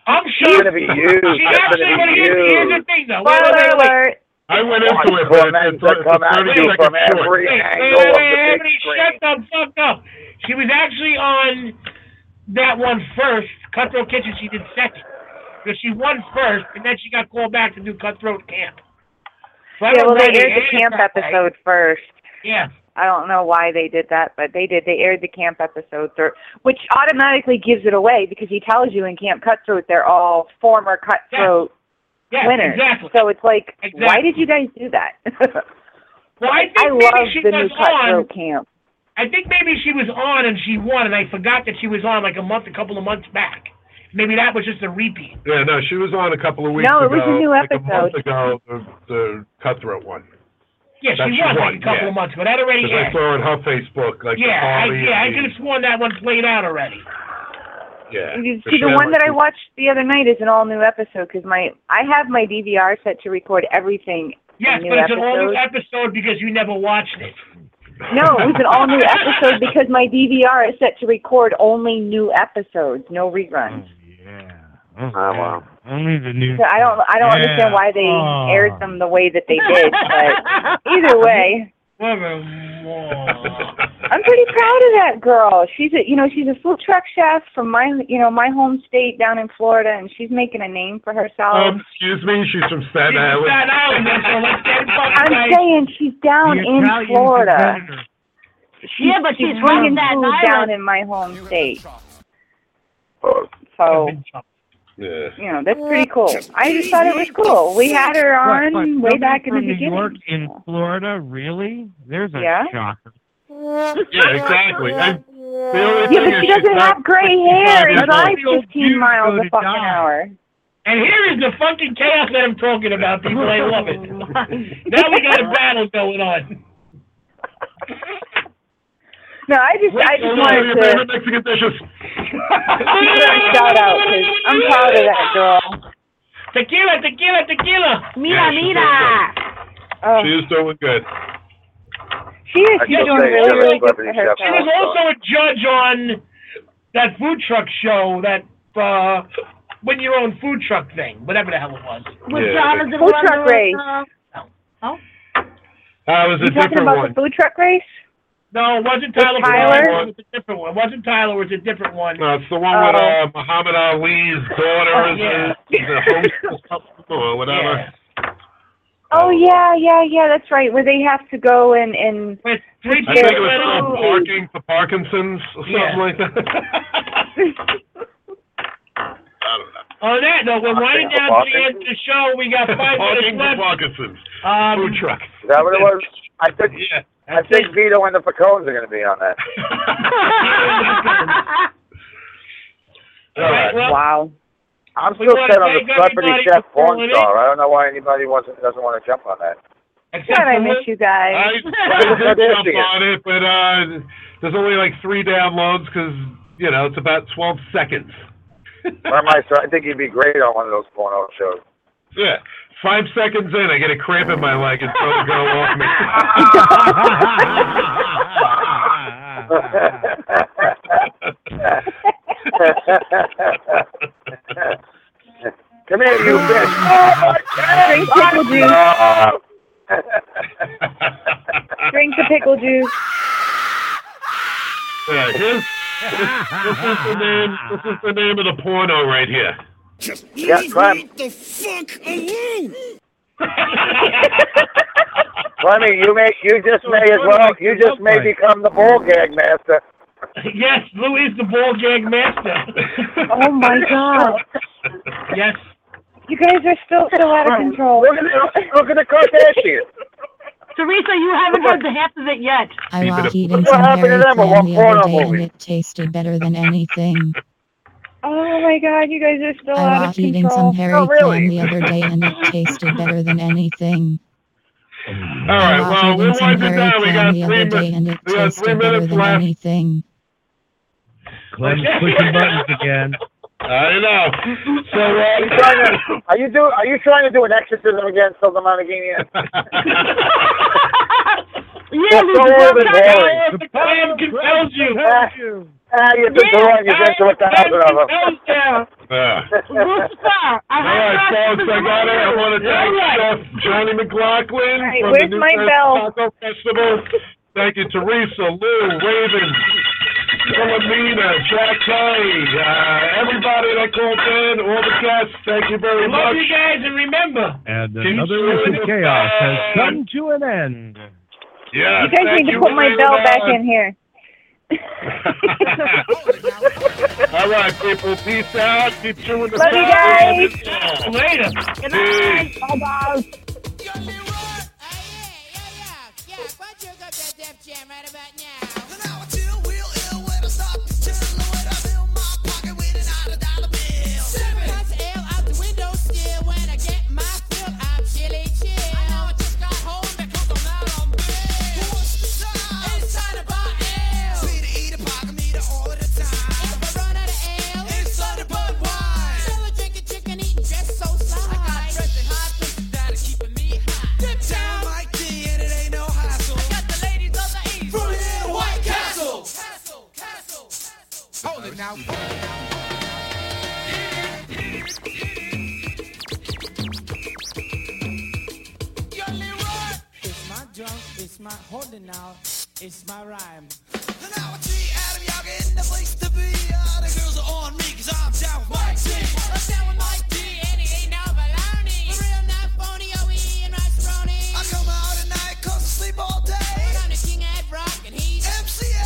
I'm sure. It's going to be you. She's actually going to use the end of thing, though. Spoiler wait, wait, wait, wait. alert. I went into it, but it's thirty seconds from every angle of the big screen. Shut up, fuck up. She was actually on... that one first, Cutthroat Kitchen, she did second. Because she won first, and then she got called back to do Cutthroat Camp. So yeah, well, they aired the camp episode first. Yeah. I don't know why they did that, but they did. They aired the camp episode, third, which automatically gives it away because he tells you in Camp Cutthroat they're all former Cutthroat yeah. Yeah, winners. Exactly. So it's like, exactly. Why did you guys do that? Well, I, think I love she the new Cutthroat on. Camp. I think maybe she was on and she won, and I forgot that she was on like a month, a couple of months back. Maybe that was just a repeat. Yeah, no, she was on a couple of weeks ago. No, it ago, was a new episode. Like a month ago, the, the Cutthroat one. Yeah, that she, she won, won like a couple yeah. of months ago. That already aired. I saw on her Facebook. Like yeah, I, yeah, I could have sworn that one played out already. Yeah. You see, the one that I watched the other night is an all-new episode because my I have my D V R set to record everything. Yes, but it's episodes. An all-new episode because you never watched it. No, it was an all-new episode because my D V R is set to record only new episodes, no reruns. Oh, yeah. Oh, wow. Only the new. So I don't, I don't yeah. understand why they oh. aired them the way that they did, but either way. I'm pretty proud of that girl. She's a, you know, she's a food truck chef from my, you know, my home state down in Florida, and she's making a name for herself. Um, excuse me, she's from Staten Island. Staten Island. I'm right. saying she's down the in Italian Florida. She's, yeah, but she's, she's running that down in my home state. So, yeah. you know, that's pretty cool. I just thought it was cool. We had her on right, way back in the beginning. New York in Florida, really? There's a yeah. shocker. Yeah, exactly. And yeah, but she doesn't have gray hair and drives fifteen miles a fucking hour. And here is the fucking chaos that I'm talking about, people. I love it. Now we got a battle going on. No, I just, I just wanted to... Tequila shout out, because I'm proud of that girl. Tequila, tequila, tequila. Mira, yeah, mira. Um, she is doing good. She is doing really, really good for herself. She was also a judge on that food truck show, that uh, win your own food truck thing, whatever the hell it was. With yeah, Jonathan food Wonder truck race. Uh, oh. That was a different one. You talking about one. The food truck race? No, it wasn't Tyler. Tyler? It was a different one. It wasn't Tyler. It was a different one. No, it's the one uh, with uh, Muhammad Ali's daughter oh, yeah. and the host or whatever. Yeah. Oh, yeah, yeah, yeah, that's right, where they have to go and... and I think it was uh, parking for Parkinson's or something yeah. like that. I don't know. On that note, we're winding down to the end of the show. We got five minutes left. Parking for Parkinson's. Um, Food truck. Is that what it was? I think, yeah, I think it. Vito and the Picones are going to be on that. All right, well, wow. I'm still set on the celebrity chef OnStar. I don't know why anybody wants doesn't want to jump on that. God, I miss you guys. I, I did jump on it, but uh, there's only like three downloads because, you know, it's about twelve seconds. I think he'd be great on one of those porno shows. Yeah. Five seconds in, I get a cramp in my leg and throw the girl off me. Come here, you bitch. Oh, drink the pickle juice. Drink the pickle juice. Yeah, here's, this, this, is the name, this is the name of the porno right here. Just leave yeah, me the fuck alone. Clemmy, you may, you just may as well, you just may become the ball gag master. Yes, Lou is the ball gag master. Oh my God. Yes. You guys are still so out of control. Look at the, look at the Kardashians. Teresa, you haven't heard the half of it yet. I like eating some very thin the other day, and it tasted better than anything. Oh my God, you guys are still I out of control. I was eating some hairy oh, really? the other day and it tasted better than anything. All right, well, we're winding down. We got three minutes. We got three minutes left. Clem's pushing buttons again. I know. So, uh, are, you trying to, are you do? Are you trying to do an exorcism again, Silvermountaginian? Yeah, Luke. The Clem compels you. Help you. Ah, you've been throwing you into a thousand of them. Yeah. All right, folks, I got it. I want to thank Chef Johnny McLaughlin right, from the New York Taco Festival. Thank you, Teresa, Lou, Raven, Philomena, Jack Kelly, uh, everybody that called in, all the guests. Thank you very much. Love you guys, and remember. And another week of chaos has come to an end. Yeah. You guys need to put my bell back in here. All right, people. Peace out. Keep chewing the love you guys. Yeah. Later. Good night. Bye bye. Yo, Leroy. Hey, yeah, yeah, yeah. Why don't you go to that Def Jam right about now? Now. It's my drum, it's my holding out, it's my rhyme. And now I see Adam, y'all getting the place to be. Uh, the girls are on me, cause I'm down with Mike T. I'm down with Mike T, and he ain't no baloney. For real, not phony, O E and Rasperoni. I come out at night, cause I sleep all day. I'm the king at rock, and he's M C A.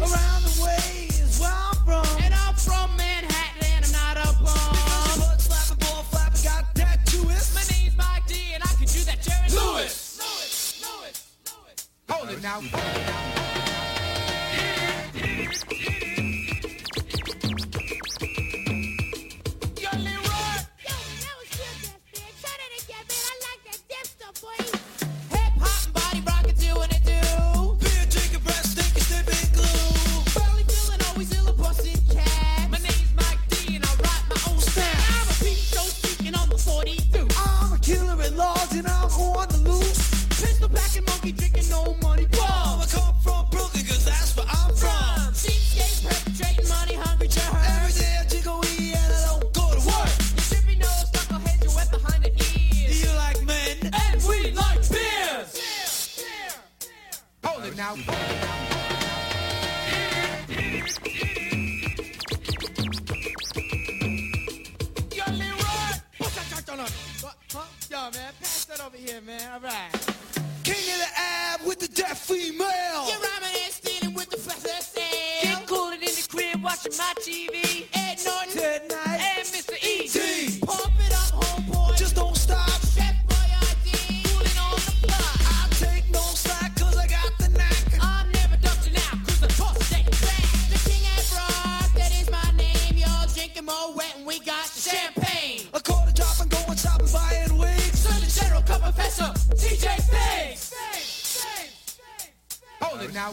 Around the way is where I'm from. And I'm from Manhattan and I'm not a bum. Bitches butt slapping, ball flapping, got tattooists. My name's Mike D and I can do that Jerry Lewis. Lewis, Lewis, Lewis. Hold it now. Yo, Leroy. Yo, that was good, Jeff, man. Try that again, man. I like that dip stuff, boy. Hip hop and body rockin' do what it do. now. Yo, Leroy! What's that on up? Huh? Yo, man, pass that over here, man. All right. King of the ab with the deaf female. You're rhyming and stealing with the fresher sale. Get coolin' in the crib watching my T V. Ed Norton. Ted Knight. And Mister E T. Pump it up, homeboy. Just don't stop. Chef Boy I D. Coolin' on the block. I take no slack cause I got the knack. I'm never ducking out cause the boss stay back. The King of Rock, that is my name. Y'all drinking more wet and we got champagne. A quarter drop and go and shop and buy it away. General Cup Professor T J Space. Hold it now.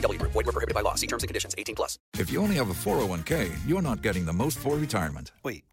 W Group. Void where prohibited by law. See terms and conditions. eighteen plus. If you only have a four oh one k, you're not getting the most for retirement. Wait,